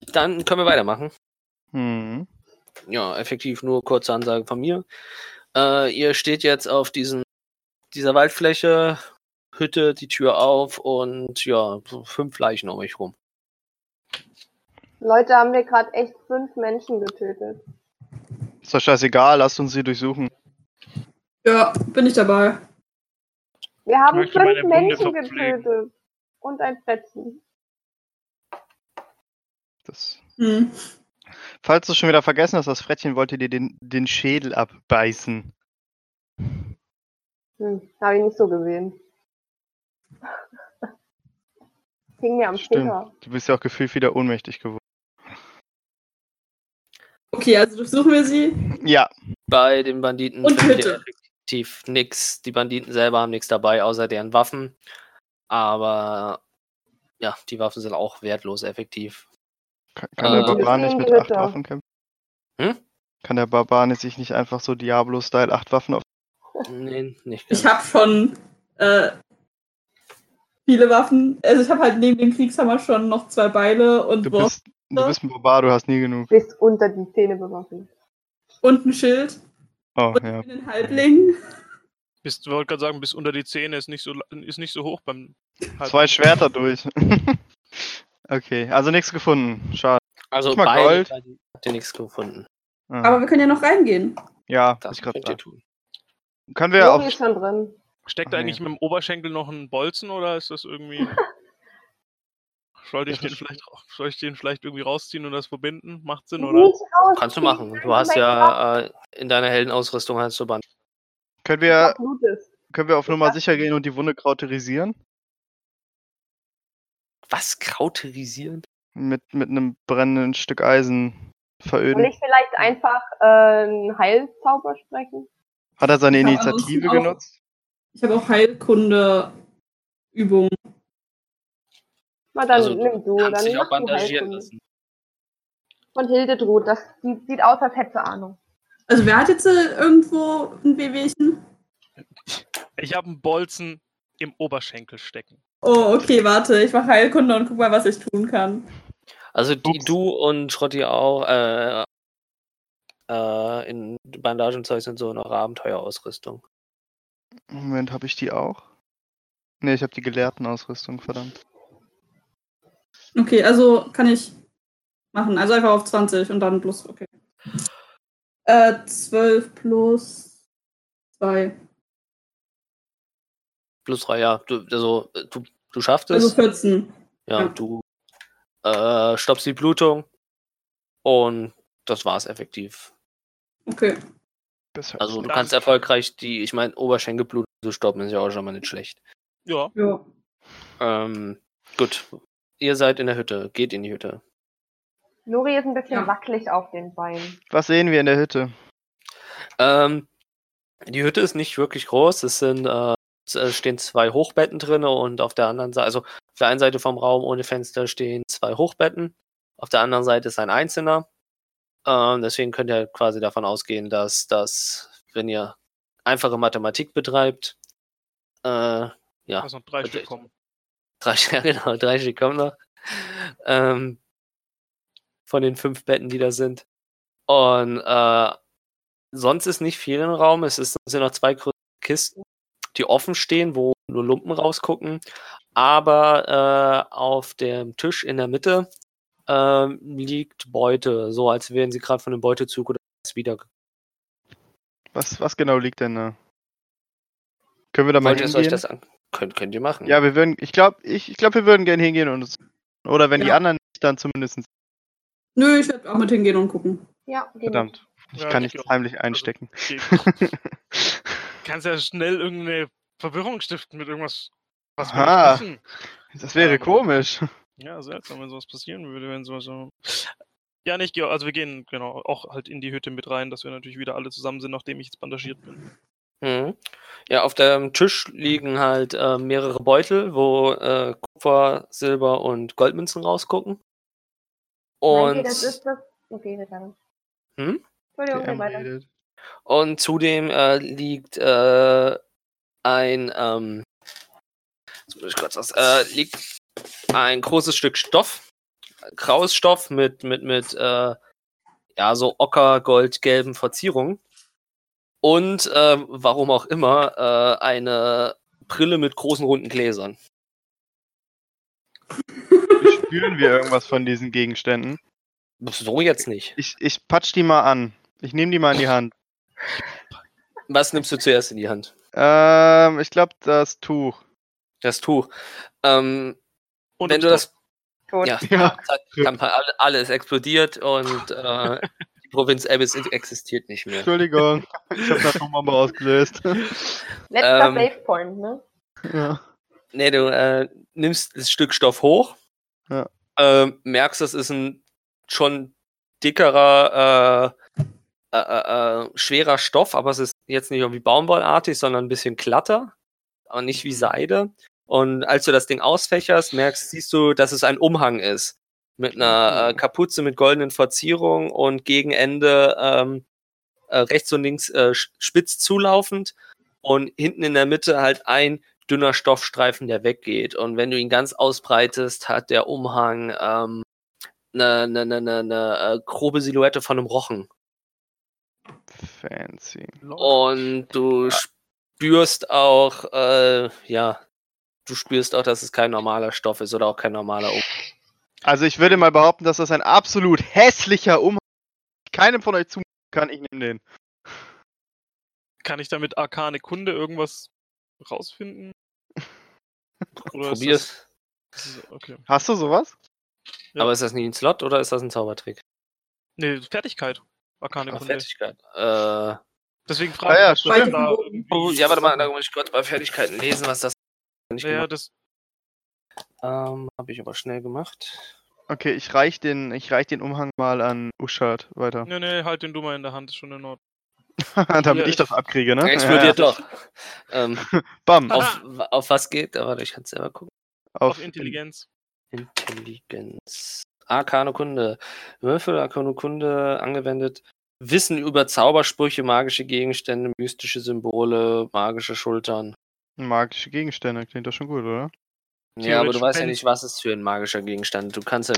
Dann können wir weitermachen. Hm. Ja, effektiv nur kurze Ansage von mir. Ihr steht jetzt auf dieser Waldfläche, Hütte, die Tür auf und ja, 5 Leichen um euch rum. Leute, haben wir gerade echt 5 Menschen getötet. Ist doch scheißegal, lasst uns sie durchsuchen. Ja, bin ich dabei. Wir haben 5 Menschen getötet. Und ein Fetzen. Das. Hm. Falls du schon wieder vergessen hast, das Frettchen wollte dir den Schädel abbeißen. Habe ich nicht so gesehen. Hing mir am Finger. Du bist ja auch gefühlt wieder ohnmächtig geworden. Okay, also durchsuchen wir sie? Ja. Bei den Banditen und Hütte. Effektiv nichts. Die Banditen selber haben nichts dabei, außer deren Waffen. Aber ja, die Waffen sind auch wertlos effektiv. Kann der Barbar nicht mit 8 Waffen kämpfen? Hm? Kann der Barbar sich nicht einfach so Diablo-Style 8 Waffen auf... Nee, nicht ganz. Ich habe schon viele Waffen. Also ich habe halt neben dem Kriegshammer schon noch 2 Beile und Wurst. Du bist ein Barbar, du hast nie genug. Du bist unter die Zähne bewaffnet. Und ein Schild. Oh, und ja. Einen Halbling. Ich wollte gerade sagen, bis unter die Zähne ist nicht so hoch beim Halbling. 2 Schwerter durch. Okay, also nichts gefunden. Schade. Also ich mag Gold. Habt ihr nichts gefunden. Ah. Aber wir können ja noch reingehen. Ja, das könnt ihr tun. Können wir auch. Schon drin. Steckt eigentlich mit dem Oberschenkel noch ein Bolzen oder ist das irgendwie. Soll ich den vielleicht irgendwie rausziehen und das verbinden? Macht Sinn, oder? Kannst du machen. Du hast ja in deiner Heldenausrüstung hast du Band. Können wir auf Nummer sicher gehen und die Wunde kauterisieren? Was? Kauterisieren? Mit einem brennenden Stück Eisen veröden. Soll ich vielleicht einfach einen Heilzauber sprechen? Hat er seine Initiative genutzt? Ich habe auch Heilkunde-Übungen. Na, dann nimm du. Dann kannst dich auch bandagieren lassen. Von Hilde droht. Das sieht aus, als hätte Ahnung. Also wer hat jetzt irgendwo ein Wehwehchen? Ich habe einen Bolzen im Oberschenkel stecken. Oh, okay, warte. Ich mache Heilkunde und guck mal, was ich tun kann. Also du und Schrotti auch in Bandagenzeug sind so in eurer Abenteuerausrüstung. Moment, habe ich die auch? Ne, ich habe die Gelehrtenausrüstung, verdammt. Okay, also kann ich machen. Also einfach auf 20 und dann plus, okay. 12 plus 2. Plus 3, ja. Du schaffst es. Also 14. Ja. Du stoppst die Blutung und das war's effektiv. Okay. Also du kannst erfolgreich Oberschenkelblutung zu stoppen, ist ja auch schon mal nicht schlecht. Ja. Gut. Ihr seid in der Hütte. Geht in die Hütte. Nuri ist ein bisschen wackelig auf den Beinen. Was sehen wir in der Hütte? Die Hütte ist nicht wirklich groß. Es stehen 2 Hochbetten drin und auf der anderen Seite, also auf der einen Seite vom Raum ohne Fenster stehen 2 Hochbetten, auf der anderen Seite ist ein einzelner. Deswegen könnt ihr quasi davon ausgehen, dass das, wenn ihr einfache Mathematik betreibt, also 3 Stück kommen. 3 Stück kommen noch. Von den 5 Betten, die da sind. Und sonst ist nicht viel im Raum. Es sind noch 2 große Kisten, die offen stehen, wo nur Lumpen rausgucken. Aber auf dem Tisch in der Mitte liegt Beute, so als wären sie gerade von einem Beutezug oder was wieder. Was genau liegt denn da? Können wir da mal hingehen? Könnt ihr machen. Ja, wir würden, ich glaube, wir würden gerne hingehen und oder wenn die anderen nicht, dann zumindest. Nö, ich werde auch mit hingehen und gucken. Ja, verdammt. Ich kann nichts heimlich einstecken. Also, kannst ja schnell irgendeine Verwirrung stiften mit irgendwas, was wir nicht wissen. Das wäre komisch. Ja, seltsam, wenn sowas passieren würde, wenn sowas so... Ja, nicht, also wir gehen genau auch halt in die Hütte mit rein, dass wir natürlich wieder alle zusammen sind, nachdem ich jetzt bandagiert bin. Mhm. Ja, auf dem Tisch liegen halt mehrere Beutel, wo Kupfer, Silber und Goldmünzen rausgucken. Und... Okay, das ist das... Okay, wir dann. Entschuldigung, weiter. Und zudem liegt ein großes Stück Stoff, graues Stoff mit ja, so ocker-goldgelben Verzierungen. Und, warum auch immer, eine Brille mit großen, runden Gläsern. Spüren wir irgendwas von diesen Gegenständen? So jetzt nicht. Ich patsch die mal an. Ich nehme die mal in die Hand. Was nimmst du zuerst in die Hand? Ich glaube, das Tuch. Das Tuch. Und wenn du das... Tot. Ja, alles explodiert und die Provinz Abyss existiert nicht mehr. Entschuldigung, ich habe das nochmal ausgelöst. Letzter Wavepoint, ne? Ja. Ne, du nimmst das Stück Stoff hoch, ja. Merkst, das ist ein schon dickerer, schwerer Stoff, aber es ist jetzt nicht irgendwie baumwollartig, sondern ein bisschen glatter, aber nicht wie Seide. Und als du das Ding ausfächerst, siehst du, dass es ein Umhang ist. Mit einer Kapuze mit goldenen Verzierungen und gegen Ende rechts und links spitz zulaufend und hinten in der Mitte halt ein dünner Stoffstreifen, der weggeht. Und wenn du ihn ganz ausbreitest, hat der Umhang eine grobe Silhouette von einem Rochen. Fancy. Und du spürst auch, dass es kein normaler Stoff ist oder auch kein normaler Umhang. Also ich würde mal behaupten, dass das ein absolut hässlicher Umhang ist. Keinem von euch zumuten kann, ich nehme den. Kann ich damit Arkane Kunde irgendwas rausfinden? Oder probier's. Okay. Hast du sowas? Ja. Aber ist das nicht ein Slot oder ist das ein Zaubertrick? Nee, Fertigkeit. Arkane Kunde. Fertigkeit. Deswegen frage ich mich. Ja, warte mal, da muss ich kurz bei Fertigkeiten lesen, was das das habe ich aber schnell gemacht. Okay, ich reich den Umhang mal an Uschard weiter. Nee, halt den du mal in der Hand, ist schon in Ordnung. Damit ich das abkriege, ne? Explodiert doch. Bam. Auf was geht? Aber ich kann es selber gucken. Auf Intelligenz. Intelligenz. Arkanokunde. Würfel, Arkanokunde angewendet. Wissen über Zaubersprüche, magische Gegenstände, mystische Symbole, magische Schultern. Magische Gegenstände, klingt doch schon gut, oder? Ja, aber du weißt ja nicht, was ist für ein magischer Gegenstand. Du kannst ja...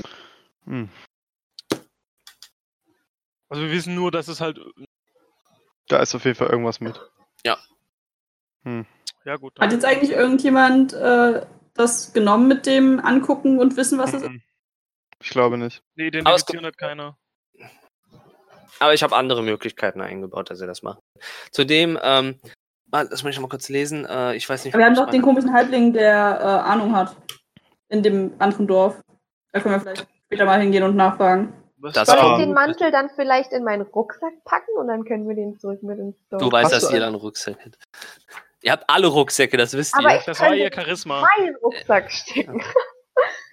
Also wir wissen nur, dass es halt... Da ist auf jeden Fall irgendwas mit. Ja. Ja, gut. Hat jetzt eigentlich irgendjemand das genommen mit dem Angucken und Wissen, was es ist? Ich glaube nicht. Nee, identifizieren hat keiner. Aber ich habe andere Möglichkeiten eingebaut, dass ihr das macht. Zudem... das muss ich noch mal kurz lesen. Ich weiß nicht. Wir haben doch den komischen Halbling, der Ahnung hat. In dem anderen Dorf. Da können wir vielleicht später mal hingehen und nachfragen. Soll ich den Mantel dann vielleicht in meinen Rucksack packen und dann können wir den zurück mit ins Dorf? Du weißt, dass ihr dann Rucksack habt. Ihr habt alle Rucksäcke, das wisst ihr. Aber das war ihr Charisma. Meinen Rucksack stecken.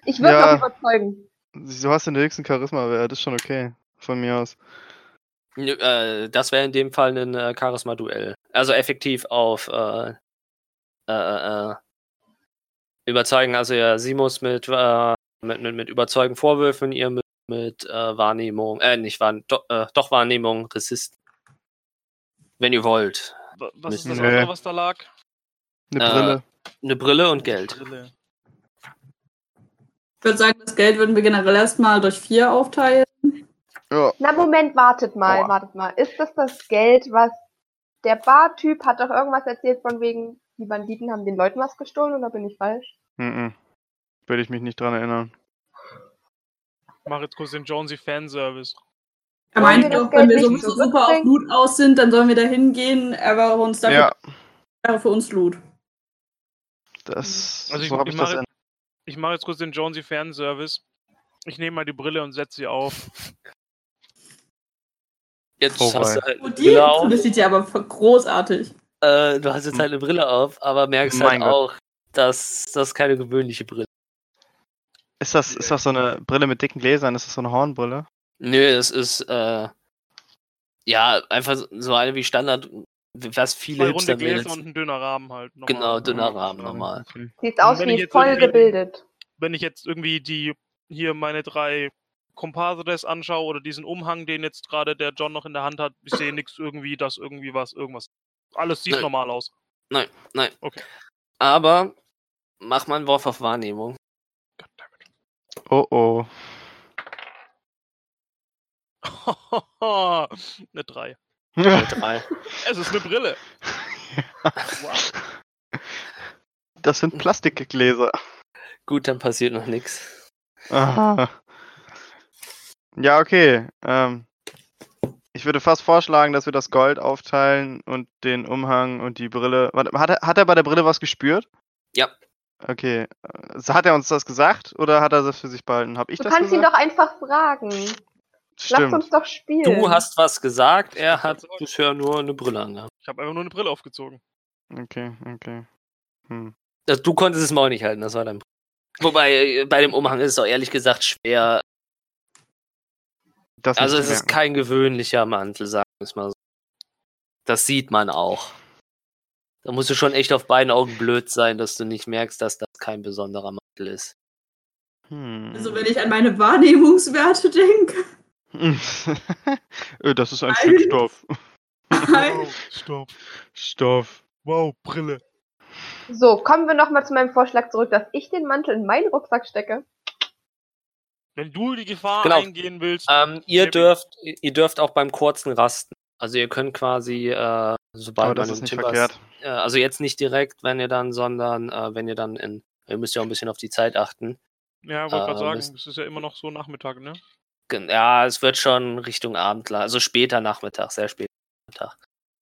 Ich würde noch überzeugen. Du hast den höchsten Charisma-Wert, das ist schon okay. Von mir aus. Das wäre in dem Fall ein Charisma-Duell. Also effektiv auf Überzeugen. Also ja, sie muss mit Überzeugen Vorwürfen, ihr mit Wahrnehmung, doch Wahrnehmung, Resisten. Wenn ihr wollt. Was ist das andere, was da lag? Eine Brille. Eine Brille und Geld. Ich würde sagen, das Geld würden wir generell erstmal durch 4 aufteilen. Ja. Na Moment, wartet mal. Ist das Geld, was der Bartyp hat doch irgendwas erzählt von wegen, die Banditen haben den Leuten was gestohlen, oder bin ich falsch? Würde ich mich nicht dran erinnern. Ich mache jetzt kurz den Jonesy Fanservice. Er meinte doch, wenn wir so super auf Loot aus sind, dann sollen wir da hingehen, aber uns dafür wäre für uns Loot. Das, also ich mache jetzt kurz den Jonesy Fanservice. Ich nehme mal die Brille und setze sie auf. Jetzt hast du halt eine Brille auf. Das sieht ja aber großartig. Du hast jetzt halt eine Brille auf, aber merkst halt auch, dass das keine gewöhnliche Brille ist. Ist das so eine Brille mit dicken Gläsern? Ist das so eine Hornbrille? Nö, das ist einfach so eine wie Standard, was viele Hipster Gläser jetzt. Und ein dünner Rahmen halt. Normal. Genau, dünner Rahmen normal. Okay. Sieht aus wie voll gebildet. Wenn ich jetzt irgendwie meine 3 Composites anschaue oder diesen Umhang, den jetzt gerade der John noch in der Hand hat, ich sehe nichts irgendwie, dass irgendwie was, irgendwas. Alles sieht normal aus. Nein. Okay. Aber mach mal einen Wurf auf Wahrnehmung. Goddammit. Oh. Eine 3. Eine 3. Es ist eine Brille. Ja. Wow. Das sind Plastikgläser. Gut, dann passiert noch nichts. Aha. Ja, okay. Ich würde fast vorschlagen, dass wir das Gold aufteilen und den Umhang und die Brille. Hat er bei der Brille was gespürt? Ja. Okay. Hat er uns das gesagt oder hat er das für sich behalten? Hab ich das gesagt? Du kannst ihn doch einfach fragen. Stimmt. Lass uns doch spielen. Du hast was gesagt, er hat bisher nur eine Brille angehabt. Ich habe einfach nur eine Brille aufgezogen. Okay. Hm. Also, du konntest es im Maul nicht halten, das war dein Problem. Wobei, bei dem Umhang ist es auch ehrlich gesagt schwer. Also es ist kein gewöhnlicher Mantel, sagen wir es mal so. Das sieht man auch. Da musst du schon echt auf beiden Augen blöd sein, dass du nicht merkst, dass das kein besonderer Mantel ist. Hm. Also wenn ich an meine Wahrnehmungswerte denke. Das ist ein Stück Stoff. Wow, Stoff. Wow, Brille. So, kommen wir nochmal zu meinem Vorschlag zurück, dass ich den Mantel in meinen Rucksack stecke. Wenn du die Gefahr eingehen willst... Ihr dürft auch beim kurzen rasten. Also ihr könnt quasi, sobald man im Timber ist... also jetzt nicht direkt, wenn ihr dann, sondern wenn ihr dann in... Ihr müsst ja auch ein bisschen auf die Zeit achten. Ja, wollte gerade sagen, es ist ja immer noch so Nachmittag, ne? Ja, es wird schon Richtung Abend, also später Nachmittag, sehr später Nachmittag.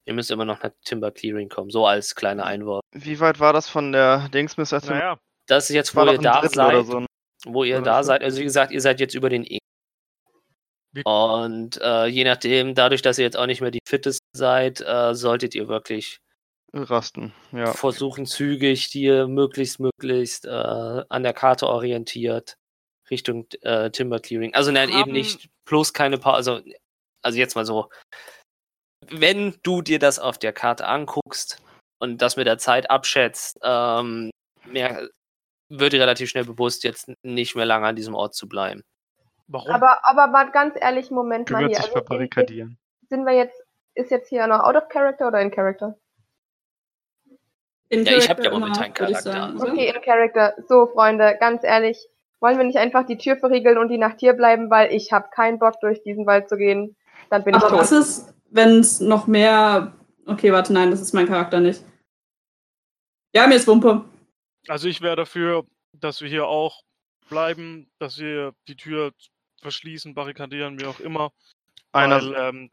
Ihr müsst immer noch nach Timber Clearing kommen, so als kleiner Einwurf. Wie weit war das von der Dingsmiss? Naja. Das ist jetzt, wo ihr da seid. Wo ihr da seid, also wie gesagt, ihr seid jetzt über den E. Und je nachdem, dadurch, dass ihr jetzt auch nicht mehr die Fittesten seid, solltet ihr wirklich rasten. Ja. Versuchen zügig, dir möglichst an der Karte orientiert Richtung Timber Clearing. Also nein, eben nicht, bloß keine Pause. Also jetzt mal so, wenn du dir das auf der Karte anguckst und das mit der Zeit abschätzt, wird dir relativ schnell bewusst, jetzt nicht mehr lange an diesem Ort zu bleiben. Warum? Aber mal ganz ehrlich, Moment mal hier. Verbarrikadieren. Sind wir jetzt, ist jetzt hier noch out of character oder in character? In character, ich habe ja momentan Charakter. Okay, in character. So, Freunde, ganz ehrlich, wollen wir nicht einfach die Tür verriegeln und die Nacht hier bleiben, weil ich habe keinen Bock, durch diesen Wald zu gehen. Dann bin ich tot. Aber was ist, wenn es noch mehr... Okay, warte, nein, das ist mein Charakter nicht. Ja, mir ist Wumpe. Also ich wäre dafür, dass wir hier auch bleiben, dass wir die Tür verschließen, barrikadieren, wie auch immer.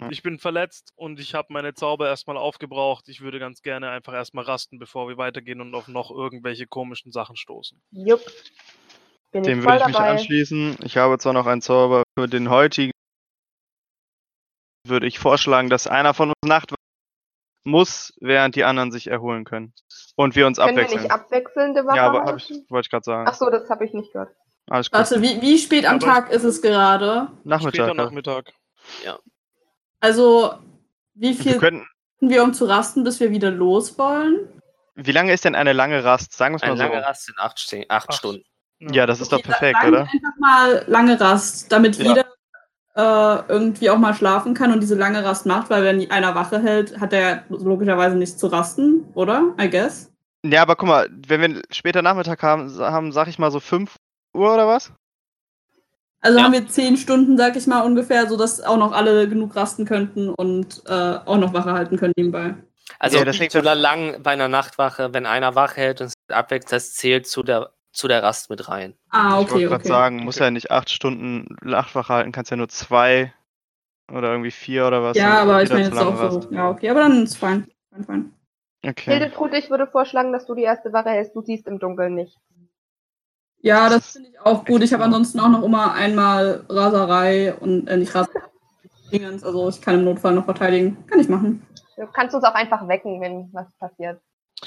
Ich bin verletzt und ich habe meine Zauber erstmal aufgebraucht. Ich würde ganz gerne einfach erstmal rasten, bevor wir weitergehen und auf noch irgendwelche komischen Sachen stoßen. Jupp. Dem würde ich mich anschließen. Ich habe zwar noch einen Zauber für den heutigen. Würde ich vorschlagen, dass einer von uns Nachtwache muss, während die anderen sich erholen können. Und wir uns abwechseln. Können wir nicht abwechselnde Wache halten? Ja, aber wollte ich gerade sagen. Achso, das habe ich nicht gehört. Alles gut. Warte, wie spät am Tag ist es gerade? Nachmittag. Später Nachmittag. Ja. Also, wie viel könnten wir, um zu rasten, bis wir wieder los wollen? Wie lange ist denn eine lange Rast? Sagen wir es mal so. Eine lange Rast sind 8 Stunden. Ja, das ist doch perfekt, oder? Einfach mal lange Rast, damit jeder irgendwie auch mal schlafen kann und diese lange Rast macht, weil wenn einer Wache hält, hat er logischerweise nichts zu rasten, oder? I guess. Ja, aber guck mal, wenn wir später Nachmittag haben, sag ich mal so 5 Uhr oder was? Also haben wir 10 Stunden, sag ich mal, ungefähr, sodass auch noch alle genug rasten könnten und auch noch Wache halten können nebenbei. Also ja, das liegt so lang bei einer Nachtwache, wenn einer Wache hält und es abwechselt, das zählt zu der Rast mit rein. Ah, okay, ich wollte gerade sagen, muss ja nicht 8 Stunden Nachtwache halten, kannst ja nur 2 oder irgendwie 4 oder was. Ja, aber ich meine jetzt auch Rast. So. Ja, okay, aber dann ist es fein. Okay. Hildetrud, ich würde vorschlagen, dass du die erste Wache hältst, du siehst im Dunkeln nicht. Ja, das finde ich auch gut. Ich habe ansonsten auch noch immer einmal Raserei und nicht Raserei. Also ich kann im Notfall noch verteidigen. Kann ich machen. Du kannst uns auch einfach wecken, wenn was passiert.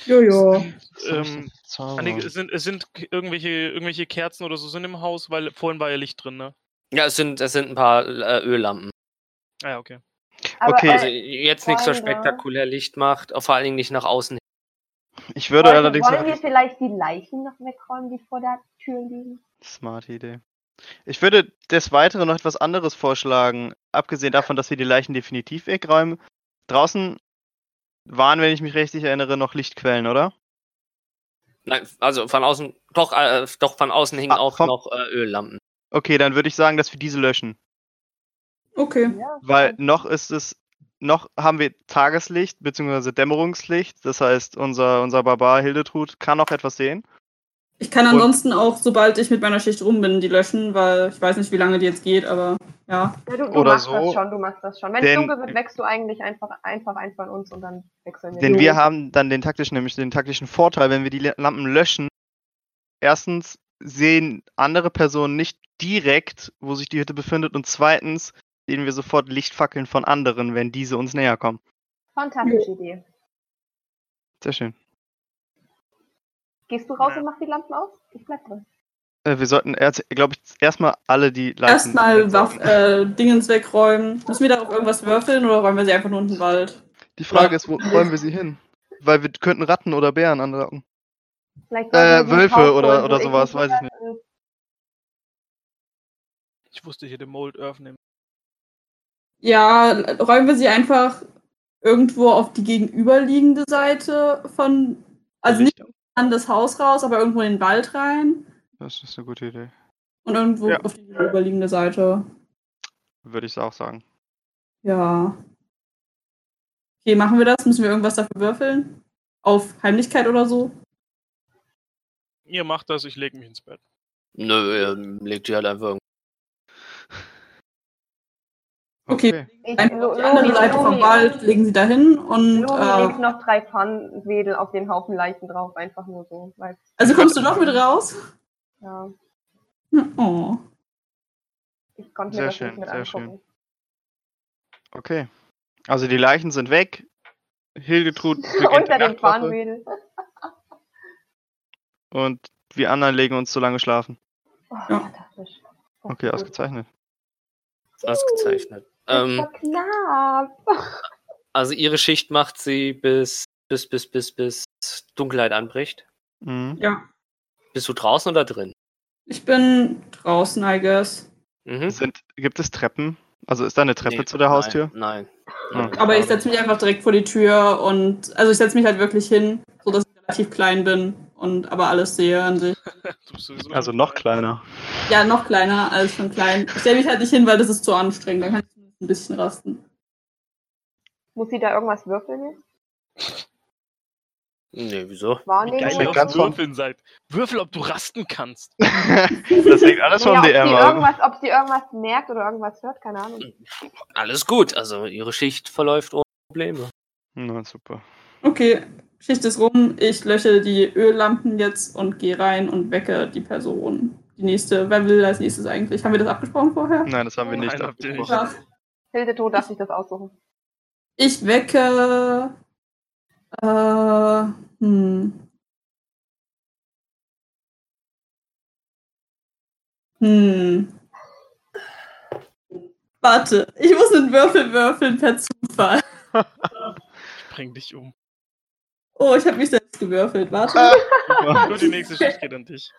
Jojo. Es sind irgendwelche Kerzen oder so sind im Haus, weil vorhin war ja Licht drin, ne? Ja, es sind ein paar Öllampen. Ah, ja, okay. Aber also jetzt nichts, was spektakulär Licht macht, vor allen Dingen nicht nach außen. Ich würde allerdings sagen, wollen wir vielleicht die Leichen noch wegräumen, die vor der Tür liegen? Smarte Idee. Ich würde des Weiteren noch etwas anderes vorschlagen, abgesehen davon, dass wir die Leichen definitiv wegräumen. Draußen waren, wenn ich mich richtig erinnere, noch Lichtquellen, oder? Nein, also von außen, doch von außen hingen auch noch Öllampen. Okay, dann würde ich sagen, dass wir diese löschen. Okay. Ja, weil noch haben wir Tageslicht bzw. Dämmerungslicht. Das heißt, unser Barbar Hildetrud kann noch etwas sehen. Ich kann ansonsten auch, sobald ich mit meiner Schicht rum bin, die löschen, weil ich weiß nicht, wie lange die jetzt geht, aber ja. Du machst das schon. Wenn es dunkel wird, wächst du eigentlich einfach ein von uns und dann wechseln wir. Denn wir haben dann den taktischen Vorteil, wenn wir die Lampen löschen. Erstens sehen andere Personen nicht direkt, wo sich die Hütte befindet, und zweitens sehen wir sofort Lichtfackeln von anderen, wenn diese uns näher kommen. Fantastische Idee. Sehr schön. Gehst du raus und machst die Lampen aus? Ich bleib drin. Wir sollten, glaube ich, erstmal alle die Lampen... Dingens wegräumen. Müssen wir da auch irgendwas würfeln oder räumen wir sie einfach nur in den Wald? Die Frage ist, wo räumen wir sie hin? Weil wir könnten Ratten oder Bären anlocken. Wölfe oder sowas, weiß ich nicht. Ich wusste hier den Mold öffnen. Ja, räumen wir sie einfach irgendwo auf die gegenüberliegende Seite von... Also nicht an das Haus raus, aber irgendwo in den Wald rein. Das ist eine gute Idee. Und irgendwo auf die gegenüberliegende Seite. Würde ich auch sagen. Ja. Okay, machen wir das? Müssen wir irgendwas dafür würfeln? Auf Heimlichkeit oder so? Ihr macht das, ich leg mich ins Bett. Nö, ihr legt die halt einfach irgendwo. Okay. Die andere Seite vom Wald legen sie da hin und... Lori legt noch 3 Pfannenwedel auf den Haufen Leichen drauf, einfach nur so. Also kommst du noch mit raus? Ja. Oh. Ich konnte mir das nicht mit angucken. Okay. Also die Leichen sind weg. Hildetrud beginnt unter den Pfannenwedel. Und wir anderen legen uns so lange schlafen. Oh, ja. Fantastisch. Okay, gut. Ausgezeichnet. Knapp. Also ihre Schicht macht sie bis Dunkelheit anbricht. Mhm. Ja. Bist du draußen oder drin? Ich bin draußen, I guess. Mhm. Gibt es Treppen? Also ist da eine Treppe zu der Haustür? Nein. Okay. Aber ich setze mich einfach direkt vor die Tür und ich setze mich halt wirklich hin, sodass ich relativ klein bin und aber alles sehe an sich. Also noch kleiner. Ja, noch kleiner als schon klein. Ich stelle mich halt nicht hin, weil das ist zu anstrengend. Dann kann ich ein bisschen rasten. Muss sie da irgendwas würfeln jetzt? Nee, wieso? Geil, wenn ihr ganz würfeln seid. Würfel, ob du rasten kannst. Das liegt alles vom DM ab. Ob sie irgendwas merkt oder irgendwas hört, keine Ahnung. Alles gut, also ihre Schicht verläuft ohne Probleme. Na, super. Okay, Schicht ist rum. Ich lösche die Öllampen jetzt und gehe rein und wecke die Person. Die nächste, wer will als nächstes eigentlich? Haben wir das abgesprochen vorher? Nein, das haben wir nicht abgesprochen. Hildetrud, darf ich das aussuchen? Ich wecke... Warte, ich muss einen Würfel würfeln per Zufall. Ich bring dich um. Oh, ich habe mich selbst gewürfelt, warte. Nur die nächste Schicht geht an dich.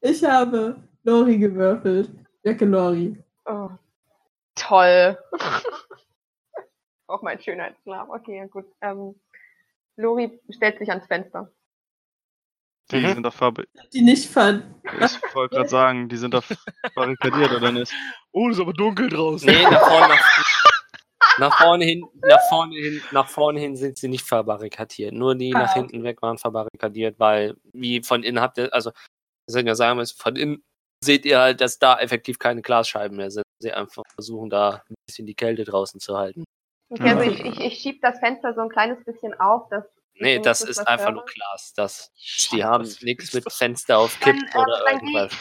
Ich habe Lori gewürfelt. Wecke Lori. Oh. Toll. Auch mein Schönheitsschlaf. Okay, ja gut. Lori stellt sich ans Fenster. Die sind doch verbarrikadiert. Die nicht Ich wollte gerade sagen, die sind doch verbarrikadiert, oder nicht? Oh, ist aber dunkel draußen. Nee, nach vorne hin sind sie nicht verbarrikadiert. Nur die nach hinten weg waren verbarrikadiert, weil wie von innen habt ihr, also von innen seht ihr halt, dass da effektiv keine Glasscheiben mehr sind. Sie einfach versuchen, da ein bisschen die Kälte draußen zu halten. Okay, also ich schiebe das Fenster so ein kleines bisschen auf, dass... Nee, das ist einfach nur Glas. Die haben nichts mit Fenster auf Kipp oder irgendwas.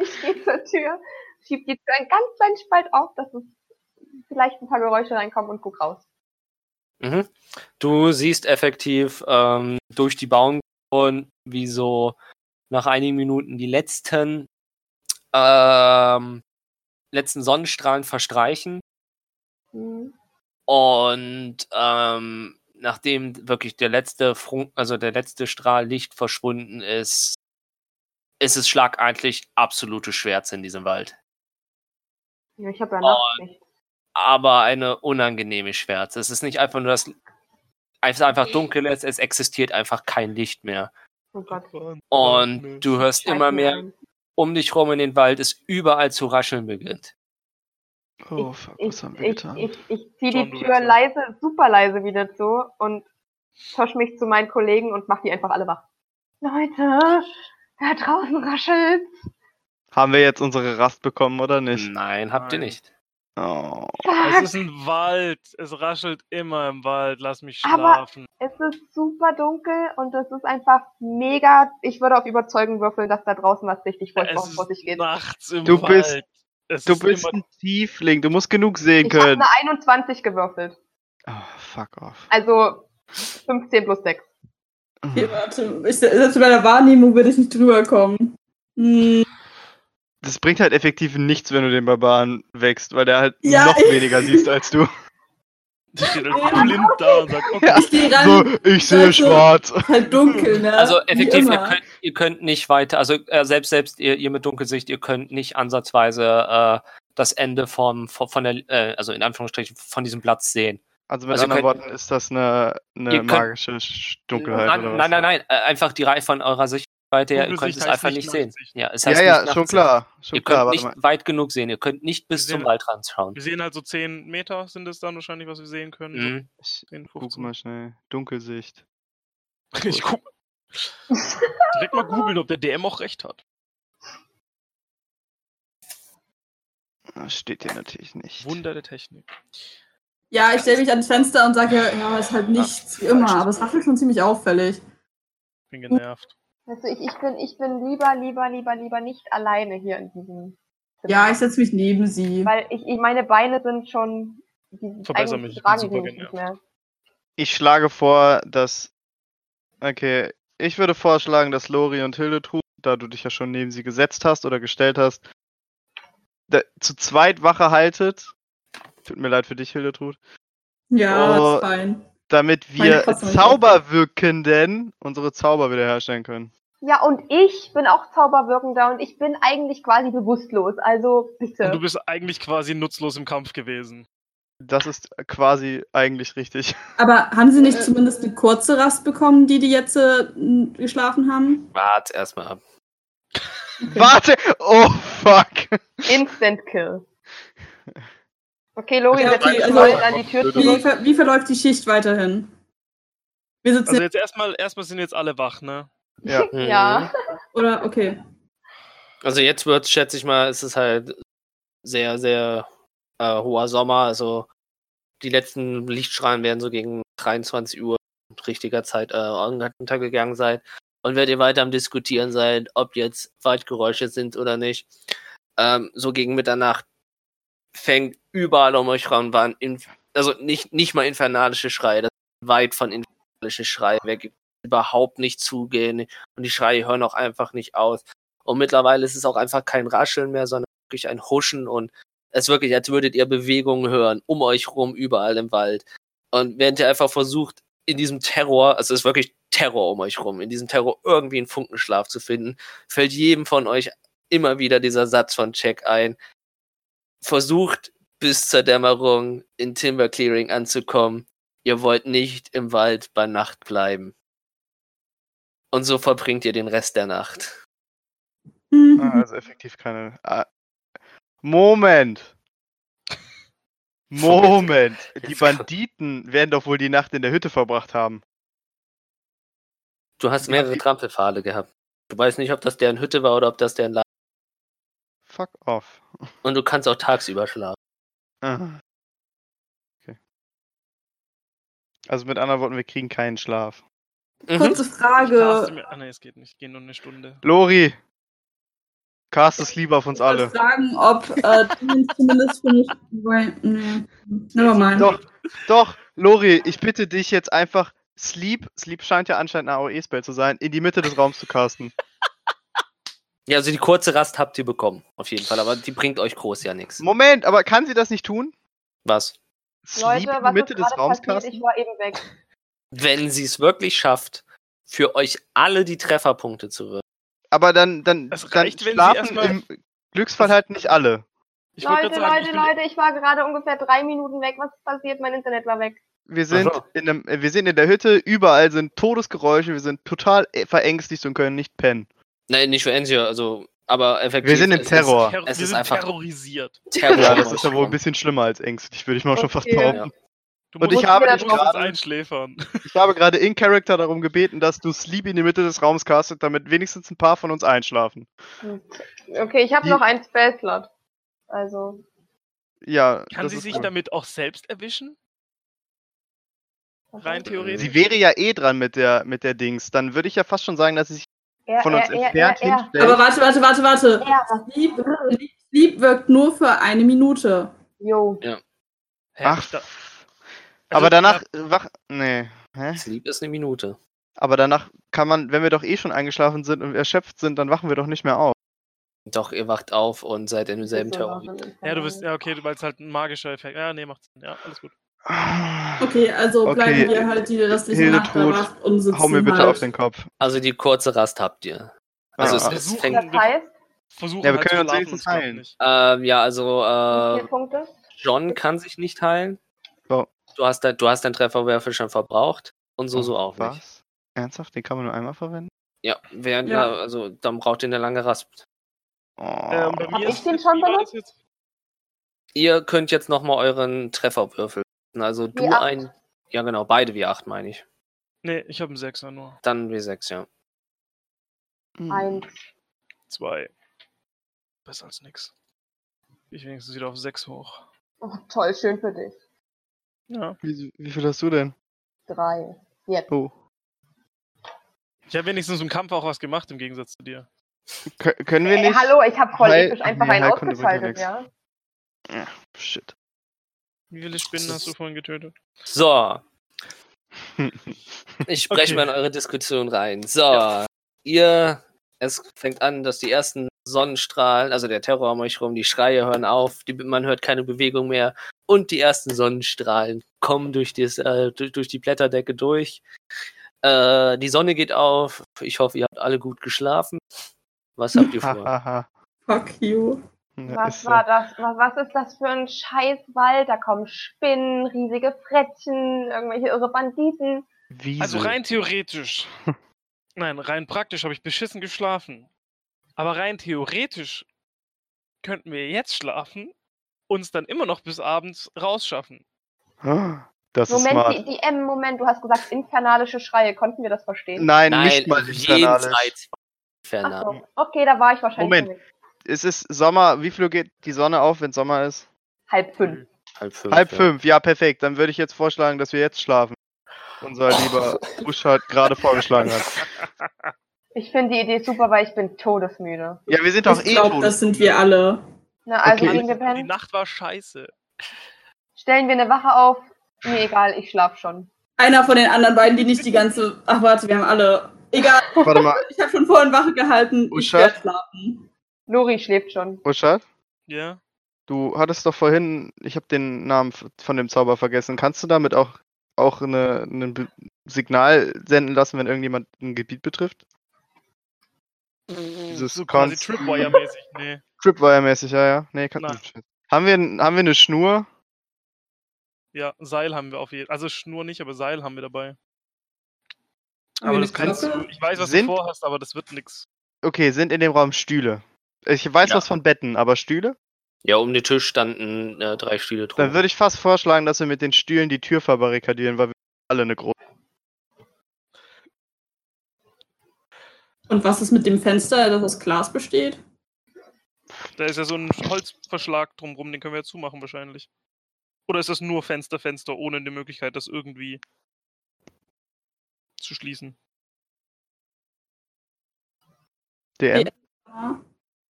Ich gehe zur Tür. Schieb die Tür einen ganz kleinen Spalt auf, dass es vielleicht ein paar Geräusche reinkommen, und guck raus. Mhm. Du siehst effektiv durch die Baumkronen, wie so nach einigen Minuten die letzten Sonnenstrahlen verstreichen. Mhm. Und nachdem wirklich der letzte Strahl Licht verschwunden ist, ist es schlagartig absolute Schwärze in diesem Wald. Ja, ich habe ja Nachricht. Aber eine unangenehme Schwärze. Es ist nicht einfach nur, dass es einfach dunkel ist, es existiert einfach kein Licht mehr. Oh Gott. Und du hörst immer mehr um dich rum in den Wald es überall zu rascheln beginnt. Oh, fuck, was haben wir getan? Ich ziehe die Tür leise, super leise wieder zu und tausche mich zu meinen Kollegen und mache die einfach alle wach. Leute, da draußen raschelt's. Haben wir jetzt unsere Rast bekommen oder nicht? Nein, habt ihr nicht. Oh. Es ist ein Wald. Es raschelt immer im Wald. Lass mich schlafen. Aber es ist super dunkel und es ist einfach mega. Ich würde auf Überzeugen würfeln, dass da draußen was richtig vor sich geht. Nachts im Wald. Du bist ein Tiefling. Du musst genug sehen können. Ich habe eine 21 gewürfelt. Oh, fuck off. Also 15 plus 6. Hier, warte. Selbst bei der Wahrnehmung würde ich nicht drüber kommen. Das bringt halt effektiv nichts, wenn du den Barbaren wächst, weil der halt noch weniger siehst als du. Der steht halt blind da und sagt, okay. Ich gehe ran. So, ich sehe schwarz. Halt dunkel, ne? Also effektiv, ihr könnt nicht weiter, also selbst ihr mit Dunkelsicht, ihr könnt nicht ansatzweise das Ende von der, also in Anführungsstrichen, von diesem Platz sehen. Also mit anderen Worten, ist das eine magische Dunkelheit? Nein, einfach die Reihe von eurer Sicht. Ihr könnt es einfach nicht sehen. Ja, es heißt nicht schon klar. Ihr könnt nicht weit genug sehen. Ihr könnt nicht bis zum Wald ranschauen. Wir sehen halt so 10 Meter sind es dann wahrscheinlich, was wir sehen können. So 10, 15. Guck mal schnell. Dunkelsicht. Ich guck direkt mal googeln, ob der DM auch recht hat. Das steht hier natürlich nicht. Wunder der Technik. Ja, ich stelle mich ans Fenster und sage, ja, es ist halt nichts wie immer. Aber es raffelt schon ziemlich auffällig. Bin genervt. Also ich bin lieber nicht alleine hier in diesem Zimmer. Ja, ich setze mich neben sie. Weil ich meine Beine sind schon... Verbessere mich, ich bin super genervt. Ich schlage vor, dass... Okay, ich würde vorschlagen, dass Lori und Hildetrud, da du dich ja schon neben sie gesetzt hast oder gestellt hast, zu zweit Wache haltet. Tut mir leid für dich, Hildetrud. Ja, das ist fein. Damit wir Zauberwirkenden unsere Zauber wiederherstellen können. Ja, und ich bin auch Zauberwirkender und ich bin eigentlich quasi bewusstlos, also bitte. Und du bist eigentlich quasi nutzlos im Kampf gewesen. Das ist quasi eigentlich richtig. Aber haben sie nicht zumindest eine kurze Rast bekommen, die jetzt geschlafen haben? Warte erstmal ab. Okay. Warte! Oh, fuck! Instant Kill. Okay, Lori, wie verläuft die Schicht weiterhin? Wir sitzen jetzt erstmal sind jetzt alle wach, ne? Ja. Ja. Oder, okay. Also jetzt wird, schätze ich mal, ist es halt sehr, sehr hoher Sommer, also die letzten Lichtstrahlen werden so gegen 23 Uhr richtiger Zeit untergegangen sein. Und werdet ihr weiter am Diskutieren sein, ob jetzt Waldgeräusche sind oder nicht. So gegen Mitternacht fängt überall um euch herum waren, also nicht mal infernalische Schreie, das ist weit von infernalischen Schreien weg, überhaupt nicht zugehen und die Schreie hören auch einfach nicht aus. Und mittlerweile ist es auch einfach kein Rascheln mehr, sondern wirklich ein Huschen und es ist wirklich, als würdet ihr Bewegungen hören, um euch rum, überall im Wald. Und während ihr einfach versucht, in diesem Terror, also es ist wirklich Terror um euch rum, in diesem Terror irgendwie einen Funkenschlaf zu finden, fällt jedem von euch immer wieder dieser Satz von Jack ein, versucht bis zur Dämmerung in Timber Clearing anzukommen. Ihr wollt nicht im Wald bei Nacht bleiben. Und so verbringt ihr den Rest der Nacht. Also effektiv keine... Moment! Die Banditen werden doch wohl die Nacht in der Hütte verbracht haben. Du hast mehrere Trampelpfade gehabt. Du weißt nicht, ob das deren Hütte war oder ob das deren Laden. Fuck off. Und du kannst auch tagsüber schlafen. Aha. Okay. Also mit anderen Worten, wir kriegen keinen Schlaf. Kurze Frage. Ah, ne, es geht nicht. Es geht nur eine Stunde. Lori, cast es lieber auf uns alle. Ich würde sagen, ob zumindest für mich... Nevermind. Doch, Lori, ich bitte dich jetzt einfach Sleep scheint ja anscheinend ein AOE-Spell zu sein, in die Mitte des Raums zu casten. Ja, also die kurze Rast habt ihr bekommen, auf jeden Fall, aber die bringt euch groß ja nichts. Moment, aber kann sie das nicht tun? Was? Sleep Leute, was Mitte des Raums passiert? Ich war eben weg. Wenn sie es wirklich schafft, für euch alle die Trefferpunkte zu wirken. Aber dann schlafen im Glücksfall halt nicht alle. Leute, ich war gerade ungefähr 3 Minuten weg. Was ist passiert? Mein Internet war weg. Wir sind in der Hütte, überall sind Todesgeräusche, wir sind total verängstigt und können nicht pennen. Nein, nicht für Enzio, also Aber effektiv. Wir sind im Terror. Es ist einfach terrorisiert. Terror. Ja, das ist ja wohl ein bisschen schlimmer als ängstlich, würde ich mal schon fast behaupten. Ja. Und ich habe gerade in Character darum gebeten, dass du Sleepy in die Mitte des Raums castet, damit wenigstens ein paar von uns einschlafen. Okay, ich habe noch einen Spellslot. Also. Ja. Kann sie sich damit auch selbst erwischen? Rein theoretisch. Sie wäre ja eh dran mit der Dings. Dann würde ich ja fast schon sagen, dass sie sich von uns entfernt hinstellt. Aber warte. Sleep wirkt nur für eine Minute. Jo. Ja. Ach. Also aber danach Sleep ist eine Minute. Aber danach kann man, wenn wir doch eh schon eingeschlafen sind und erschöpft sind, dann wachen wir doch nicht mehr auf. Doch, ihr wacht auf und seid in demselben Terror. Ja, du bist, du meinst halt ein magischer Effekt. Ja, nee, macht Sinn. Ja, alles gut. Okay, also bleiben wir halt, die das nicht nachgewacht und sitzen. Hau mir bitte auf den Kopf. Also die kurze Rast habt ihr. Also es fängt an. Ja, wir können uns wenigstens heilen. John kann sich nicht heilen. So. Du hast deinen Trefferwerfer schon verbraucht und Suzu auch nicht. Was? Ernsthaft? Den kann man nur einmal verwenden? Ja, dann braucht ihr eine lange Rast. Hab ich den schon benutzt? Ihr könnt jetzt nochmal euren Treffer würfeln. Also du W8. Ja genau, beide W8 meine ich. Nee, ich habe einen 6er nur. Dann W6, ja. 1. 2. Besser als nix. Ich wenigstens wieder auf 6 hoch. Oh, toll, schön für dich. Ja. Wie viel hast du denn? 3. Jetzt. Oh. Ich habe wenigstens im Kampf auch was gemacht, im Gegensatz zu dir. Können wir nicht? Hallo, ich habe voll episch einfach einen ausgeschaltet, ja? Ja, shit. Wie viele Spinnen hast du vorhin getötet? So. Ich spreche mal in eure Diskussion rein. So. Ja. Es fängt an, dass die ersten Sonnenstrahlen, also der Terror um euch rum, die Schreie hören auf, man hört keine Bewegung mehr und die ersten Sonnenstrahlen kommen durch die Blätterdecke durch. Die Sonne geht auf. Ich hoffe, ihr habt alle gut geschlafen. Was habt ihr vor? Fuck you. Was war das? Was ist das für ein Scheißwald? Da kommen Spinnen, riesige Frettchen, irgendwelche irre Banditen. Wiese. Also rein theoretisch. Nein, rein praktisch habe ich beschissen geschlafen. Aber rein theoretisch könnten wir jetzt schlafen, uns dann immer noch bis abends rausschaffen. Das ist smart. Moment, du hast gesagt, infernalische Schreie. Konnten wir das verstehen? Nein, nicht mal infernalisch. Ach so. Okay, da war ich wahrscheinlich. Moment, es ist Sommer. Wie viel geht die Sonne auf, wenn Sommer ist? 4:30. 4:30, ja, perfekt. Dann würde ich jetzt vorschlagen, dass wir jetzt schlafen. Unser lieber Busch halt gerade vorgeschlagen hat. Ich finde die Idee super, weil ich bin todesmüde. Ja, wir sind doch eh todesmüde. Das sind wir alle. Na, also gehen wir pennen. Die Nacht war scheiße. Stellen wir eine Wache auf. Mir egal, ich schlaf schon. Einer von den anderen beiden, die nicht die ganze... Ach, warte, wir haben alle... Egal. Warte mal. Ich habe schon vorhin Wache gehalten. Uschad? Ich werde schlafen. Lori schläft schon. Uschad? Ja? Du hattest doch vorhin... Ich habe den Namen von dem Zauber vergessen. Kannst du damit auch ein Signal senden lassen, wenn irgendjemand ein Gebiet betrifft? Dieses so quasi Tripwire-mäßig, nee. Tripwire-mäßig, ja. Nee, kann nicht. Haben wir eine Schnur? Ja, Seil haben wir auf jeden Fall. Also Schnur nicht, aber Seil haben wir dabei. Aber das kannst du. Ich weiß, was du vorhast, aber das wird nix. Okay, sind in dem Raum Stühle? Ich weiß was von Betten, aber Stühle? Ja, um den Tisch standen 3 Stühle drum. Dann würde ich fast vorschlagen, dass wir mit den Stühlen die Tür verbarrikadieren, weil wir alle eine große. Und was ist mit dem Fenster, das aus Glas besteht? Da ist ja so ein Holzverschlag drumrum, den können wir ja zumachen wahrscheinlich. Oder ist das nur Fenster, ohne die Möglichkeit, das irgendwie zu schließen? DM? Ja.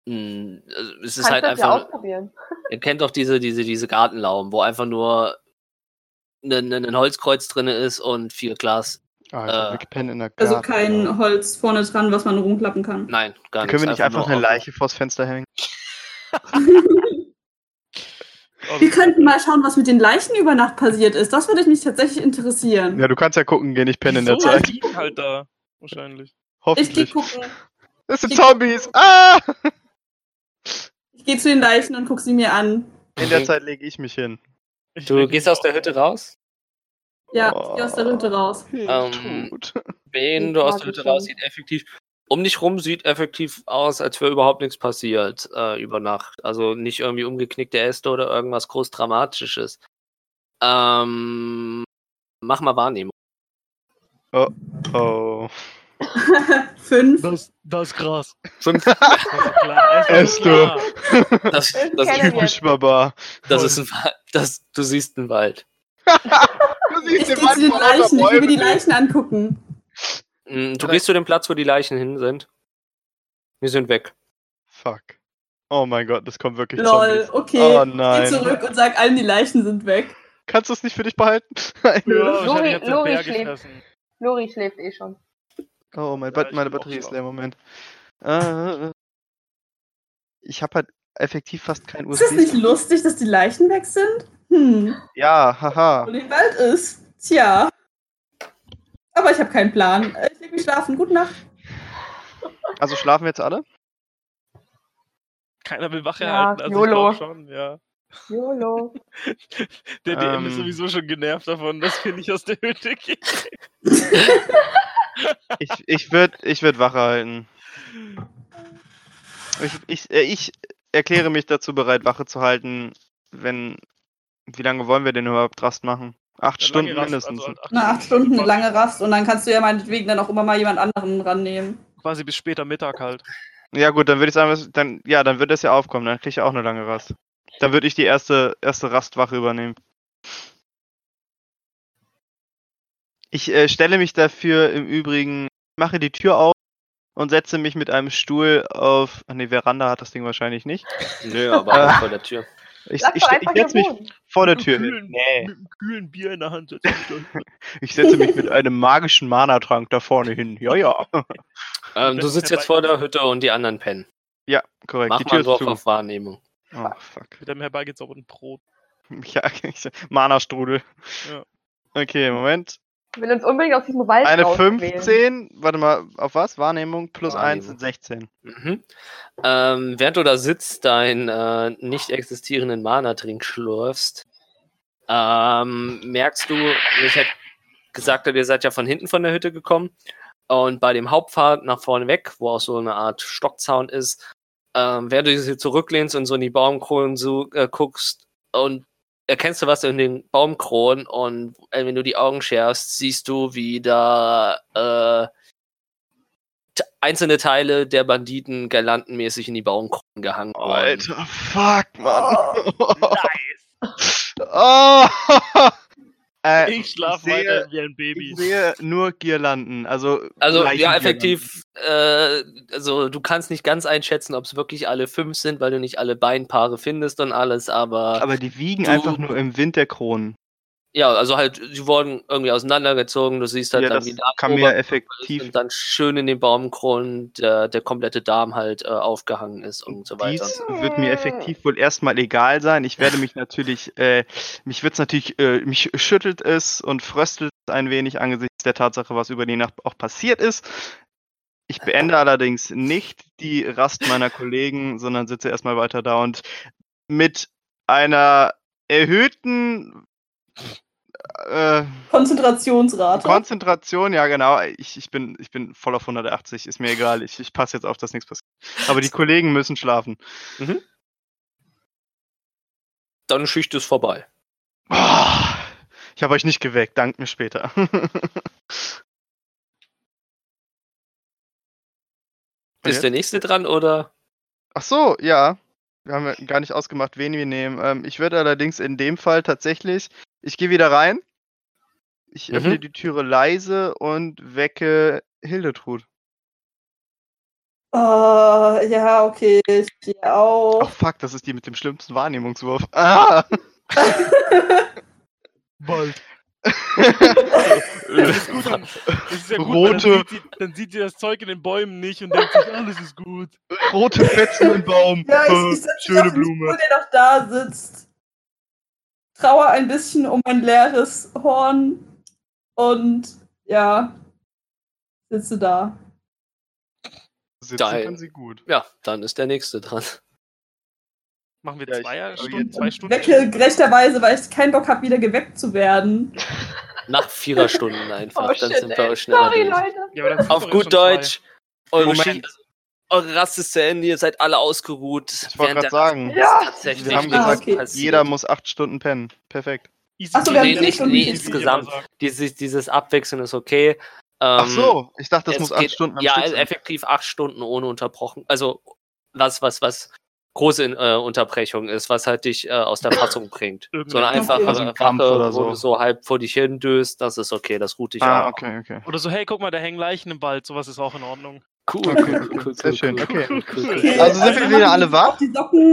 Also, es ist halt einfach. Ihr kennt doch diese Gartenlauben, wo einfach nur ein Holzkreuz drin ist und 4 Glas. Also kein Holz vorne dran, was man rumklappen kann. Nein, gar nicht. Können wir nicht einfach eine Leiche vors Fenster hängen? Wir könnten mal schauen, was mit den Leichen über Nacht passiert ist. Das würde mich tatsächlich interessieren. Ja, du kannst ja gucken gehen, ich penne in der Zeit. Die liegen halt da, wahrscheinlich. Hoffentlich. Ich geh gucken. Das sind Zombies! Ah! Ich gehe zu den Leichen und guck sie mir an. In der Zeit lege ich mich hin. Du gehst aus der Hütte raus? Ja, ich gehe aus der Hütte raus. Wenn du aus der Hütte raus, sieht effektiv um dich rum sieht effektiv aus, als wäre überhaupt nichts passiert über Nacht. Also nicht irgendwie umgeknickte Äste oder irgendwas groß Dramatisches. Mach mal Wahrnehmung. Oh, oh. 5. Das ist krass. 5. Äste. Das ist typisch Baba. Du siehst einen Wald. Ich gehe zu den Leichen, ich will mir die Leichen angucken. Du gehst zu dem Platz, wo die Leichen hin sind. Wir sind weg. Fuck. Oh mein Gott, das kommt wirklich Zombies. Okay. Oh nein. Geh zurück und sag allen, die Leichen sind weg. Kannst du es nicht für dich behalten? Nein. Lori schläft eh schon. Oh, meine Batterie ist leer, Moment. Ich habe halt effektiv fast kein USB. Ist das nicht lustig, dass die Leichen weg sind? Ja, haha. Wo den Wald ist. Tja. Aber ich habe keinen Plan. Ich leg mich schlafen. Gute Nacht. Also schlafen wir jetzt alle? Keiner will Wache halten. Also YOLO. Ich glaub schon, ja. YOLO. Der DM ist sowieso schon genervt davon, dass wir nicht aus der Hütte gehen. Ich würd Wache halten. Ich erkläre mich dazu bereit, Wache zu halten, wenn... Wie lange wollen wir denn überhaupt Rast machen? 8 Stunden Rast, mindestens. Also 8 Stunden lange Rast und dann kannst du ja meinetwegen dann auch immer mal jemand anderen rannehmen. Quasi bis später Mittag halt. Ja gut, dann würde ich sagen, dann wird das ja aufkommen, dann kriege ich auch eine lange Rast. Dann würde ich die erste Rastwache übernehmen. Ich stelle mich dafür im Übrigen, mache die Tür auf und setze mich mit einem Stuhl auf... Ach ne, Veranda hat das Ding wahrscheinlich nicht. Nö, aber vor der Tür. Ich setze mich vor der Tür hin. Nee. Mit einem kühlen Bier in der Hand. Ich setze mich mit einem magischen Mana-Trank da vorne hin. Ja. Du sitzt jetzt vor der Hütte und die anderen pennen. Ja, korrekt. Mach die Tür drauf auf Wahrnehmung. Oh, fuck. Mit dem herbeigezaubert Brot. Ja, Mana-Strudel. Ja. Okay, Moment. Wir will uns unbedingt aus diesem Wald eine 15, warte mal, auf was? Wahrnehmung plus 1 sind 16. Mhm. Während du da sitzt, deinen nicht existierenden Mana-Trink schlürfst, merkst du, ich hätte gesagt, ihr seid ja von hinten von der Hütte gekommen und bei dem Hauptpfad nach vorne weg, wo auch so eine Art Stockzaun ist, während du hier zurücklehnst und so in die Baumkronen guckst und erkennst du was in den Baumkronen und wenn du die Augen schärfst, siehst du, wie da einzelne Teile der Banditen girlandenmäßig in die Baumkronen gehangen wurden. Alter, fuck, Mann. Oh, nice. Ich schlafe weiter wie ein Baby. Ich sehe nur Girlanden. Also ja, effektiv. Also du kannst nicht ganz einschätzen, ob es wirklich alle 5 sind, weil du nicht alle Beinpaare findest und alles, aber... Aber die wiegen einfach nur im Wind der Kronen. Ja, also halt, die wurden irgendwie auseinandergezogen. Du siehst halt ja, dann, wie da kam mir effektiv und dann schön in den Baumkronen der komplette Darm halt aufgehangen ist und so weiter. Dies wird mir effektiv wohl erstmal egal sein. Ich werde mich natürlich, mich schüttelt es und fröstelt es ein wenig angesichts der Tatsache, was über die Nacht auch passiert ist. Ich beende allerdings nicht die Rast meiner Kollegen, sondern sitze erstmal weiter da und mit einer erhöhten Konzentrationsrate. Konzentration, ja genau. Ich bin voll auf 180, ist mir egal. Ich passe jetzt auf, dass nichts passiert. Aber die Kollegen müssen schlafen. Mhm. Dann Schicht ist vorbei. Oh, ich habe euch nicht geweckt, dankt mir später. Ist der nächste dran, oder? Ach so, ja. Wir haben ja gar nicht ausgemacht, wen wir nehmen. Ich würde allerdings in dem Fall tatsächlich... Ich gehe wieder rein, ich öffne die Türe leise und wecke Hildetrud. Oh, ja, okay, ich gehe auch. Oh fuck, das ist die mit dem schlimmsten Wahrnehmungswurf. Ah! Bald. Das ist gut, das ist ja gut, rote. Dann sieht sie das Zeug in den Bäumen nicht und denkt sich, alles ist gut. Rote Fetzen im Baum, ja, ich schöne Blume. Wo der noch da sitzt. Trauer ein bisschen um ein leeres Horn und ja, sitze da. Sitzen kann sie gut. Ja, dann ist der Nächste dran. Machen wir 2 Stunden? Ich wecke gerechterweise, weil ich keinen Bock habe, wieder geweckt zu werden. Nach 4er Stunden einfach, dann sind wir schneller. Sorry, Leute. Ja, auf gut Deutsch, Eure Rast ist zu Ende, ihr seid alle ausgeruht. Ich wollte gerade sagen, wir haben gesagt, jeder muss 8 Stunden pennen. Perfekt. Achso, wir haben nicht insgesamt. Dieses Abwechseln ist okay. Ach so, ich dachte, das muss 8 Stunden am Stück sein. Ja, effektiv 8 Stunden ohne unterbrochen. Also was große Unterbrechung ist, was halt dich aus der Fassung bringt. Sondern einfach wo du so halb vor dich hin döst, das ist okay, das ruht dich auch. Okay. Oder so, hey, guck mal, da hängen Leichen im Wald, sowas ist auch in Ordnung. Cool. Sehr schön. Okay. Also sind wir wieder alle wach?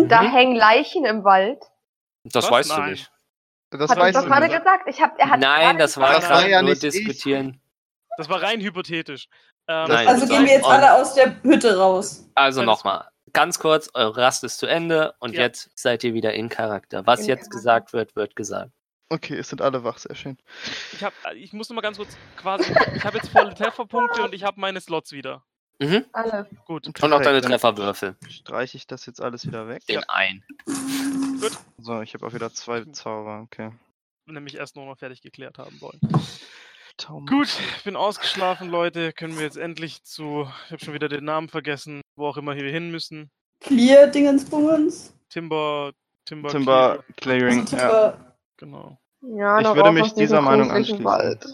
Da hängen Leichen im Wald. Das weißt du nicht. Das hat weißt du nicht. Gerade gesagt. Nein, das war gerade nur diskutieren. Das war rein hypothetisch. Also gehen wir jetzt alle aus der Hütte raus. Also nochmal, ganz kurz, eure Rast ist zu Ende und jetzt seid ihr wieder in Charakter. Was jetzt gesagt wird, wird gesagt. Okay, es sind alle wach, sehr schön. Ich muss nochmal ganz kurz ich habe jetzt volle Trefferpunkte und ich habe meine Slots wieder. Mhm. Alle. Gut. Und auch deine Trefferwürfel. Streiche ich das jetzt alles wieder weg? Den einen. Gut. So, ich habe auch wieder 2 Zauber, okay. Nämlich erst nochmal fertig geklärt haben wollen. Gut, ich bin ausgeschlafen, Leute. Können wir jetzt endlich ich habe schon wieder den Namen vergessen, wo auch immer wir hin müssen. Clear-Dingensbungens? Timber Clearing, ja. Genau. Ja, ich würde mich dieser Meinung anschließen. Wald.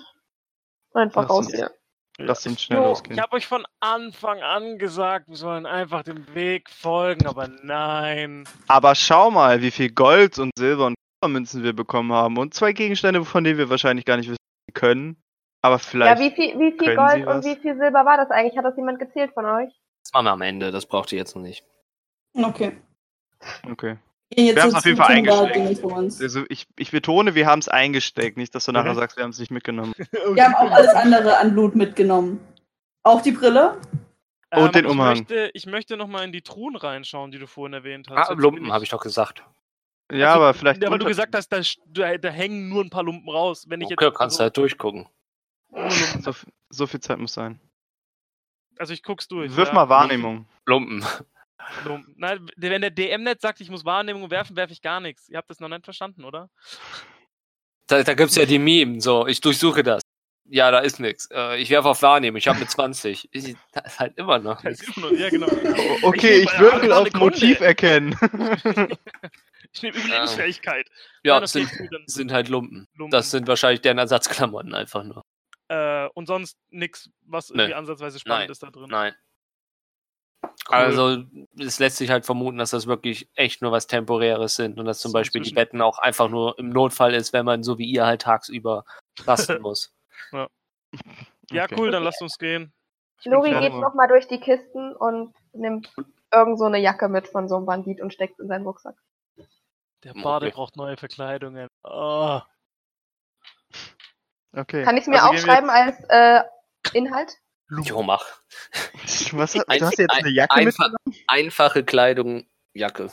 Einfach raus hier. Lass uns schnell losgehen. Ich habe euch von Anfang an gesagt, wir sollen einfach dem Weg folgen, aber nein. Aber schau mal, wie viel Gold und Silber und Silbermünzen wir bekommen haben und 2 Gegenstände, von denen wir wahrscheinlich gar nicht wissen können. Aber vielleicht. Ja, wie viel Gold und wie viel Silber war das eigentlich? Hat das jemand gezählt von euch? Das machen wir am Ende, das braucht ihr jetzt noch nicht. Okay. Wir haben es auf jeden Fall eingesteckt. Also ich betone, wir haben es eingesteckt. Nicht, dass du nachher sagst, wir haben es nicht mitgenommen. Wir haben auch alles andere an Blut mitgenommen. Auch die Brille? Und den Umhang. Ich möchte nochmal in die Truhen reinschauen, die du vorhin erwähnt hast. Ah, Lumpen, habe ich doch gesagt. Ja, also, aber vielleicht... Ja, weil du gesagt hast, da hängen nur ein paar Lumpen raus. Wenn ich kannst du halt durchgucken. So viel Zeit muss sein. Also ich guck's durch. Wirf mal Wahrnehmung. Lumpen. Nein, wenn der DM-Net sagt, ich muss Wahrnehmung werfen, werfe ich gar nichts. Ihr habt das noch nicht verstanden, oder? Da gibt's ja die Meme, so, ich durchsuche das. Ja, da ist nichts. Ich werfe auf Wahrnehmung, ich habe eine 20. Da ist halt immer noch nichts. Ja, genau. Okay, ich würfel auf Motiv erkennen. Ich nehme Überlebensfähigkeit. Ja, das sind halt Lumpen. Das sind wahrscheinlich deren Ersatzklamotten einfach nur. Und sonst nichts, was irgendwie ansatzweise spannend ist da drin. Nein. Cool. Also, es lässt sich halt vermuten, dass das wirklich echt nur was Temporäres sind und dass zum Beispiel die Betten auch einfach nur im Notfall ist, wenn man so wie ihr halt tagsüber rasten muss. Ja, okay. Cool, dann lasst uns gehen. Lori geht nochmal durch die Kisten und nimmt irgend so eine Jacke mit von so einem Bandit und steckt in seinen Rucksack. Der Bade braucht neue Verkleidungen. Oh. Okay. Kann ich es mir aufschreiben als Inhalt? Jo, mach. Du hast jetzt eine Jacke mitgenommen? Einfache Kleidung, Jacke.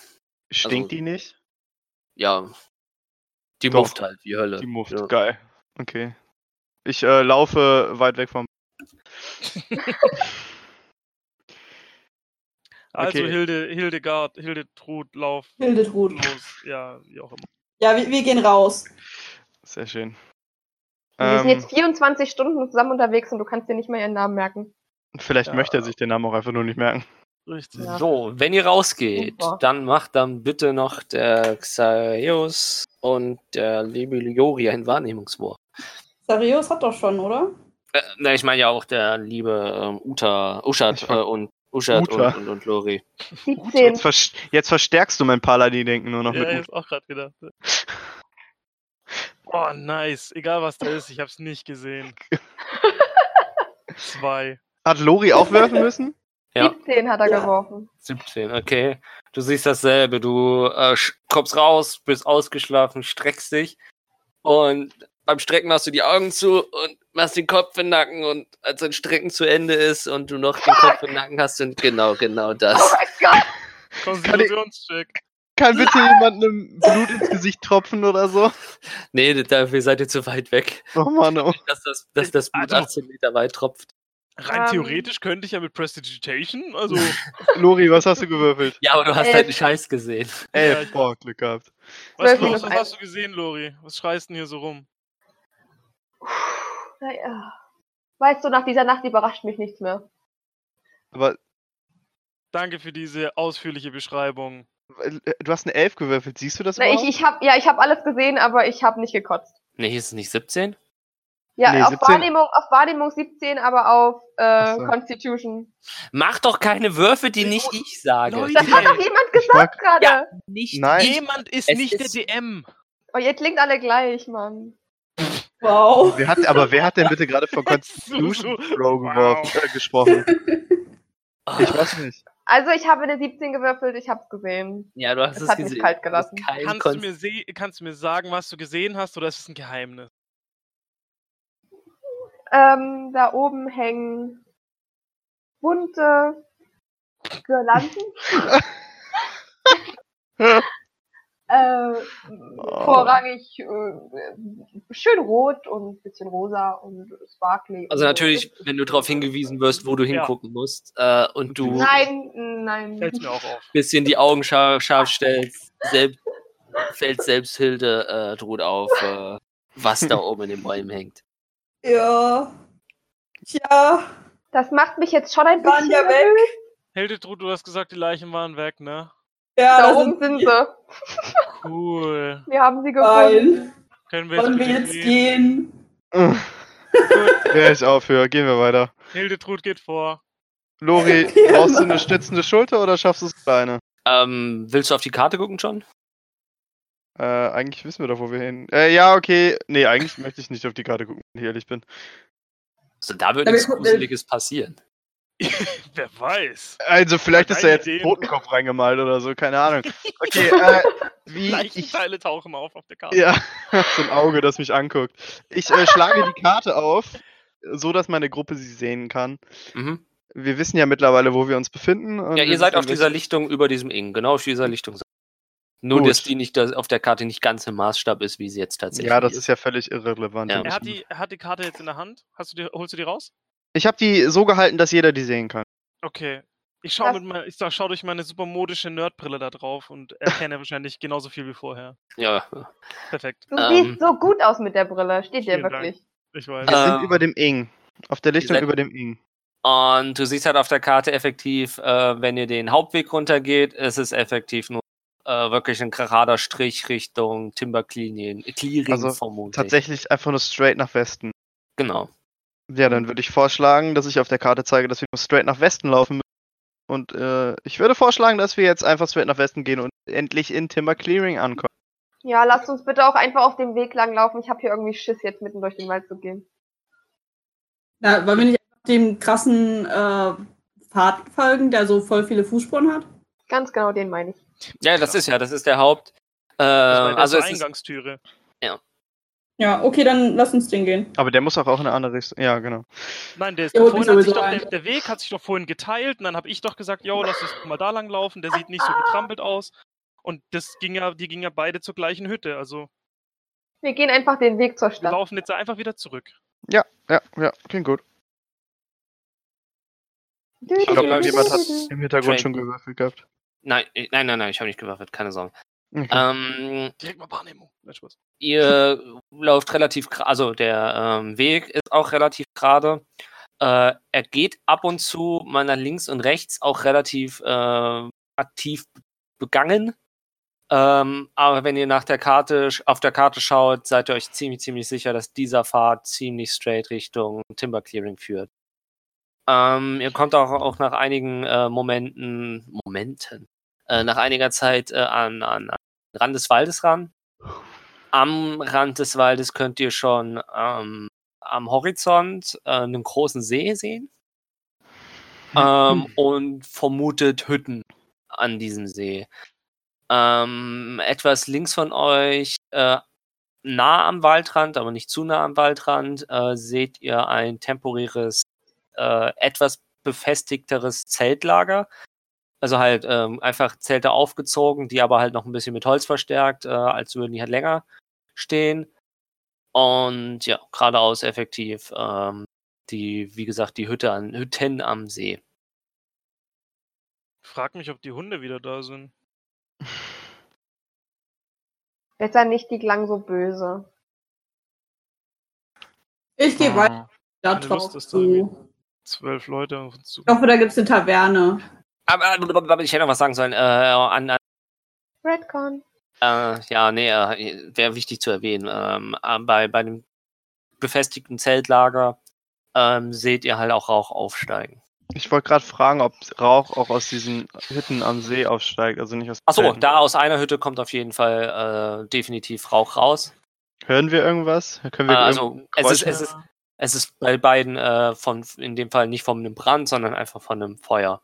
Stinkt die nicht? Ja. Die mufft halt, die Hölle. Die mufft, geil. Okay. Ich laufe weit weg vom... Also Hildetrud, lauf. Hildetrud. Los. Ja, wie auch immer. Ja, wir gehen raus. Sehr schön. Wir sind jetzt 24 Stunden zusammen unterwegs und du kannst dir nicht mehr ihren Namen merken. Vielleicht möchte er sich den Namen auch einfach nur nicht merken. Richtig. Ja. So, wenn ihr rausgeht, dann macht dann bitte noch der Xareus und der Liebe einen Wahrnehmungswurf. Xareus hat doch schon, oder? Na, ich meine ja auch der liebe Uschat und Lori. 17. Jetzt verstärkst du mein Paladin-Denken nur noch mit. Ja, ich hab's auch gerade gedacht. Oh, nice. Egal, was da ist, ich hab's nicht gesehen. 2. Hat Lori auch werfen müssen? Ja. 17 hat er geworfen. 17, okay. Du siehst dasselbe. Du kommst raus, bist ausgeschlafen, streckst dich und beim Strecken machst du die Augen zu und machst den Kopf in den Nacken und als dein Strecken zu Ende ist und du noch den Kopf in den Nacken hast, sind genau das. Oh mein Gott! Konstitutionscheck. Kann bitte jemandem Blut ins Gesicht tropfen oder so? Nee, dafür seid ihr zu weit weg. Oh Mann, oh. Dass das Blut 18 Meter weit tropft. Rein theoretisch könnte ich ja mit Prestidigitation, also... Lori, was hast du gewürfelt? Ja, aber du hast halt einen Scheiß gesehen. Boah, Glück gehabt. Was hast du gesehen, Lori? Was schreist denn hier so rum? Naja. Weißt du, nach dieser Nacht überrascht mich nichts mehr. Aber danke für diese ausführliche Beschreibung. Du hast eine 11 gewürfelt, siehst du das überhaupt? Ich habe alles gesehen, aber ich habe nicht gekotzt. Nee, ist es nicht 17? Ja, nee, auf 17. Wahrnehmung 17, aber auf Constitution. Mach doch keine Würfe, die nicht ich sage. Leute, das hat doch jemand gesagt gerade. Ja, jemand ist es nicht ist der DM. Oh, ihr klingt alle gleich, Mann. Wow. Wer hat denn bitte gerade von Constitution gesprochen? Ich weiß nicht. Also ich habe eine 17 gewürfelt, ich hab's gesehen. Ja, du hast es gesehen. Hat mich kalt gelassen. Kannst du mir sagen, was du gesehen hast, oder ist es ein Geheimnis? Da oben hängen bunte Girlanden. Vorrangig schön rot und ein bisschen rosa und sparkly. Also natürlich, wenn du darauf hingewiesen wirst, wo du hingucken musst und du ein bisschen die Augen scharf stellst, fällt selbst Hilde droht auf, was da oben in den Bäumen hängt. Ja. Das macht mich jetzt schon ein bisschen weg. Hilde, du hast gesagt, die Leichen waren weg, ne? Ja, da oben sind sie. Cool. Wir haben sie gefunden. Können wir jetzt gehen? Hör ich auf, gehen wir weiter. Hildetrud geht vor. Lori, brauchst du eine stützende Schulter oder schaffst du es alleine? Willst du auf die Karte gucken, John? Eigentlich wissen wir doch, wo wir hin. Ja, okay. Nee, eigentlich möchte ich nicht auf die Karte gucken, wenn ich ehrlich bin. Also da wird nichts Gruseliges passieren. Wer weiß. Also vielleicht ist da jetzt ein Totenkopf reingemalt oder so, keine Ahnung. Okay, Leichenteile tauchen auf der Karte. Ja, so ein Auge, das mich anguckt. Ich schlage die Karte auf, so dass meine Gruppe sie sehen kann. Mhm. Wir wissen ja mittlerweile, wo wir uns befinden. Und ja, ihr seid auf dieser Lichtung über diesem Ing, genau auf dieser Lichtung. Nur, dass die nicht auf der Karte nicht ganz im Maßstab ist, wie sie jetzt tatsächlich ist. Ja, das ist ja völlig irrelevant. Ja. Er hat die Karte jetzt in der Hand. Holst du die raus? Ich habe die so gehalten, dass jeder die sehen kann. Okay. Ich schaue durch meine super modische Nerdbrille da drauf und erkenne wahrscheinlich genauso viel wie vorher. Ja. Perfekt. Du siehst so gut aus mit der Brille. Steht dir wirklich. Dank. Ich weiß. Wir sind über dem Ing. Auf der Lichtung über dem Ing. Und du siehst halt auf der Karte effektiv, wenn ihr den Hauptweg runtergeht, ist es effektiv nur wirklich ein gerader Strich Richtung Timber Clearing, also vermutlich. Tatsächlich einfach nur straight nach Westen. Genau. Ja, dann würde ich vorschlagen, dass ich auf der Karte zeige, dass wir straight nach Westen laufen müssen. Und ich würde vorschlagen, dass wir jetzt einfach straight nach Westen gehen und endlich in Timber Clearing ankommen. Ja, lasst uns bitte auch einfach auf dem Weg lang laufen. Ich habe hier irgendwie Schiss, jetzt mitten durch den Wald zu gehen. Na, wollen wir nicht auf dem krassen Pfad folgen, der so voll viele Fußspuren hat? Ganz genau, den meine ich. Ja, das ist der Haupt. Also es Eingangstüre. Ja. Ja, okay, dann lass uns den gehen. Aber der muss auch in eine andere Richtung. Ja, genau. Nein, der Weg hat sich doch vorhin geteilt und dann habe ich doch gesagt, yo, lass uns mal da lang laufen, der sieht nicht so getrampelt aus. Und die gingen ja beide zur gleichen Hütte, also. Wir gehen einfach den Weg zur Stadt. Wir laufen jetzt einfach wieder zurück. Ja, klingt gut. Ich glaube, jemand hat im Hintergrund schon gewürfelt gehabt. Nein, ich habe nicht gewürfelt, keine Sorge. Okay. Direkt mal Wahrnehmung. Ihr läuft relativ gerade, also der Weg ist auch relativ gerade. Er geht ab und zu mal nach links und rechts auch relativ aktiv begangen. Aber wenn ihr auf der Karte schaut, seid ihr euch ziemlich, ziemlich sicher, dass dieser Pfad ziemlich straight Richtung Timber Clearing führt. Ihr kommt auch nach einigen Momenten. Nach einiger Zeit an den Rand des Waldes ran. Am Rand des Waldes könnt ihr schon am Horizont einen großen See sehen und vermutet Hütten an diesem See. Etwas links von euch, nah am Waldrand, aber nicht zu nah am Waldrand, seht ihr ein temporäres, etwas befestigteres Zeltlager. Also halt einfach Zelte aufgezogen, die aber halt noch ein bisschen mit Holz verstärkt, als würden die halt länger stehen. Und ja, geradeaus effektiv die Hütten am See. Frag mich, ob die Hunde wieder da sind. Besser nicht, die klang so böse. Ich gehe weiter. Da drauf. 12 Leute auf uns zu. Ich hoffe, da gibt's eine Taverne. Aber ich hätte noch was sagen sollen. An Redcon. Wäre wichtig zu erwähnen. Bei dem befestigten Zeltlager seht ihr halt auch Rauch aufsteigen. Ich wollte gerade fragen, ob Rauch auch aus diesen Hütten am See aufsteigt, also nicht aus. Achso, da aus einer Hütte kommt auf jeden Fall definitiv Rauch raus. Hören wir irgendwas? Können wir es ist bei beiden in dem Fall nicht von einem Brand, sondern einfach von einem Feuer.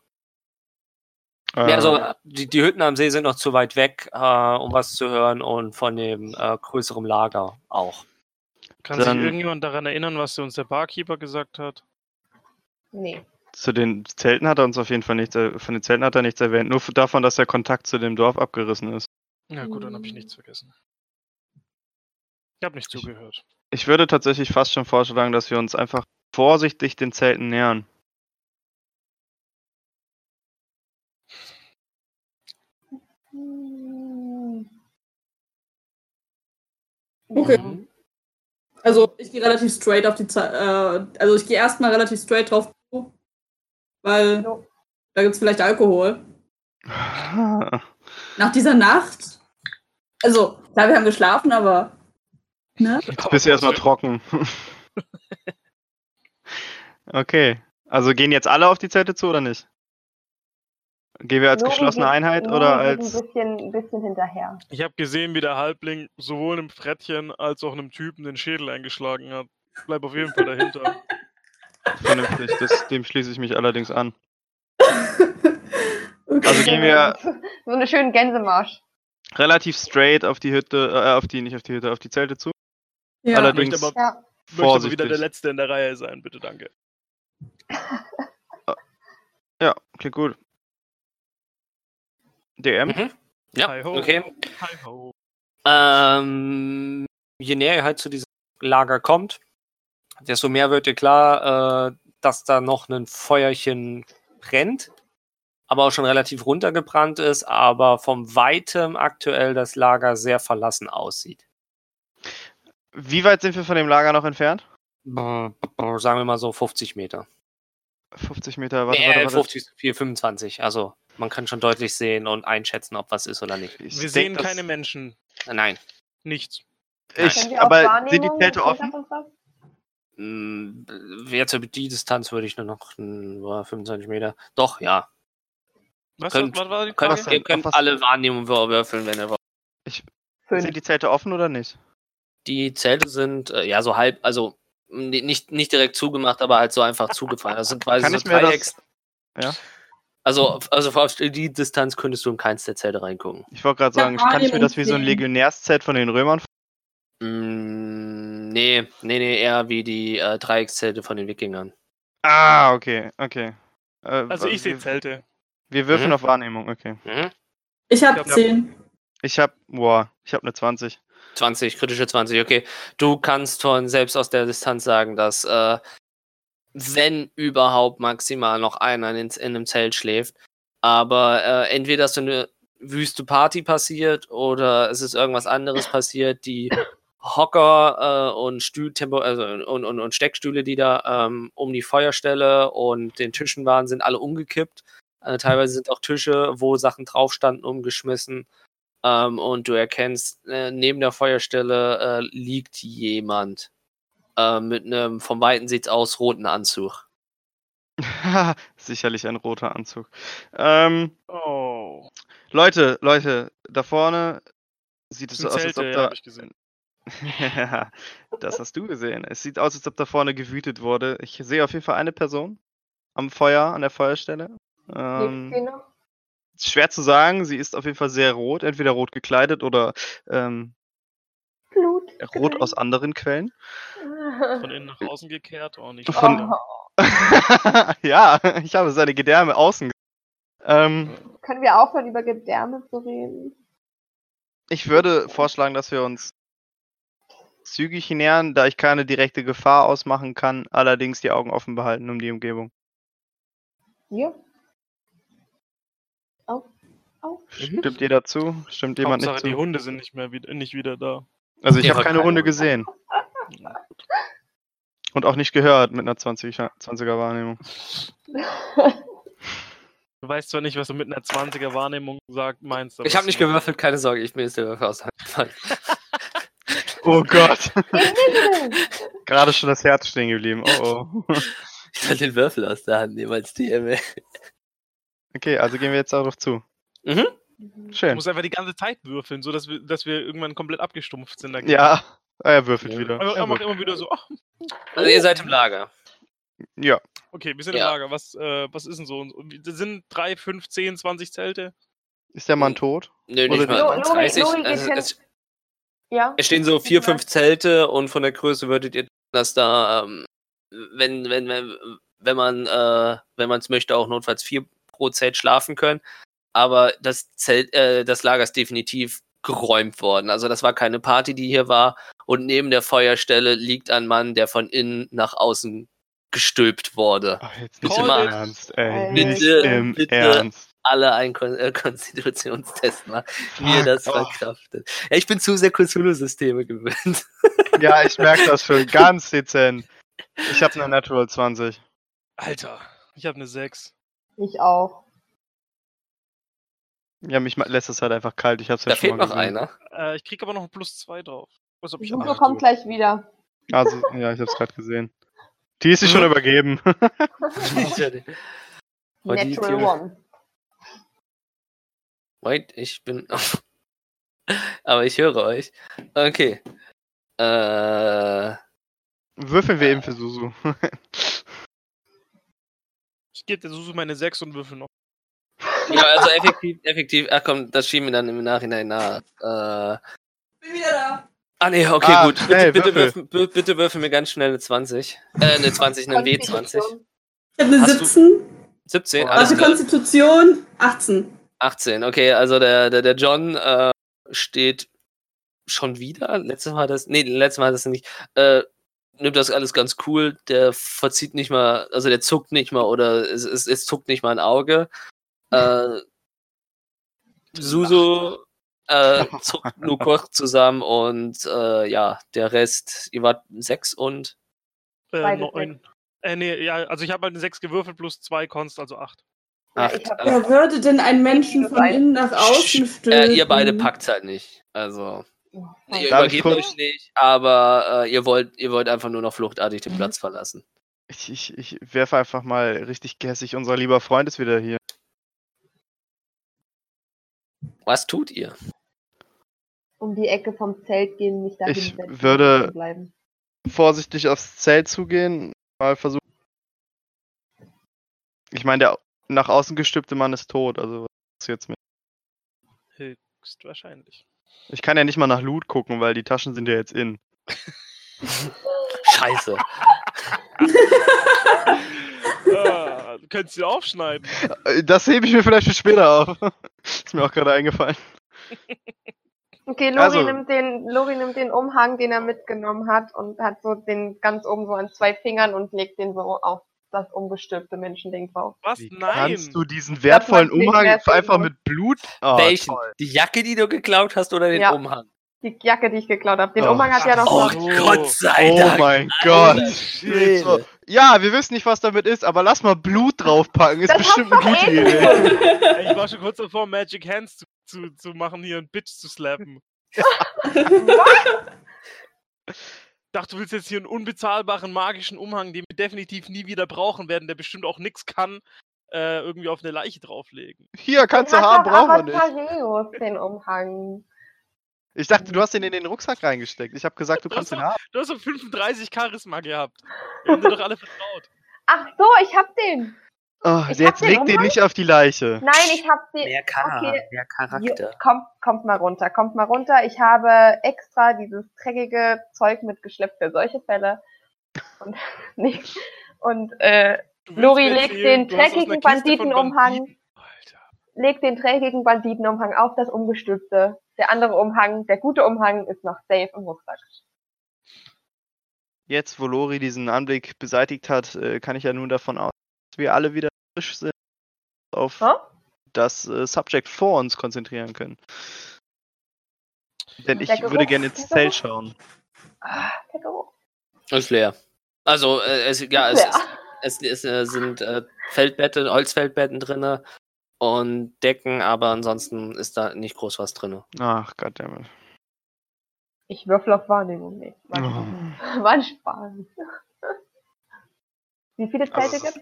Ja, also die Hütten am See sind noch zu weit weg, um was zu hören, und von dem größeren Lager auch. Kann sich irgendjemand daran erinnern, was uns der Barkeeper gesagt hat? Nee. Zu den Zelten hat er uns auf jeden Fall nichts erwähnt, nur davon, dass der Kontakt zu dem Dorf abgerissen ist. Ja gut, dann habe ich nichts vergessen. Ich habe nicht zugehört. Ich würde tatsächlich fast schon vorschlagen, dass wir uns einfach vorsichtig den Zelten nähern. Okay. Also ich gehe relativ straight auf die ich gehe erstmal relativ straight drauf, weil da gibt's vielleicht Alkohol. Nach dieser Nacht? Also, klar, wir haben geschlafen, aber ne? Jetzt bist du erstmal trocken. Okay. Also gehen jetzt alle auf die Zelte zu oder nicht? Gehen wir als geschlossene Einheit oder als... Ein bisschen hinterher. Ich habe gesehen, wie der Halbling sowohl einem Frettchen als auch einem Typen den Schädel eingeschlagen hat. Bleib auf jeden Fall dahinter. Vernünftig, dem schließe ich mich allerdings an. Okay. Also gehen wir... So eine schöne Gänsemarsch. Relativ straight auf die Hütte, auf die Zelte zu. Ja. Allerdings möchte aber wieder der Letzte in der Reihe sein, bitte, danke. Ja, klingt gut. DM? Mhm. Ja, hi-ho. Okay. Hi-ho. Je näher ihr halt zu diesem Lager kommt, desto mehr wird dir klar, dass da noch ein Feuerchen brennt, aber auch schon relativ runtergebrannt ist, aber vom Weitem aktuell das Lager sehr verlassen aussieht. Wie weit sind wir von dem Lager noch entfernt? Sagen wir mal so 50 Meter. 50 Meter? 25, also... Man kann schon deutlich sehen und einschätzen, ob was ist oder nicht. Wir sehen keine Menschen. Nein. Nichts. Aber sind die Zelte offen? Jetzt über die Distanz würde ich nur noch 25 Meter. Doch, ja. Ihr könnt alle Wahrnehmungen würfeln, wenn ihr wollt. Sind die Zelte offen oder nicht? Die Zelte sind so halb, also nicht direkt zugemacht, aber halt so einfach zugefallen. Das sind quasi so Dreiecks. Ja. Also auf die Distanz könntest du in keins der Zelte reingucken. Ich wollte gerade sagen, kann ich mir das wie so ein Legionärszelt von den Römern vorstellen? Nee, eher wie die Dreieckszelte von den Wikingern. Ah, okay. Also ich sehe Zelte. Wir würfeln auf Wahrnehmung, okay. Mhm. Ich habe 10. Ich habe eine 20. 20, kritische 20, okay. Du kannst von selbst aus der Distanz sagen, dass... wenn überhaupt maximal noch einer in einem Zelt schläft. Aber entweder ist so eine wüste Party passiert oder es ist irgendwas anderes passiert. Die Hocker und Steckstühle, die da um die Feuerstelle und den Tischen waren, sind alle umgekippt. Teilweise sind auch Tische, wo Sachen drauf standen, umgeschmissen. Und du erkennst, neben der Feuerstelle liegt jemand. Mit einem, vom Weiten sieht's aus, roten Anzug. Sicherlich ein roter Anzug. Leute, da vorne sieht es so aus, als ob da... Ja, das hast du gesehen. Es sieht aus, als ob da vorne gewütet wurde. Ich sehe auf jeden Fall eine Person an der Feuerstelle. Schwer zu sagen, sie ist auf jeden Fall sehr rot, entweder rot gekleidet oder... Blut. Rot aus anderen Quellen. Von innen nach außen gekehrt. Ja, ich habe seine Gedärme außen. Können wir aufhören, über Gedärme zu reden? Ich würde vorschlagen, dass wir uns zügig nähern, da ich keine direkte Gefahr ausmachen kann, allerdings die Augen offen behalten um die Umgebung. Ja. Stimmt ihr dazu? Stimmt jemand nicht zu? Die Hunde sind nicht wieder da. Also ich habe keine Hunde gesehen. Und auch nicht gehört mit einer 20er-Wahrnehmung. Du weißt zwar nicht, was du mit einer 20er-Wahrnehmung meinst. Ich habe nicht gewürfelt, keine Sorge, ich bin jetzt der Würfel aus der Hand gefallen. Oh Gott. Gerade schon das Herz stehen geblieben, oh oh. Ich soll den Würfel aus der Hand nehmen als DM, ey. Okay, also gehen wir jetzt darauf zu. Mhm. Schön. Du musst einfach die ganze Zeit würfeln, sodass wir irgendwann komplett abgestumpft sind. Dagegen. Ja, er würfelt wieder. Er macht immer wieder so. Oh. Also ihr seid im Lager. Ja. Okay, wir sind im Lager. Was ist denn so? Sind 3, 5, 10, 20 Zelte? Ist der Mann tot? Nö, nicht mal. 30. Es stehen so 4, 5 Zelte und von der Größe würdet ihr, dass da, wenn man es möchte, auch notfalls 4 pro Zelt schlafen können. Aber das Lager ist definitiv geräumt worden. Also das war keine Party, die hier war. Und neben der Feuerstelle liegt ein Mann, der von innen nach außen gestülpt wurde. Ach, jetzt bitte mal. Ernst, ey. Bitte Ernst. Alle einen Konstitutionstest machen, wie ihr das verkraftet. Ja, ich bin zu sehr Cthulhu-Systeme gewöhnt. Ja, ich merke das schon ganz dezent. Ich habe eine Natural 20. Alter, ich habe eine 6. Ich auch. Ja, mich lässt es halt einfach kalt. Ich hab's ja schon mal gesehen. Da fehlt noch einer. Ich krieg aber noch ein +2 drauf. Suzo kommt gleich wieder. Also, ja, ich hab's gerade gesehen. Die ist sich schon übergeben. Natural One. Wait, ich bin... aber ich höre euch. Okay. Würfeln wir eben für Suzu. Ich gebe der Suzu meine 6 und würfel noch. Ja, also effektiv. Ach komm, das schieben wir dann im Nachhinein nach. Bin wieder da. Ah nee, okay, gut. Schnell, bitte würfel mir ganz schnell eine 20. Eine 20, eine W20. Ich hab eine 17. 17, alles klar. Konstitution, 18. 18, okay, also der John steht schon wieder. Letztes Mal hat das nicht. Nimmt das alles ganz cool. Der verzieht nicht mal, also der zuckt nicht mal oder es zuckt nicht mal ein Auge. Suzu zuckt nur kurz zusammen und der Rest, ihr wart 6 und 9. Also ich habe halt eine 6 gewürfelt +2 Konst, also 8. Wer würde denn einen Menschen von innen nach außen stülpen? Ihr beide packt's halt nicht. Also ihr übergebt euch nicht, aber ihr wollt einfach nur noch fluchtartig den Platz verlassen. Ich werfe einfach mal richtig gehässig, unser lieber Freund ist wieder hier. Was tut ihr? Um die Ecke vom Zelt gehen, nicht dahin zu bleiben. Ich würde vorsichtig aufs Zelt zugehen, mal versuchen. Ich meine, der nach außen gestülpte Mann ist tot, also was passiert jetzt mit? Höchstwahrscheinlich. Ich kann ja nicht mal nach Loot gucken, weil die Taschen sind ja jetzt in. Scheiße. Du könntest sie aufschneiden. Das hebe ich mir vielleicht für später auf. Ist mir auch gerade eingefallen. Okay, Lori nimmt den Umhang, den er mitgenommen hat, und hat so den ganz oben so an 2 Fingern und legt den so auf das umgestülpte Menschending drauf. Was? Wie Nein! Kannst du diesen wertvollen Umhang einfach mit Blut... Oh, welchen? Toll. Die Jacke, die du geklaut hast, oder den Umhang? Die Jacke, die ich geklaut habe. Den Umhang hat ja noch... Oh Gott sei Dank! Oh mein Gott! Ja, wir wissen nicht, was damit ist, aber lass mal Blut draufpacken. Ist das bestimmt eine gute Idee. Ich war schon kurz davor, Magic Hands zu machen hier und Bitch zu slappen. Ja. Ich dachte, du willst jetzt hier einen unbezahlbaren magischen Umhang, den wir definitiv nie wieder brauchen werden, der bestimmt auch nichts kann, irgendwie auf eine Leiche drauflegen. Hier, kannst du haben, brauchen wir nicht. Den Umhang. Ich dachte, du hast ihn in den Rucksack reingesteckt. Ich habe gesagt, du kannst ihn haben. Du hast doch 35 Charisma gehabt. Wir haben dir doch alle vertraut. Ach so, ich hab den. Oh, jetzt leg den nicht auf die Leiche. Nein, ich hab den. Mehr Charakter. Kommt mal runter. Ich habe extra dieses dreckige Zeug mitgeschleppt für solche Fälle. Und Lori legt den dreckigen Banditenumhang. Legt den dreckigen Banditenumhang auf das umgestülpte. Der andere Umhang, der gute Umhang, ist noch safe im Rucksack. Jetzt, wo Lori diesen Anblick beseitigt hat, kann ich ja nun davon aus, dass wir alle wieder frisch sind, auf das Subject vor uns konzentrieren können. Denn ich würde gerne ins Zelt schauen. Ah, der Geruch. Ist leer. Also, es sind Feldbetten, Holzfeldbetten drin und Decken, aber ansonsten ist da nicht groß was drin. Ach, goddammit. Ich würfel auf Wahrnehmung nicht. War ein Spaß. Wie viele Zelte gibt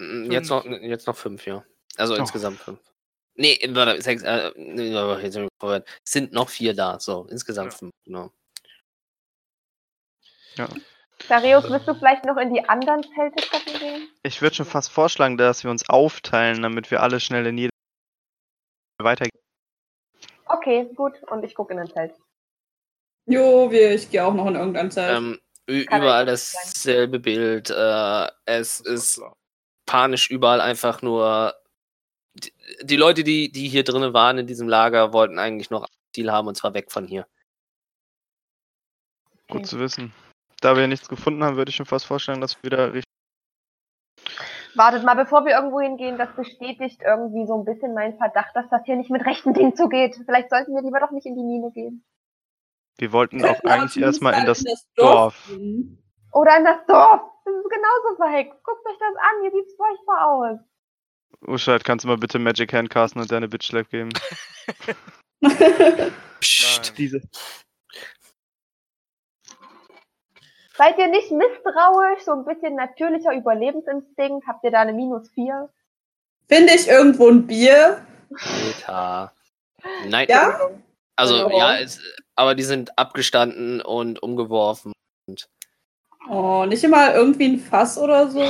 es? Jetzt noch 5, ja. Also insgesamt 5. Nee, warte, 6, sind noch 4 da, so, insgesamt 5, genau. Ja. Darius, willst du vielleicht noch in die anderen Zelte gucken gehen? Ich würde schon fast vorschlagen, dass wir uns aufteilen, damit wir alle schnell in jede weitergehen. Okay, gut. Und ich gucke in ein Zelt. Jo, ich gehe auch noch in irgendein Zelt. Überall dasselbe Bild. Es ist panisch überall einfach nur... Die Leute, die hier drinnen waren in diesem Lager, wollten eigentlich noch ein Ziel haben, und zwar weg von hier. Okay. Gut zu wissen. Da wir nichts gefunden haben, würde ich schon fast vorstellen, dass wir wieder richtig... Wartet mal, bevor wir irgendwo hingehen, das bestätigt irgendwie so ein bisschen meinen Verdacht, dass das hier nicht mit rechten Dingen zugeht. Vielleicht sollten wir lieber doch nicht in die Mine gehen. Wir wollten auch eigentlich erstmal in das Dorf. Oder in das Dorf. Das ist genauso verhext. Guckt euch das an, hier sieht's furchtbar aus. Uschad, kannst du mal bitte Magic Hand casten und deine Bitch Slap geben? Psst, diese. Seid ihr nicht misstrauisch, so ein bisschen natürlicher Überlebensinstinkt? Habt ihr da eine -4? Finde ich irgendwo ein Bier? Alter. Nein. Ja? Also, ja, aber die sind abgestanden und umgeworfen. Oh, nicht immer irgendwie ein Fass oder so?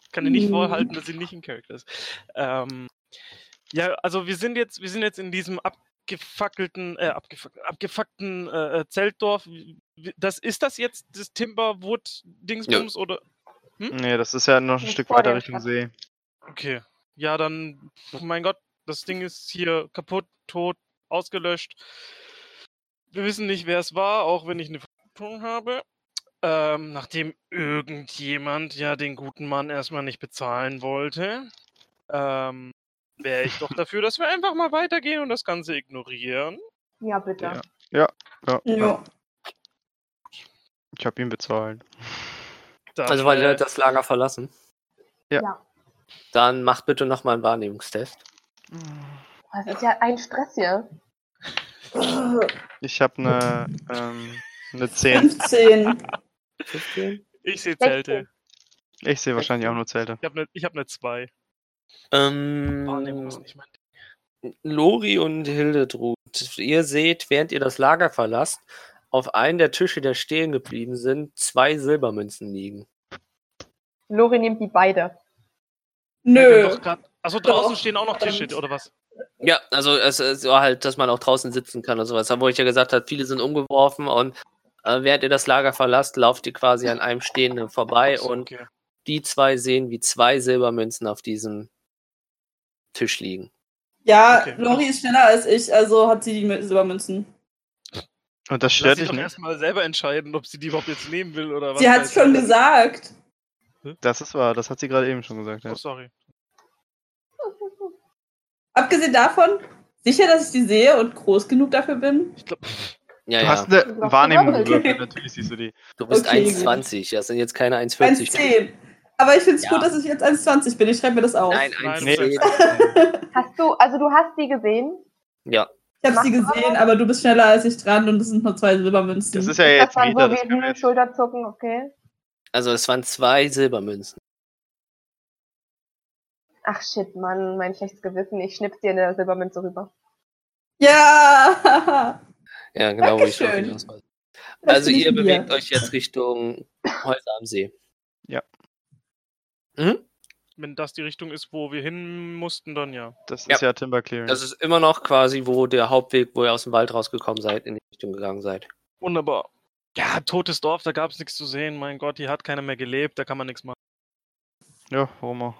Ich kann dir nicht vorhalten, dass sie nicht ein Charakter ist. Ja, also wir sind jetzt in diesem abgefuckten Zeltdorf. Ist das jetzt das Timberwood-Dingsbums oder? Hm? Nee, das ist ja noch ein Stück weiter Richtung See. Okay. Ja, dann, oh mein Gott, das Ding ist hier kaputt, tot, ausgelöscht. Wir wissen nicht, wer es war, auch wenn ich eine Vermutung habe. Nachdem irgendjemand ja den guten Mann erstmal nicht bezahlen wollte, wäre ich doch dafür, dass wir einfach mal weitergehen und das Ganze ignorieren. Ja, bitte. Ja. Ich habe ihn bezahlt. Also, weil er das Lager verlassen? Ja. Dann macht bitte nochmal einen Wahrnehmungstest. Das ist ja ein Stress hier. Ich habe eine 10. 15. Ich sehe Zelte. Ich sehe wahrscheinlich auch nur Zelte. Ich hab eine 2. Lori und Hildetrud, ihr seht, während ihr das Lager verlasst, auf einem der Tische, der stehen geblieben sind, 2 Silbermünzen liegen. Lori nimmt die beide. Nö. Achso, draußen stehen auch noch Tische, oder was? Ja, also es ist halt, dass man auch draußen sitzen kann und sowas. Wo ich ja gesagt habe, viele sind umgeworfen und während ihr das Lager verlasst, lauft ihr quasi an einem Stehenden vorbei und die 2 sehen, wie 2 Silbermünzen auf diesem Tisch liegen. Ja, okay. Lori ist schneller als ich, also hat sie die Silbermünzen. Und das stört dich nicht. Erstmal selber entscheiden, ob sie die überhaupt jetzt nehmen will oder was. Sie hat es schon gesagt. Das ist wahr, das hat sie gerade eben schon gesagt. Ja. Oh, sorry. Abgesehen davon, sicher, dass ich die sehe und groß genug dafür bin? Ich glaube... Ja, du hast eine Wahrnehmung gewürfelt, natürlich siehst du die. Du bist 1,20, das sind jetzt keine 1,40. 1,10. Aber ich finde es gut, dass ich jetzt 1,20 bin, ich schreibe mir das auf. Nein, 1,10. Du hast die gesehen? Ja. Ich habe sie gesehen, aber du bist schneller als ich dran und es sind nur 2 Silbermünzen. Das ist ja jetzt das wieder... Das waren so wie Schulterzucken, okay. Also es waren 2 Silbermünzen. Ach shit, Mann, mein schlechtes Gewissen, ich schnipp's dir eine Silbermünze rüber. Ja! Ja, genau, wo ich drauf. Also ihr bewegt euch jetzt Richtung Häuser am See. Ja. Mhm. Wenn das die Richtung ist, wo wir hin mussten, dann ja. Das ist ja Timber Clearing. Das ist immer noch quasi wo der Hauptweg, wo ihr aus dem Wald rausgekommen seid, in die Richtung gegangen seid. Wunderbar. Ja, totes Dorf, da gab's nichts zu sehen. Mein Gott, hier hat keiner mehr gelebt, da kann man nichts machen. Ja, warum auch.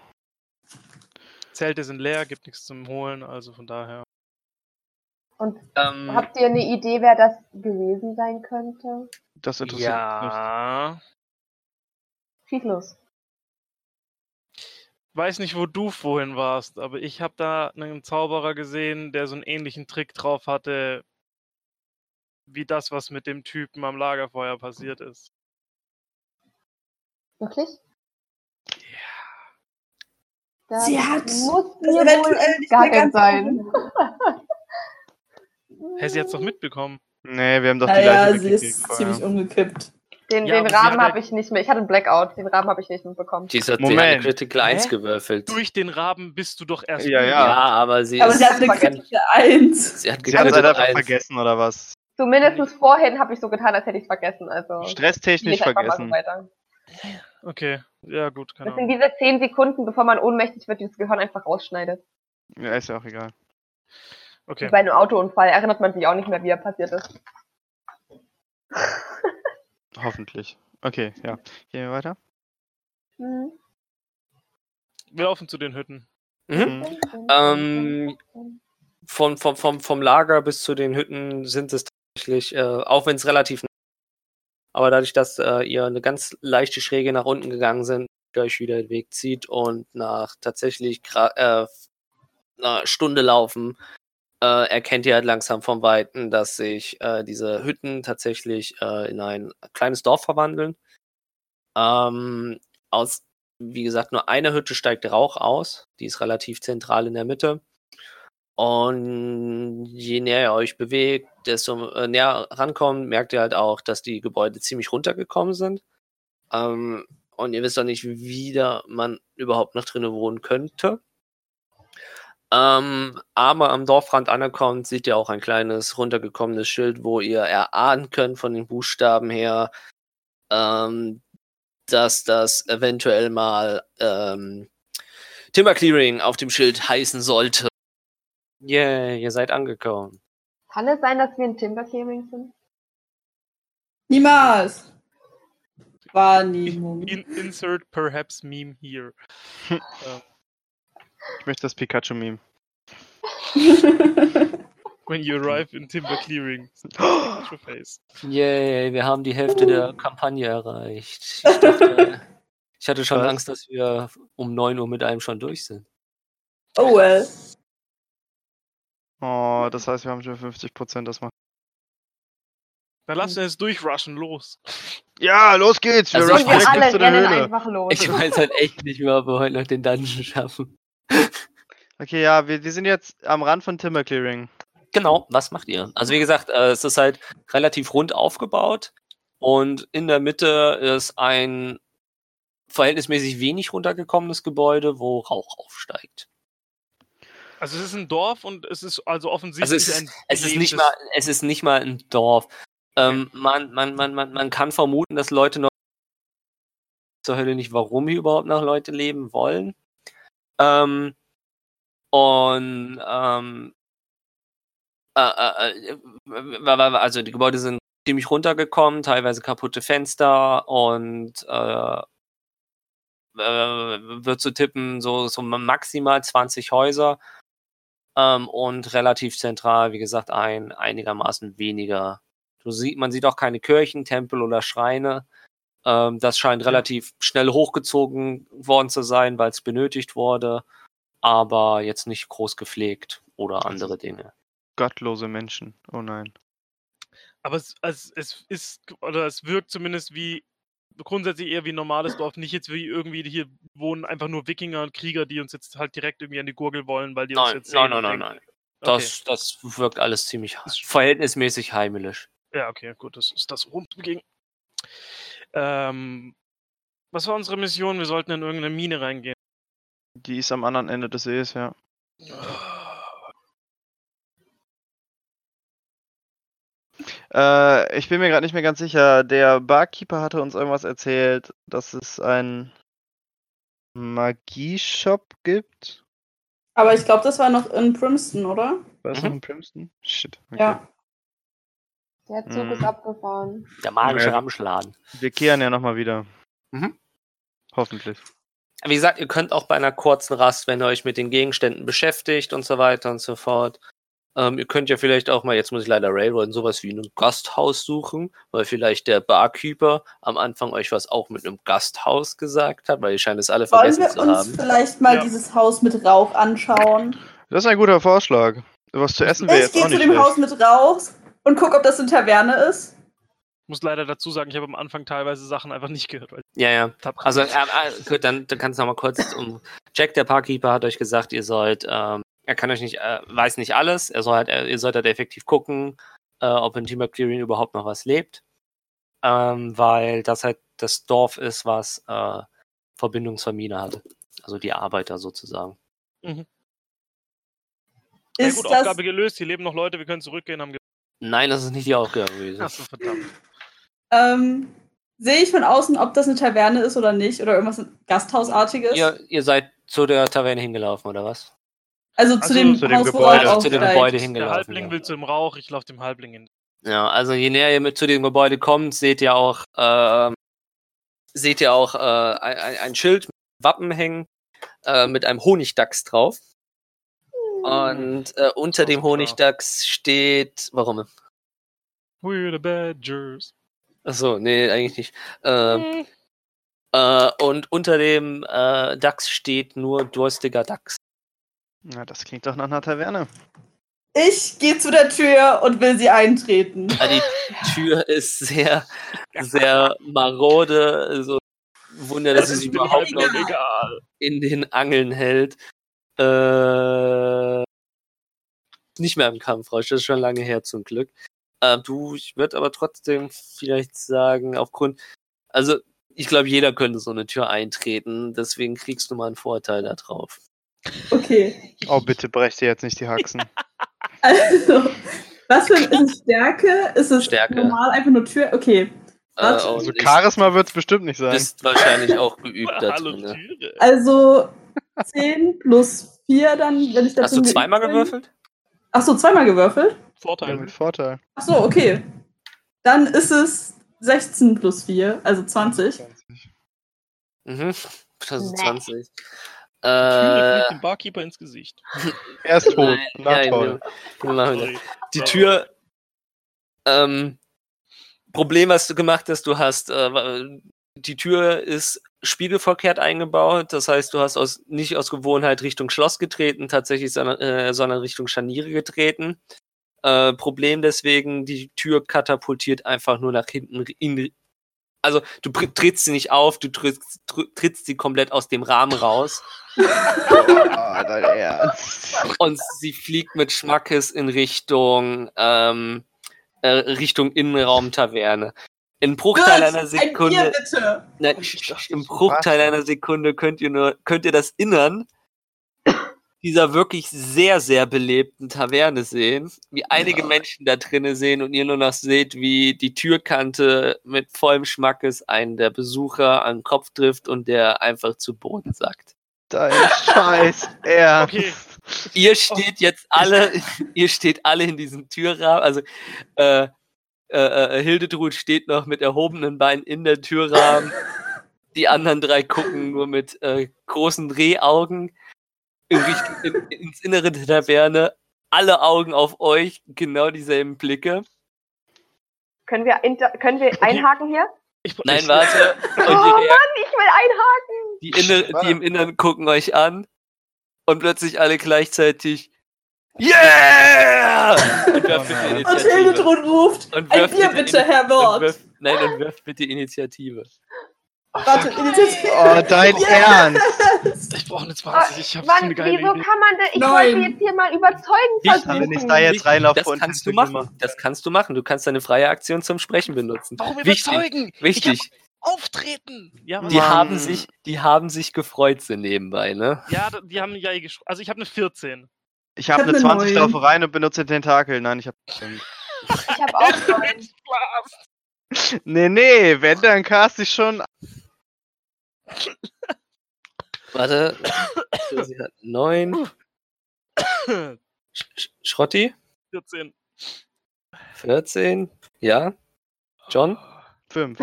Zelte sind leer, gibt nichts zum Holen, also von daher. Und habt ihr eine Idee, wer das gewesen sein könnte? Das interessiert mich. Ja. Schieß los. Ich weiß nicht, wo du vorhin warst, aber ich habe da einen Zauberer gesehen, der so einen ähnlichen Trick drauf hatte. wie das, was mit dem Typen am Lagerfeuer passiert ist. Wirklich? Ja. Das sie hat... muss mir wohl gar kein sein. Hey, sie hat es doch mitbekommen. Nee, wir haben doch die Leiche mitgekriegt. Ja, sie ist ziemlich umgekippt. Den Rahmen habe ich nicht mehr. Ich hatte einen Blackout. Den Rahmen habe ich nicht mitbekommen. Sie hat eine Critical 1 gewürfelt. Durch den Rahmen bist du doch erst... Ja, aber sie hat eine Critical 1. Sie hat halt einfach vergessen, oder was? Zumindest vorhin habe ich so getan, als hätte ich es vergessen. Also stresstechnisch vergessen. Okay, ja gut. Das sind diese 10 Sekunden, bevor man ohnmächtig wird, die das Gehirn einfach rausschneidet. Ja, ist ja auch egal. Okay. Wie bei einem Autounfall erinnert man sich auch nicht mehr, wie er passiert ist. Hoffentlich. Okay, ja. Gehen wir weiter? Mhm. Wir laufen zu den Hütten. Vom Lager bis zu den Hütten sind es tatsächlich, auch wenn es relativ nah ist, aber dadurch, dass ihr eine ganz leichte Schräge nach unten gegangen sind, euch wieder den Weg zieht und nach tatsächlich einer Stunde laufen, erkennt ihr halt langsam vom Weiten, dass sich diese Hütten tatsächlich in ein kleines Dorf verwandeln. Aus, wie gesagt, nur einer Hütte steigt Rauch aus. Die ist relativ zentral in der Mitte. Und je näher ihr euch bewegt, desto näher rankommt, merkt ihr halt auch, dass die Gebäude ziemlich runtergekommen sind. Und ihr wisst doch nicht, wie da man überhaupt noch drinnen wohnen könnte. Aber am Dorfrand angekommen, seht ihr auch ein kleines runtergekommenes Schild, wo ihr erahnen könnt von den Buchstaben her, dass das eventuell mal Timber Clearing auf dem Schild heißen sollte. Yeah, ihr seid angekommen. Kann es sein, dass wir in Timber Clearing sind? Niemals! Wahrnehmung. Insert perhaps meme here. Ich möchte das Pikachu-Meme. When you arrive in Timber Clearing. Pikachu-Face. Yay, wir haben die Hälfte der Kampagne erreicht. Ich hatte schon Angst, dass wir um 9 Uhr mit einem schon durch sind. Oh well. Oh, das heißt, wir haben schon 50%, das macht. Dann lass uns jetzt durchrushen, los. Ja, los geht's. Wir rushen alle zu der Höhle. Einfach los. Ich weiß halt echt nicht mehr, ob wir heute noch den Dungeon schaffen. Okay, ja, wir sind jetzt am Rand von Timber Clearing. Genau, was macht ihr? Also wie gesagt, es ist halt relativ rund aufgebaut und in der Mitte ist ein verhältnismäßig wenig runtergekommenes Gebäude, wo Rauch aufsteigt. Also es ist ein Dorf und es ist also offensichtlich es ist nicht mal ein Dorf. Man kann vermuten, dass Leute noch zur Hölle nicht, warum hier überhaupt noch Leute leben wollen. Also die Gebäude sind ziemlich runtergekommen, teilweise kaputte Fenster und wird zu tippen, so maximal 20 Häuser und relativ zentral, wie gesagt, ein einigermaßen weniger. Man sieht auch keine Kirchen, Tempel oder Schreine. Das scheint relativ schnell hochgezogen worden zu sein, weil es benötigt wurde, aber jetzt nicht groß gepflegt oder andere Dinge. Gottlose Menschen, oh nein. Aber es wirkt zumindest wie grundsätzlich eher wie ein normales Dorf, nicht jetzt wie irgendwie hier wohnen einfach nur Wikinger und Krieger, die uns jetzt halt direkt irgendwie an die Gurgel wollen, weil die uns jetzt sehen. Nein. Das wirkt alles ziemlich verhältnismäßig heimelisch. Ja, okay, gut, das ist das rumzugehen. Was war unsere Mission? Wir sollten in irgendeine Mine reingehen. Die ist am anderen Ende des Sees, ja. Ich bin mir gerade nicht mehr ganz sicher. Der Barkeeper hatte uns irgendwas erzählt, dass es einen Magieshop gibt. Aber ich glaube, das war noch in Brimston, oder? War es noch in Brimston? Shit. Okay. Ja. Der Zug ist abgefahren. Der magische Ramschladen. Wir kehren ja nochmal wieder. Hoffentlich. Wie gesagt, ihr könnt auch bei einer kurzen Rast, wenn ihr euch mit den Gegenständen beschäftigt und so weiter und so fort, ihr könnt ja vielleicht auch mal, jetzt muss ich leider railroaden, sowas wie ein Gasthaus suchen, weil vielleicht der Barkeeper am Anfang euch was auch mit einem Gasthaus gesagt hat, weil ihr scheint es alle vergessen zu haben. Wollen wir uns vielleicht mal dieses Haus mit Rauch anschauen? Das ist ein guter Vorschlag. Was zu essen wäre jetzt auch nicht. Ich gehe zu dem Haus mit Rauch. und guck, ob das eine Taverne ist. Ich muss leider dazu sagen, ich habe am Anfang teilweise Sachen einfach nicht gehört. Ja. Also gut, dann kannst du nochmal kurz um... Jack, der Parkkeeper, hat euch gesagt, ihr sollt... er kann euch nicht... weiß nicht alles. Ihr sollt halt effektiv gucken, ob in Timber Clearing überhaupt noch was lebt. Weil das halt das Dorf ist, was Verbindungsvermine hat. Also die Arbeiter sozusagen. Mhm. Ist ja, gut, das... Aufgabe gelöst. Hier leben noch Leute, wir können zurückgehen. Nein, das ist nicht die Aufgabe gewesen. Ach so, verdammt. Sehe ich von außen, ob das eine Taverne ist oder nicht? Oder irgendwas Gasthausartiges? Ihr seid zu der Taverne hingelaufen, oder was? Also zu dem Gebäude. Auch zu dem Gebäude hingelaufen. Der Halbling will zum Rauch, ich laufe dem Halbling hin. Ja, also je näher ihr zu dem Gebäude kommt, seht ihr auch ein Schild mit Wappen hängen, mit einem Honigdachs drauf. Und unter dem Honigdachs steht... Warum? We're the Badgers. Achso, nee, eigentlich nicht. Und unter dem Dachs steht nur durstiger Dachs. Na, das klingt doch nach einer Taverne. Ich gehe zu der Tür und will sie eintreten. Die Tür ist sehr, sehr marode. So Wunder, dass sie überhaupt noch in den Angeln hält. Nicht mehr im Kampfrausch, das ist schon lange her zum Glück. Ich würde aber trotzdem vielleicht sagen, ich glaube, jeder könnte so eine Tür eintreten, deswegen kriegst du mal einen Vorteil da drauf. Okay. Oh, bitte brech dir jetzt nicht die Haxen. Also, was für eine Stärke? Ist es normal einfach nur Tür? Okay. Also Charisma wird es bestimmt nicht sein. Du bist wahrscheinlich auch geübt dazu. Ne? Also 10 plus 4 dann, wenn ich dazu... Hast du zweimal gewürfelt? Achso, zweimal gewürfelt? Vorteil. Ja, mit Vorteil. Achso, okay. Dann ist es 16 plus 4, also 20. Mhm, also 20. Tür fliegt dem Barkeeper ins Gesicht. Er ist tot. Na toll. Die Tür... Problem, was du gemacht hast, du hast... die Tür ist spiegelverkehrt eingebaut, das heißt, du hast nicht aus Gewohnheit Richtung Schloss getreten, tatsächlich, sondern Richtung Scharniere getreten. Problem deswegen, die Tür katapultiert einfach nur nach hinten. Also, du trittst sie nicht auf, du trittst sie komplett aus dem Rahmen raus. Und sie fliegt mit Schmackes in Richtung Innenraum-Taverne. In Bruchteil einer Sekunde. Im Bruchteil einer Sekunde könnt ihr das Innern dieser wirklich sehr, sehr belebten Taverne sehen, wie einige Menschen da drinnen sehen und ihr nur noch seht, wie die Türkante mit vollem Schmackes einen der Besucher an den Kopf trifft und der einfach zu Boden sackt. Dein Scheiß Ernst. Okay. Ihr steht alle in diesem Türrahmen, also Hildetrud steht noch mit erhobenen Beinen in der Türrahmen. Die anderen drei gucken nur mit großen Drehaugen ins Innere der Taverne. Alle Augen auf euch, genau dieselben Blicke. Können wir einhaken hier? Nein, warte. Mann, ich will einhaken! Die im Inneren gucken euch an und plötzlich alle gleichzeitig Yeah! Und Hildetrud ruft, ein Bier bitte, Herr Wort. Und wirft bitte Initiative. Warte, Initiative. Oh, dein Ernst. Ich brauche eine 20, ich habe eine geile Idee. Kann man denn, wollte jetzt hier mal überzeugen versuchen. Wenn ich da jetzt reinlaufe und das kannst du machen. Du kannst deine freie Aktion zum Sprechen benutzen. Warum überzeugen? Wichtig. Auftreten! Ja, die haben sich gefreut, sie nebenbei, ne? Ja, die haben ja geschrieben. Also ich habe eine 14. Ich habe eine 20 drauf rein und benutze den Tentakel. Nein, ich habe auch so. Nee, wenn, dann cast ich schon... Warte. Sie hat 9. Schrotti? 14. 14, ja. John? 5.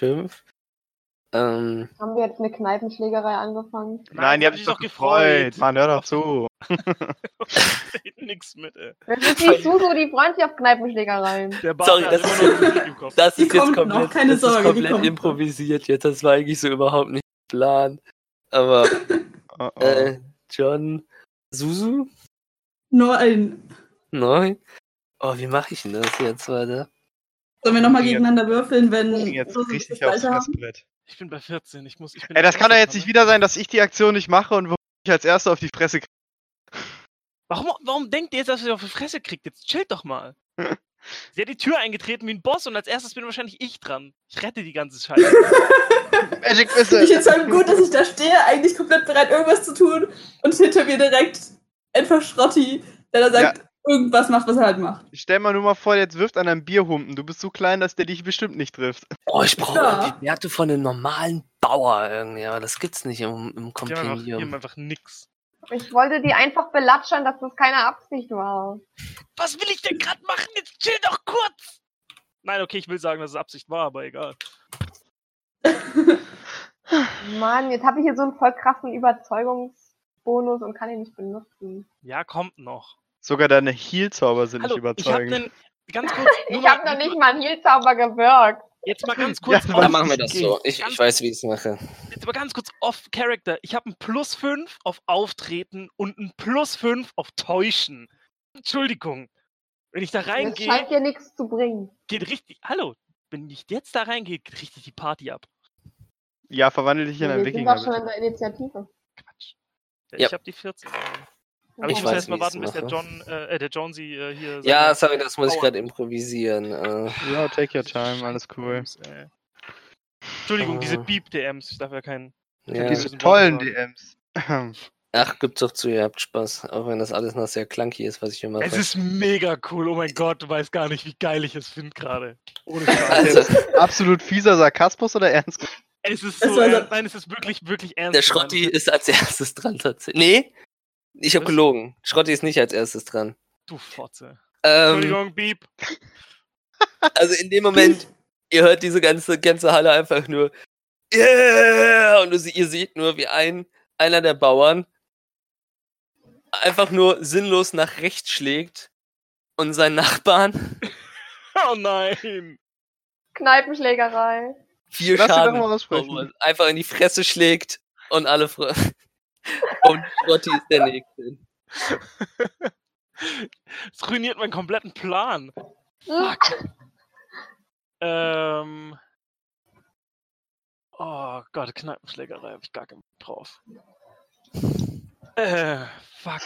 Haben wir jetzt eine Kneipenschlägerei angefangen? Nein, die haben sich doch gefreut. Mann, hör doch zu. Seht nix mit, ey. Das ist nicht Suzu, die freuen sich auf Kneipenschlägereien. Sorry, das ist jetzt komplett improvisiert jetzt. Das war eigentlich so überhaupt nicht der Plan. Aber John, Suzu? 9. Oh, wie mache ich denn das jetzt, weiter? Sollen wir nochmal gegeneinander würfeln, wenn... Jetzt richtig aufs Festbrett. Ich bin bei 14, ich bin das kann ja jetzt nicht wieder sein, dass ich die Aktion nicht mache und wo ich als Erster auf die Fresse kriege. Warum denkt ihr jetzt, dass ihr auf die Fresse kriegt? Jetzt chillt doch mal. Sie hat die Tür eingetreten wie ein Boss und als Erstes bin wahrscheinlich ich dran. Ich rette die ganze Scheiße. Magic Missile. Ich finde es gut, dass ich da stehe, eigentlich komplett bereit, irgendwas zu tun und hinter mir direkt einfach Schrotti, der da sagt... Ja. Irgendwas macht, was er halt macht. Ich stell mal nur mal vor, jetzt wirft einer einen Bierhumpen. Du bist so klein, dass der dich bestimmt nicht trifft. Oh, ich brauche die Werte von einem normalen Bauer irgendwie. Aber das gibt's nicht im Kompendium. Die haben einfach nix. Ich wollte die einfach belatschern, dass das keine Absicht war. Was will ich denn gerade machen? Jetzt chill doch kurz! Nein, okay, ich will sagen, dass es Absicht war, aber egal. Mann, jetzt habe ich hier so einen voll krassen Überzeugungsbonus und kann ihn nicht benutzen. Ja, kommt noch. Sogar deine Heal-Zauber sind nicht überzeugend. Ich hab noch nicht mal einen Heal-Zauber gewirkt. Jetzt mal ganz kurz. Ja, dann machen wir das so. Ich weiß, wie ich es mache. Jetzt mal ganz kurz off-Character. Ich habe ein +5 auf Auftreten und ein +5 auf Täuschen. Entschuldigung. Wenn ich da reingehe... Das scheint dir nichts zu bringen. Geht richtig... Hallo. Wenn ich jetzt da reingehe, geht richtig die Party ab. Ja, verwandle dich in ein Wikinger. Wir sind doch schon in der Initiative. Quatsch. Ich habe die 14. Aber ich muss erstmal warten, bis der Jonesy hier... Ja, sorry, das muss ich gerade improvisieren. Ja, take your time, alles cool. Entschuldigung, diese Beep-DMs, ich darf ja keinen... Ja. Diese tollen DMs. Ach, gibt's doch zu, ihr habt Spaß, auch wenn das alles noch sehr clunky ist, was ich hier mache. Es ist mega cool, oh mein Gott, du weißt gar nicht, wie geil ich es finde gerade. Ohne also. Absolut fieser Sarkasmus oder ernst? Es ist so, nein, es ist wirklich, wirklich ernst. Der Schrotti ist als erstes dran tatsächlich. Nee? Ich hab gelogen. Schrotti ist nicht als erstes dran. Du Fotze. Entschuldigung, Beep. Also in dem Moment, ihr hört diese ganze Halle einfach nur yeah! Und ihr seht nur, wie einer der Bauern einfach nur sinnlos nach rechts schlägt und seinen Nachbarn oh nein! Kneipenschlägerei. 4 Schaden. Einfach in die Fresse schlägt und alle und Schrotti ist der Nächste. Das ruiniert meinen kompletten Plan. Fuck. Oh Gott, Kneipenschlägerei hab ich gar keinen Bock drauf. Fuck.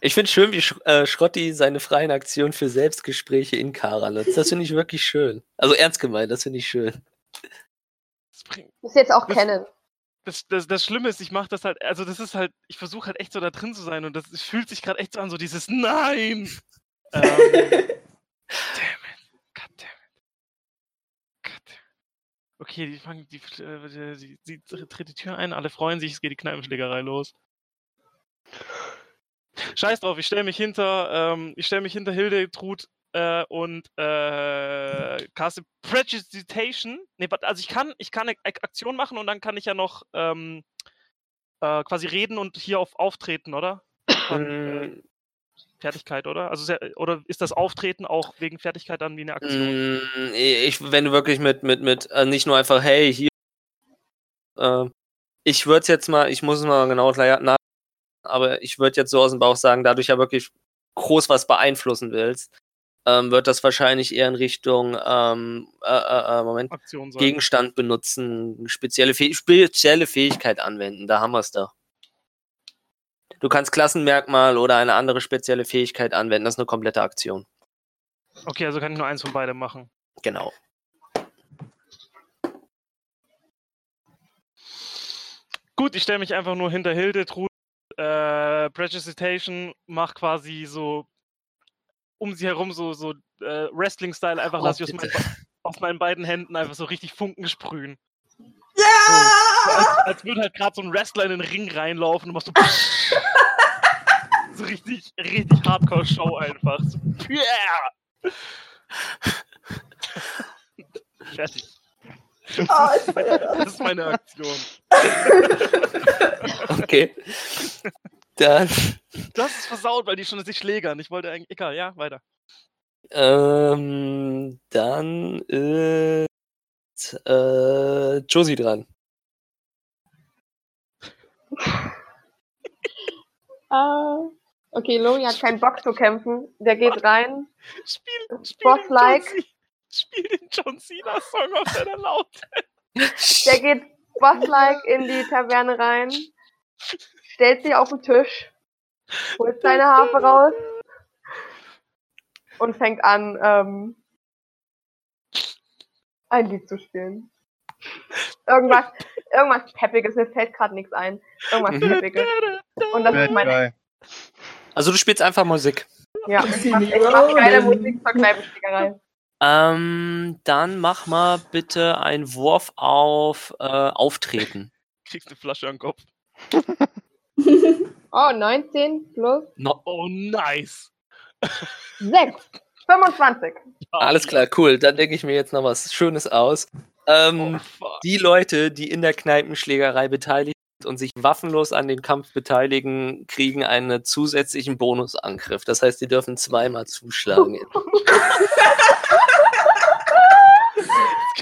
Ich find's schön, wie Schrotti seine freien Aktionen für Selbstgespräche in Kara lässt. Das finde ich wirklich schön. Also ernst gemeint, das finde ich schön. Muss jetzt auch kennen. Das Schlimme ist, ich mache das halt, also das ist halt, ich versuche halt echt so da drin zu sein und das fühlt sich gerade echt so an, so dieses Nein! Goddammit. Okay, sie tritt die Tür ein, alle freuen sich, es geht die Kneipenschlägerei los. Scheiß drauf, ich stelle mich hinter Hildetrud und caste Precipitation. Nee, also ich kann eine Aktion machen und dann kann ich ja noch quasi reden und hier auf Auftreten, oder? Fertigkeit, oder? Also oder ist das Auftreten auch wegen Fertigkeit dann wie eine Aktion? Wenn du wirklich mit nicht nur einfach hey, hier ich muss es mal genau nachdenken, aber ich würde jetzt so aus dem Bauch sagen, dadurch ja wirklich groß was beeinflussen willst, wird das wahrscheinlich eher in Richtung Gegenstand benutzen, spezielle Fähigkeit anwenden, da haben wir es da. Du kannst Klassenmerkmal oder eine andere spezielle Fähigkeit anwenden, das ist eine komplette Aktion. Okay, also kann ich nur eins von beidem machen. Genau. Gut, ich stelle mich einfach nur hinter Hildetrud, Precipitation, mach quasi so um sie herum so Wrestling-Style einfach lasse ich aus meinen beiden Händen einfach so richtig Funken sprühen. Ja! So, als würde halt gerade so ein Wrestler in den Ring reinlaufen und machst so so richtig, richtig Hardcore-Show einfach. So, yeah! Fertig. Das ist meine Aktion. Okay. Das ist versaut, weil die schon sich schlägern. Ich wollte eigentlich... Egal, ja, weiter. Dann ist Josie dran. Okay, Lori hat keinen Bock zu kämpfen. Der geht rein. Spiel den John Cena-Song auf seiner Laute. Der geht boss-like in die Taverne rein, stellt sich auf den Tisch, holt seine Harfe raus und fängt an, ein Lied zu spielen. Irgendwas Peppiges, mir fällt gerade nichts ein. Irgendwas Peppiges. Und das ist mein... Also du spielst einfach Musik. Ja, ich mach geile Musik zur Kneipenspielerei. Dann mach mal bitte einen Wurf auf Auftreten. Kriegst eine Flasche an den Kopf. Oh, 19 plus... Oh, nice. 6. 25. Alles klar, cool. Dann denke ich mir jetzt noch was Schönes aus. Die Leute, die in der Kneipenschlägerei beteiligt sind und sich waffenlos an dem Kampf beteiligen, kriegen einen zusätzlichen Bonusangriff. Das heißt, die dürfen zweimal zuschlagen. Jetzt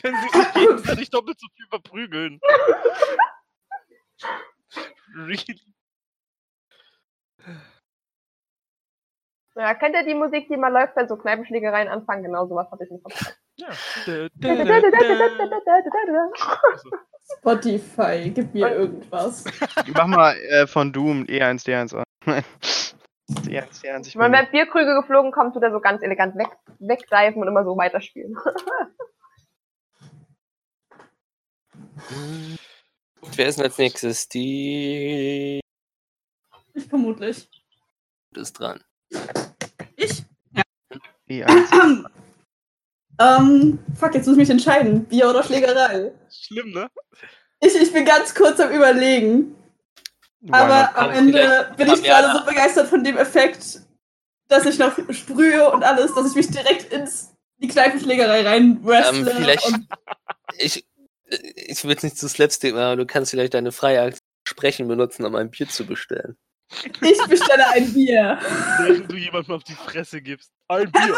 können sie sich gegenseitig doppelt so viel verprügeln. Really? Ja, kennt ihr die Musik, die mal läuft, wenn so Kneipenschlägereien anfangen? Genau sowas habe ich nicht verstanden. Ja. Spotify, gib mir irgendwas. Ich mach mal von Doom E1D1 an. Wenn wir Bierkrüge geflogen, kommst du da so ganz elegant wegdiven und immer so weiterspielen. Wer ist denn als nächstes? Die... Ich vermutlich. Ist dran. Ich? Ja. Fuck, jetzt muss ich mich entscheiden. Bier oder Schlägerei? Schlimm, ne? Ich bin ganz kurz am Überlegen. Aber am Ende bin ich gerade so begeistert von dem Effekt, dass ich noch sprühe und alles, dass ich mich direkt ins die Kneipenschlägerei rein wrestle. Ich will jetzt nicht zu Slapstick machen, aber du kannst vielleicht deine freie Aktion sprechen benutzen, um ein Bier zu bestellen. Ich bestelle ein Bier. Wenn du jemandem auf die Fresse gibst. Ein Bier.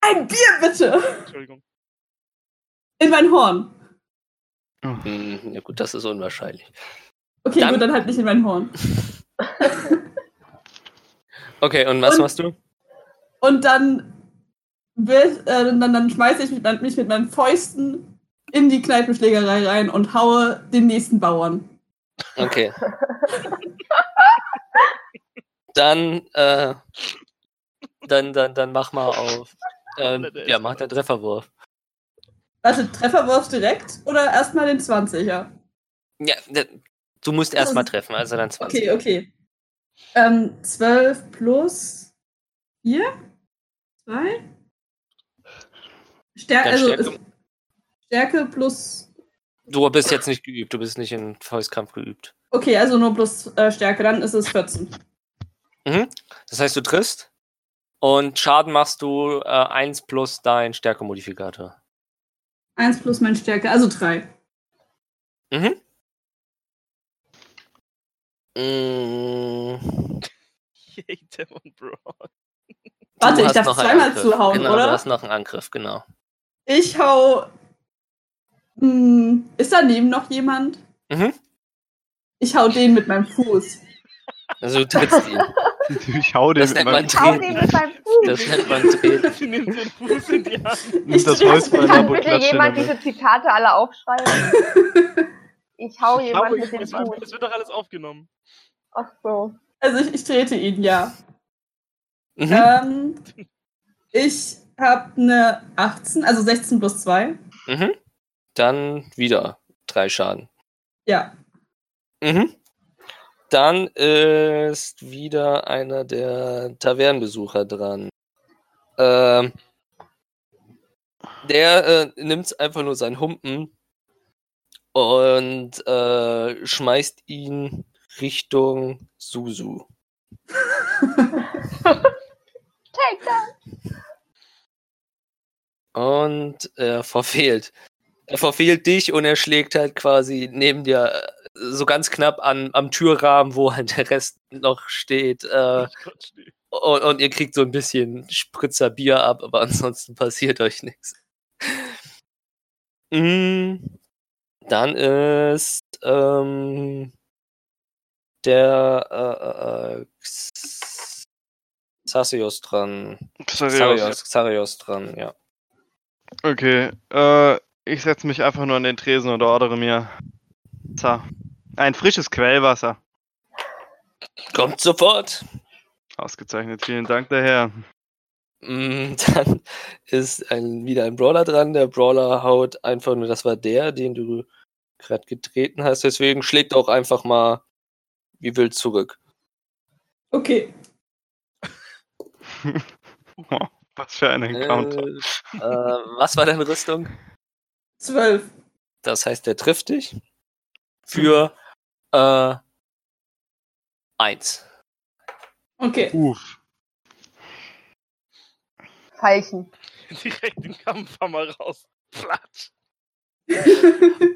Ein Bier, bitte. Entschuldigung. In mein Horn. Hm, ja gut, das ist unwahrscheinlich. Okay, dann, gut, dann halt nicht in mein Horn. Okay, und was machst du? Und dann schmeiße ich mich mit meinen Fäusten in die Kneipenschlägerei rein und haue den nächsten Bauern. Okay. Dann mach mal auf. Mach den Trefferwurf. Warte, Trefferwurf direkt oder erstmal den 20er? Ja, du musst erstmal treffen, also dann 20. Okay. 12 plus 4? 2? Stärke plus... Du bist jetzt nicht geübt, du bist nicht in Faustkampf geübt. Okay, also nur plus Stärke, dann ist es 14. Mhm. Das heißt, du triffst und Schaden machst du 1 plus dein Stärke-Modifikator. 1 plus mein Stärke, also 3. Mhm. Yay, Demon Brawl. Warte, ich darf zweimal zuhauen, genau, oder? Du hast noch einen Angriff, genau. Ich hau... Ist daneben noch jemand? Mhm. Ich hau den mit meinem Fuß. Also du trittst ihn. Ich hau den mit meinem Fuß. Das nennt man treten. Ich nehme den Fuß in die Hand. Kann bitte jemand diese Zitate alle aufschreiben? Ich hau jemanden mit dem Fuß. Das wird doch alles aufgenommen. Ach so. Also ich trete ihn, ja. Mhm. Ich hab eine 18, also 16 plus 2. Mhm. Dann wieder 3 Schaden. Ja. Mhm. Dann ist wieder einer der Tavernenbesucher dran. Der nimmt einfach nur seinen Humpen und schmeißt ihn Richtung Suzu. Take that! Und er verfehlt. Er verfehlt dich und er schlägt halt quasi neben dir so ganz knapp am Türrahmen, wo halt der Rest noch steht. Und ihr kriegt so ein bisschen Spritzer Bier ab, aber ansonsten passiert euch nichts. Dann ist der Xarios dran. Xarios dran, ja. Okay, ich setze mich einfach nur an den Tresen und ordere mir ein frisches Quellwasser. Kommt sofort. Ausgezeichnet, vielen Dank, der Herr. Dann ist wieder ein Brawler dran. Der Brawler haut einfach nur, das war der, den du gerade getreten hast. Deswegen schlägt auch einfach mal wie wild zurück. Okay. Was für ein Encounter. Was war deine Rüstung? 12. Das heißt, der trifft dich für 1. Okay. Uff. Pfeichen. Direkt den Kampfhammer raus. Platsch.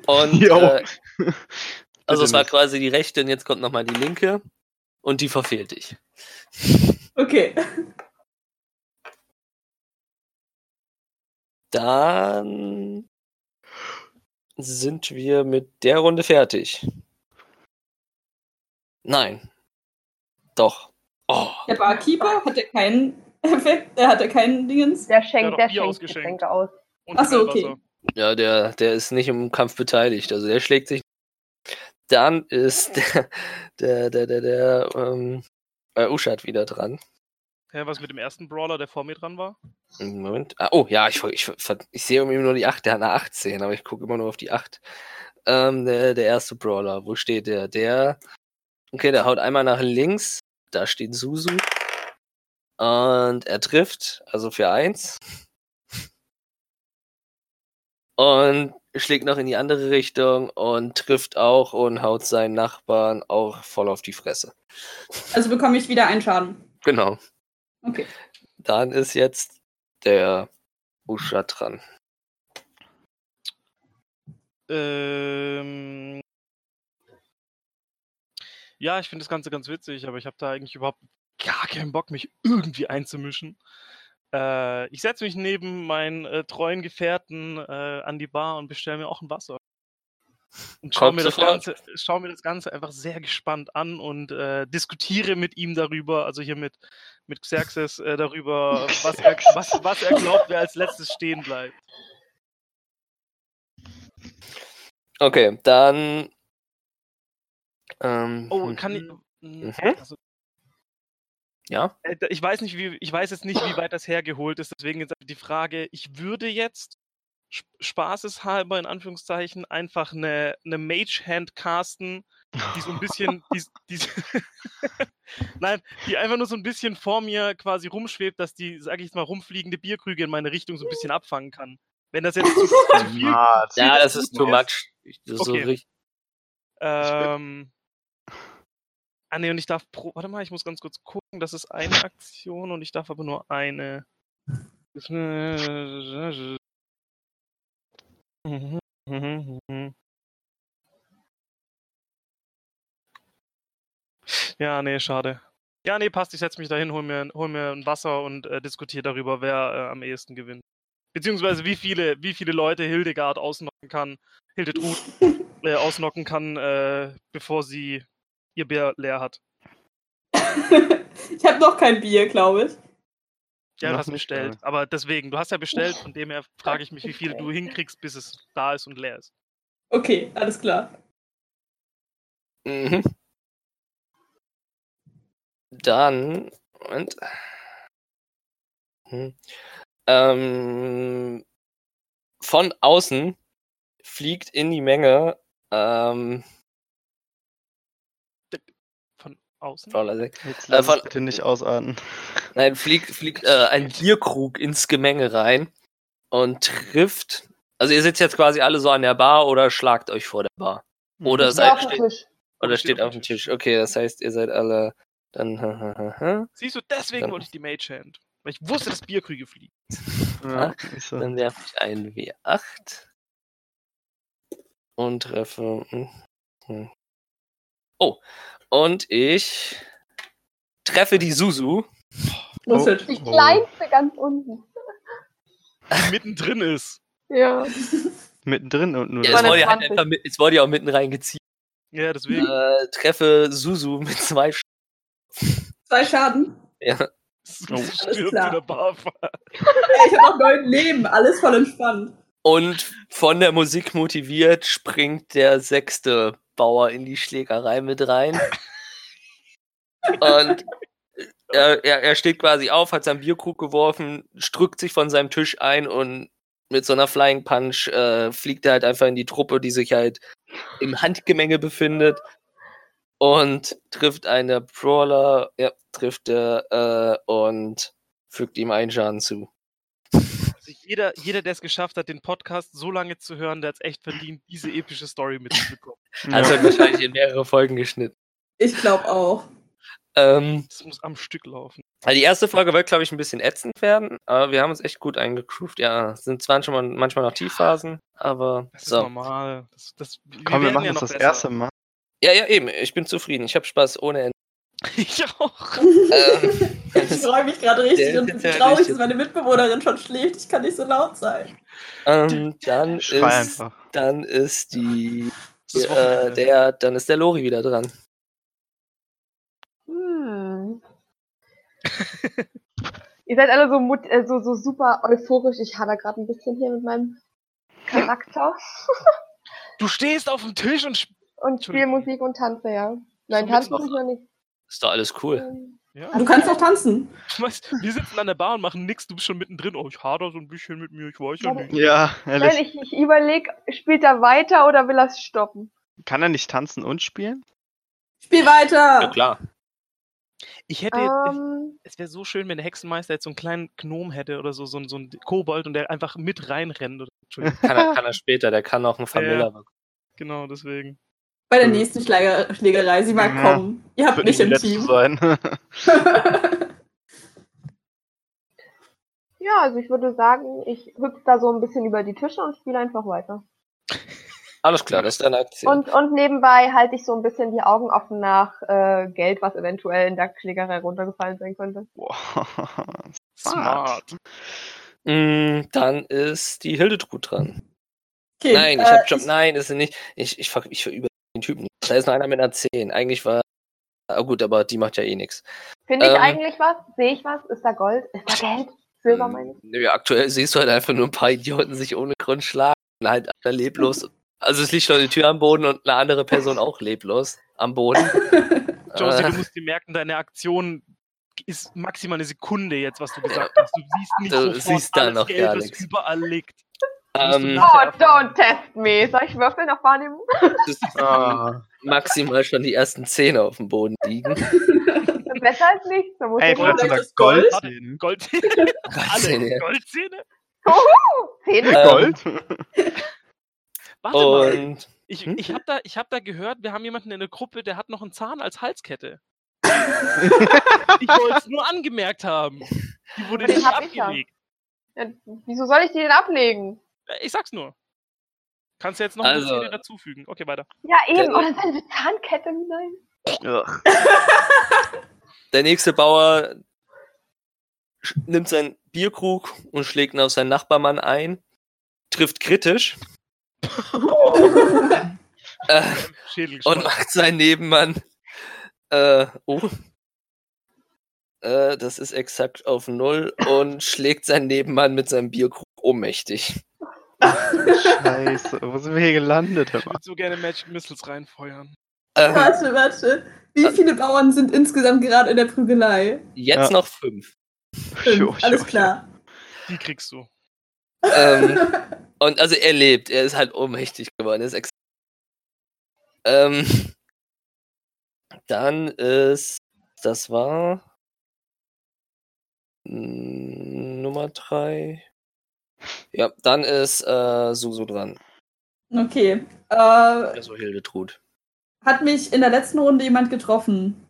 Und also es war quasi die rechte und jetzt kommt nochmal die linke und die verfehlt dich. Okay. Dann sind wir mit der Runde fertig. Nein. Doch. Oh. Der Barkeeper hatte keinen Effekt, der hatte keinen Dingens. Der schenkt Getränke aus. Achso, okay. Ja, der ist nicht im Kampf beteiligt, also der schlägt sich. Dann ist der Uschad wieder dran. Ja, was mit dem ersten Brawler, der vor mir dran war? Moment. Ah, oh, ja, ich sehe irgendwie nur die 8, der hat eine 18, aber ich gucke immer nur auf die 8. Der erste Brawler, wo steht der? Der haut einmal nach links, da steht Suzu. Und er trifft, also für 1. Und schlägt noch in die andere Richtung und trifft auch und haut seinen Nachbarn auch voll auf die Fresse. Also bekomme ich wieder einen Schaden. Genau. Okay. Dann ist jetzt der Usha dran. Ja, ich finde das Ganze ganz witzig, aber ich habe da eigentlich überhaupt gar keinen Bock, mich irgendwie einzumischen. Ich setze mich neben meinen treuen Gefährten an die Bar und bestelle mir auch ein Wasser. Und schaue mir das Ganze einfach sehr gespannt an und diskutiere mit ihm darüber, also hier mit Xerxes darüber, was er glaubt, wer als letztes stehen bleibt. Okay, dann... Ja. Ich weiß jetzt nicht, wie weit das hergeholt ist, deswegen jetzt die Frage, ich würde jetzt spaßeshalber in Anführungszeichen einfach eine Mage Hand casten, die so ein bisschen die einfach nur so ein bisschen vor mir quasi rumschwebt, dass die, sag ich mal, rumfliegende Bierkrüge in meine Richtung so ein bisschen abfangen kann. Wenn das jetzt zu viel ja, das ist too much. Das ist okay. So richtig. Und ich darf warte mal, ich muss ganz kurz gucken, das ist eine Aktion und ich darf aber nur eine. Ja, nee, schade. Ja, nee, passt, ich setze mich dahin, hol mir ein Wasser und diskutiere darüber, wer am ehesten gewinnt. Beziehungsweise wie viele Leute Hildegard ausnocken kann, bevor sie ihr Bier leer hat. Ich habe noch kein Bier, glaube ich. Ja, du hast bestellt. Aber deswegen, du hast ja bestellt, von dem her frage ich mich, wie viel du hinkriegst, bis es da ist und leer ist. Okay, alles klar. Mhm. Dann, Moment. Von außen fliegt in die Menge außen? Bitte nicht ausatmen. Nein, fliegt ein Bierkrug ins Gemenge rein und trifft. Also ihr sitzt jetzt quasi alle so an der Bar oder schlagt euch vor der Bar. Oder steht auf dem Tisch. Okay, das heißt, ihr seid alle dann. Siehst du, deswegen wollte ich die Mage Hand. Weil ich wusste, dass Bierkrüge fliegen. Ja, so. Dann werfe ich einen W8 und treffe. Oh. Und ich treffe die Suzu. Oh. Die kleinste ganz unten. Die mittendrin ist. Ja. Mittendrin unten. Ja, jetzt wollte ich auch mitten reingeziehen. Ja, deswegen. Treffe Suzu mit 2 Schaden. 2 Schaden? Ja. So stirbt wieder Barfa. Ich habe noch 9 Leben, alles voll entspannt. Und von der Musik motiviert springt der 6. Bauer in die Schlägerei mit rein. Und er steht quasi auf, hat seinen Bierkrug geworfen, drückt sich von seinem Tisch ein und mit so einer Flying Punch fliegt er halt einfach in die Truppe, die sich halt im Handgemenge befindet und trifft einen der Brawler, und fügt ihm einen Schaden zu. Also jeder, der es geschafft hat, den Podcast so lange zu hören, der hat es echt verdient, diese epische Story mitzubekommen. Hat er wahrscheinlich in mehrere Folgen geschnitten. Ich glaube auch. Das muss am Stück laufen. Also die erste Folge wird, glaube ich, ein bisschen ätzend werden, aber wir haben uns echt gut eingegroovt. Ja, es sind zwar schon manchmal noch Tiefphasen, aber das so. Das ist normal. Komm, wir machen ja noch das erste Mal. Ja, eben. Ich bin zufrieden. Ich habe Spaß ohne Ende. Ich auch. Ich freue mich gerade richtig und bin traurig, dass meine Mitbewohnerin schon schläft. Ich kann nicht so laut sein. Dann ist der Lori wieder dran. Ihr seid alle so super euphorisch. Ich hader gerade ein bisschen hier mit meinem Charakter. Du stehst auf dem Tisch und spiel Musik und tanze, ja. Nein, tanzen muss ich noch nicht. Ist doch alles cool. Ja. Du kannst doch tanzen. Wir sitzen an der Bar und machen nichts. Du bist schon mittendrin. Oh, ich hader so ein bisschen mit mir. Ich weiß ja nicht. Ja, ehrlich. Nein, ich überlege, spielt er weiter oder will er es stoppen? Kann er nicht tanzen und spielen? Spiel weiter! Ja, klar. Ich hätte, es wäre so schön, wenn der Hexenmeister jetzt so einen kleinen Gnom hätte oder so einen Kobold und der einfach mit reinrennt. Entschuldigung. Kann er später, der kann auch einen Vermiller machen. Genau, deswegen. Bei der nächsten Schlägerei, sie mag kommen. Ihr habt mich im Team. Sein. Ja, also ich würde sagen, ich hüpfe da so ein bisschen über die Tische und spiele einfach weiter. Alles klar, das ist deine Aktion. Und nebenbei halte ich so ein bisschen die Augen offen nach Geld, was eventuell in der Schlägerei runtergefallen sein könnte. Wow, smart. Dann ist die Hildetrud dran. Okay, nein, ich hab schon... Nein, ist sie nicht. Ich verüber den Typen. Da ist noch einer mit einer 10. Eigentlich war... Ah gut, aber die macht ja eh nichts. Finde ich eigentlich was? Sehe ich was? Ist da Gold? Ist da Geld? Silber, meine ich? Nö, aktuell siehst du halt einfach nur ein paar Idioten sich ohne Grund schlagen. Halt leblos... Also es liegt schon eine Tür am Boden und eine andere Person auch leblos am Boden. Josie, du musst dir merken, deine Aktion ist maximal eine Sekunde jetzt, was du gesagt hast. Du siehst nicht sofort alles noch Geld, das überall liegt. Don't test me. Soll ich würfeln auf Wahrnehmung? Maximal schon die ersten 10 auf dem Boden liegen. Besser als nichts. Ey, vielleicht sogar Goldzähne. Goldzähne. Goldzähne? Gold? Warte mal, ich hab da gehört, wir haben jemanden in der Gruppe, der hat noch einen Zahn als Halskette. Ich wollte es nur angemerkt haben. Die wurde nicht abgelegt. Ja, wieso soll ich die denn ablegen? Ich sag's nur. Kannst du jetzt noch eine Zähne dazufügen? Okay, weiter. Ja, eben. Oder seine Zahnkette, nein. Ja. Der nächste Bauer nimmt seinen Bierkrug und schlägt ihn auf seinen Nachbarmann ein. Trifft kritisch. Und macht seinen Nebenmann das ist exakt auf 0 und schlägt seinen Nebenmann mit seinem Bierkrug ohnmächtig. Scheiße, wo sind wir hier gelandet? Ich würde so gerne Magic Missiles reinfeuern. Warte. Wie viele Bauern sind insgesamt gerade in der Prügelei? Jetzt noch 5. Alles klar. Die kriegst du. Und also er lebt, er ist halt ohnmächtig geworden. Ist dann ist, das war Nummer 3. Ja, dann ist Suzu dran. Okay. Also Hildetrud. Hat mich in der letzten Runde jemand getroffen?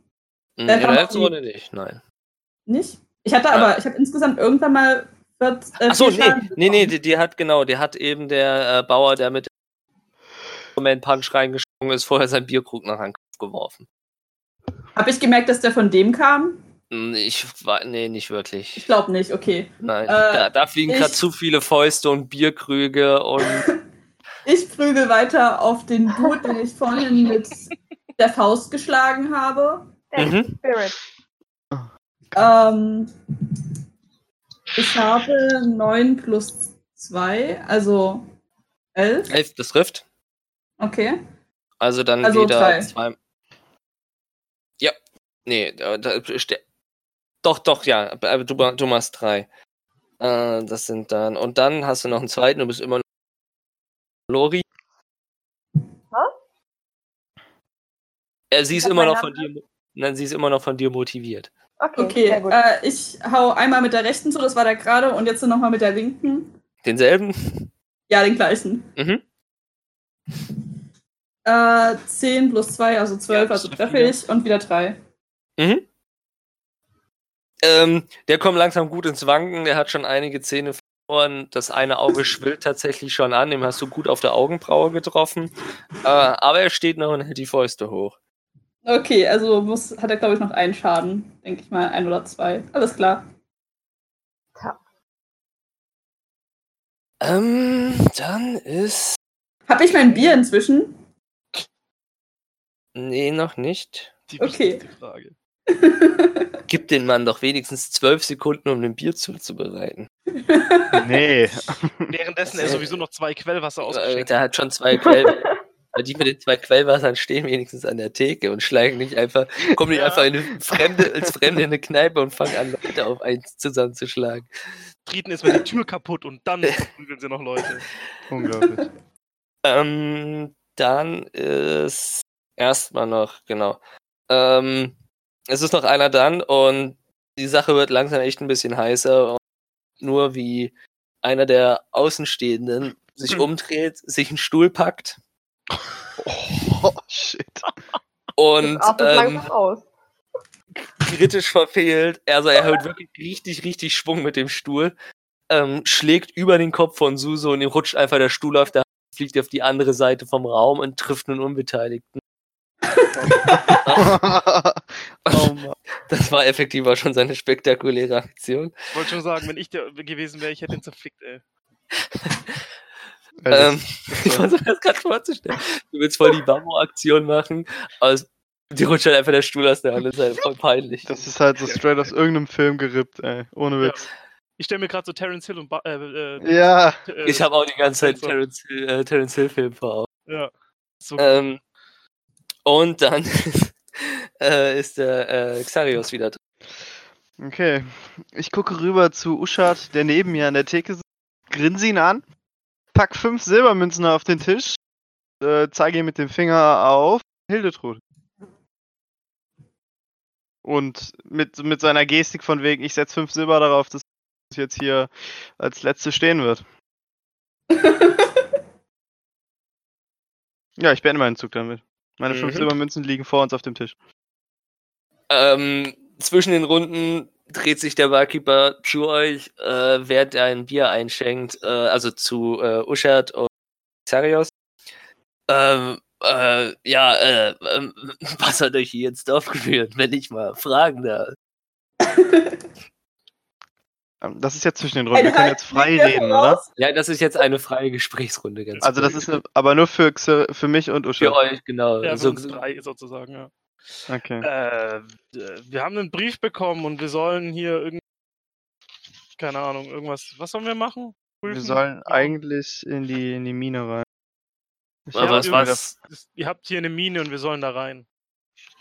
In der letzten Runde nicht, nein. Nicht? Ich habe insgesamt irgendwann mal... Achso, nee, die hat eben der Bauer, der mit dem Punch reingesprungen ist, vorher seinen Bierkrug nach einem Kopf geworfen. Hab ich gemerkt, dass der von dem kam? Nee, nicht wirklich. Ich glaube nicht, okay. Nein, da fliegen gerade zu viele Fäuste und Bierkrüge und... Ich prügel weiter auf den Dude, den ich vorhin mit der Faust geschlagen habe. Mhm. Spirit. Ich habe 9 plus 2, also 11. 11, das trifft. Okay. Also dann also wieder 2. Ja, nee, doch, ja, du machst 3. Das sind dann, und dann hast du noch einen zweiten, du bist immer noch Lori. Sie ist immer noch von dir. Nein, sie ist immer noch von dir motiviert. Okay. Ich hau einmal mit der rechten zu, das war der gerade, und jetzt nochmal mit der linken. Denselben? Ja, den gleichen. 10 plus 2, also 12, ja, also treffe ich, und wieder 3. Der kommt langsam gut ins Wanken, der hat schon einige Zähne verloren, das eine Auge schwillt tatsächlich schon an, dem hast du gut auf der Augenbraue getroffen, aber er steht noch und hält die Fäuste hoch. Okay, also hat er, glaube ich, noch einen Schaden, denke ich mal, 1 oder 2, alles klar. Ja. Dann ist... Habe ich mein Bier inzwischen? Nee, noch nicht. Die wichtigste Frage. Gib den Mann doch wenigstens 12 Sekunden, um ein Bier zuzubereiten. Nee. Währenddessen er sowieso noch 2 Quellwasser ausgeschenkt. Der hat schon 2 Quellwasser. Die mit den 2 Quellwassern stehen wenigstens an der Theke und schlagen nicht einfach, kommen nicht einfach als Fremde in eine Kneipe und fangen an, Leute auf eins zusammenzuschlagen. Treten erstmal die Tür kaputt und dann prügeln sie noch Leute. Unglaublich. Dann ist erstmal noch, genau. Es ist noch einer dann und die Sache wird langsam echt ein bisschen heißer. Und nur wie einer der Außenstehenden sich umdreht, sich einen Stuhl packt. Oh, shit. Und kritisch verfehlt. Also er hat wirklich richtig, richtig Schwung mit dem Stuhl. Schlägt über den Kopf von Suzu und ihm rutscht einfach der Stuhl auf, der fliegt auf die andere Seite vom Raum und trifft einen Unbeteiligten. Oh Mann. Das war effektiv auch schon seine spektakuläre Aktion. Ich wollte schon sagen, wenn ich der gewesen wäre, ich hätte ihn zerfickt, ey. Ich versuche das gerade vorzustellen. Du willst voll die Bambo-Aktion machen, aber die rutscht halt einfach der Stuhl aus der Hand. Das ist halt voll peinlich. Das ist halt so straight aus irgendeinem Film gerippt, ey. Ohne Witz. Ja. Ich stelle mir gerade so Terence Hill und... ja. Ich habe auch die ganze Zeit Terence Hill-Film vor Augen. Ja. So und dann ist der Xarius wieder drin. Okay. Ich gucke rüber zu Uschad, der neben mir an der Theke sitzt, grinse ihn an, pack 5 Silbermünzen auf den Tisch, zeige ihn mit dem Finger auf Hildetrud. Und mit seiner Gestik von wegen, ich setze 5 Silber darauf, dass es jetzt hier als letzte stehen wird. Ja, ich beende meinen Zug damit. Meine 5 Silbermünzen liegen vor uns auf dem Tisch. Zwischen den Runden dreht sich der Barkeeper zu euch, während er ein Bier einschenkt, also zu Uschad und Xarius. Was hat euch hier ins Dorf geführt, wenn ich mal fragen darf? Das ist jetzt zwischen den Runden. Wir können jetzt frei reden, oder? Ja, das ist jetzt eine freie Gesprächsrunde. Ganz also das ist eine, aber nur für mich und Uschi. Für euch, genau. Ja, so frei sozusagen, ja. Okay. Wir haben einen Brief bekommen und wir sollen hier irgendwas, was sollen wir machen? Prüfen? Wir sollen eigentlich in die Mine rein. Ihr habt hier eine Mine und wir sollen da rein.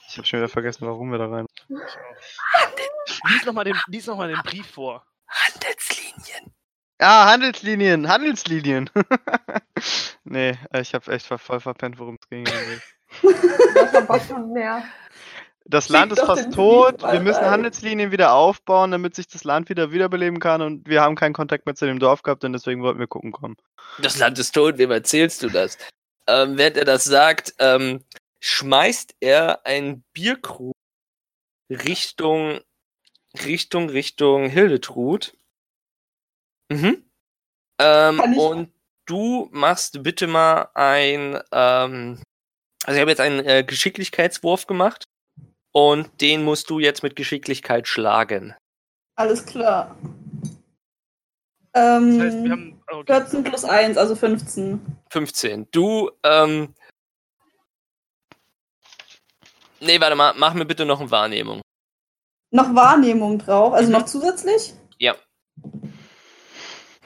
Ich hab schon wieder vergessen, warum wir da rein. Lies nochmal den Brief vor. Handelslinien. Ah, Handelslinien. Nee, ich hab echt voll verpennt, worum es ging. Das Land ist fast tot, wir müssen Handelslinien wieder aufbauen, damit sich das Land wieder wiederbeleben kann, und wir haben keinen Kontakt mehr zu dem Dorf gehabt und deswegen wollten wir gucken kommen. Das Land ist tot, wem erzählst du das? Während er das sagt, schmeißt er einen Bierkrug Richtung Hildetrud. Und du machst bitte mal ich habe jetzt einen Geschicklichkeitswurf gemacht und den musst du jetzt mit Geschicklichkeit schlagen. Alles klar. Das heißt, wir haben 14 plus 1, also 15. 15. Du, nee, warte mal, mach mir bitte noch eine Wahrnehmung. Noch Wahrnehmung drauf, also noch zusätzlich? Ja.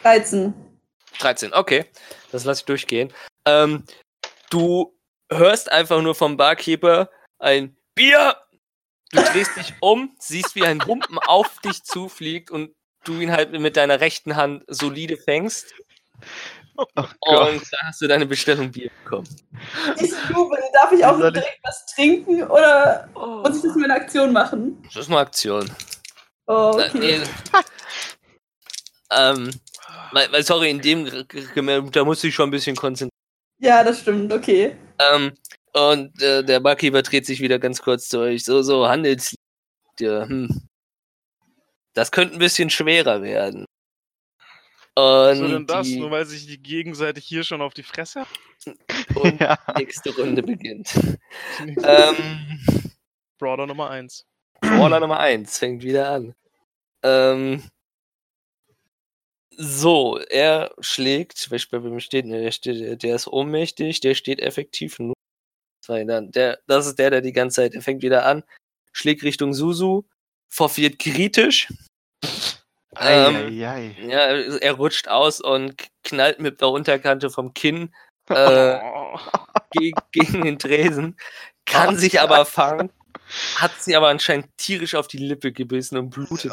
13, okay. Das lasse ich durchgehen. Du hörst einfach nur vom Barkeeper ein Bier! Du drehst dich um, siehst, wie ein Humpen auf dich zufliegt und du ihn halt mit deiner rechten Hand solide fängst. Oh und da hast du deine Bestellung Bier bekommen. Ich jubel, darf ich auch direkt was trinken oder muss ich das mit einer Aktion machen? Das ist eine Aktion. Oh, okay. Weil, sorry, in dem, da musst du dich schon ein bisschen konzentrieren. Ja, das stimmt, okay. Und der Barkeeper dreht sich wieder ganz kurz zu euch. So, Handelslied. Ja, Das könnte ein bisschen schwerer werden. Und so denn das, nur weil sich die Gegenseite hier schon auf die Fresse hat? Und nächste Runde beginnt. Brawler Nummer 1. Brawler Nummer 1 fängt wieder an. So, er schlägt, der steht, der ist ohnmächtig, der steht effektiv nur. Das ist der die ganze Zeit, er fängt wieder an, schlägt Richtung Suzu, verfehlt kritisch. Ja, er rutscht aus und knallt mit der Unterkante vom Kinn gegen den Tresen, kann sich aber fangen, hat sie aber anscheinend tierisch auf die Lippe gebissen und blutet.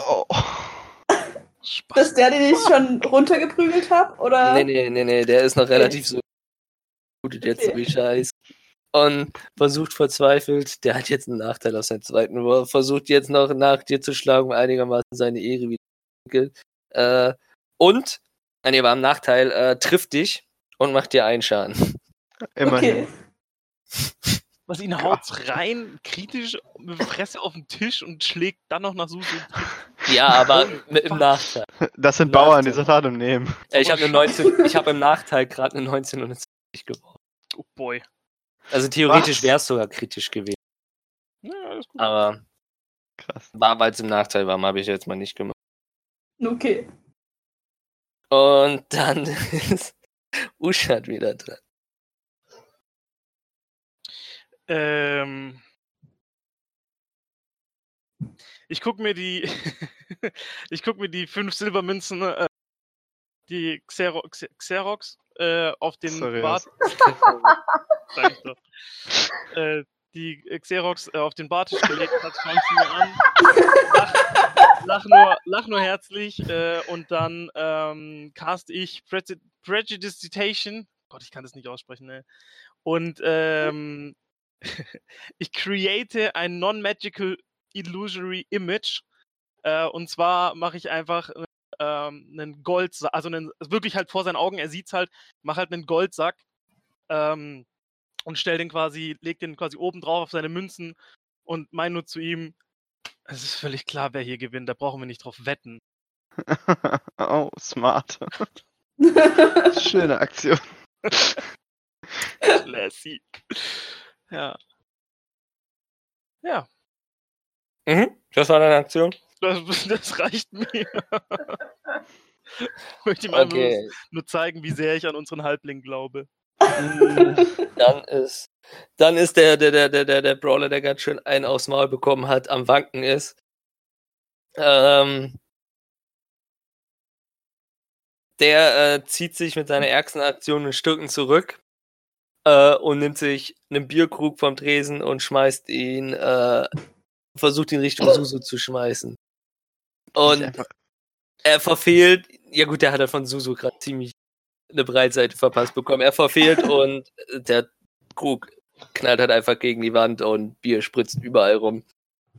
Das ist der, den ich schon runtergeprügelt habe, oder? Nee, der ist noch relativ so. Blutet jetzt so wie Scheiß. Und versucht verzweifelt, der hat jetzt einen Nachteil auf seinen zweiten Wurf, versucht jetzt noch nach dir zu schlagen, um einigermaßen seine Ehre wieder zu entwickeln. Und war am Nachteil, trifft dich und macht dir einen Schaden. Immerhin. Okay. Was ihn haut rein, kritisch, mit der Fresse auf den Tisch und schlägt dann noch nach Susu. Ja, aber mit im Nachteil. Das sind Bauern, die sind hart im Nehmen. Ich habe im Nachteil gerade eine 19 und eine 20 gebraucht. Oh boy. Also theoretisch wäre es sogar kritisch gewesen. Ja, alles gut. Aber krass. Weil es im Nachteil war, habe ich jetzt mal nicht gemacht. Okay. Und dann ist Uschad wieder dran. Ich gucke mir die fünf Silbermünzen, die Xerox auf den Bart. Die Xerox auf den Bartisch gelegt hat, schauen sie mir an, lach nur herzlich und dann cast ich Prejudicitation. Gott, ich kann das nicht aussprechen, ey. Und ich create ein non-magical illusory image und zwar mache ich einfach einen Goldsack, also einen, wirklich halt vor seinen Augen, er sieht's halt, mache halt einen Goldsack und leg den quasi oben drauf auf seine Münzen und mein nur zu ihm, es ist völlig klar, wer hier gewinnt, da brauchen wir nicht drauf wetten. Oh, smart. Schöne Aktion. Classy. Ja. Das war deine Aktion? Das reicht mir. Ich möchte ihm einfach nur zeigen, wie sehr ich an unseren Halbling glaube. Dann ist der Brawler, der ganz schön einen aufs Maul bekommen hat, am Wanken ist. Der zieht sich mit seiner ärgsten Aktion in Stücken zurück und nimmt sich einen Bierkrug vom Tresen und schmeißt ihn, versucht ihn Richtung Susu zu schmeißen. Und er verfehlt, ja gut, der hat halt von Susu gerade ziemlich eine Breitseite verpasst bekommen. Er verfehlt und der Krug knallt halt einfach gegen die Wand und Bier spritzt überall rum.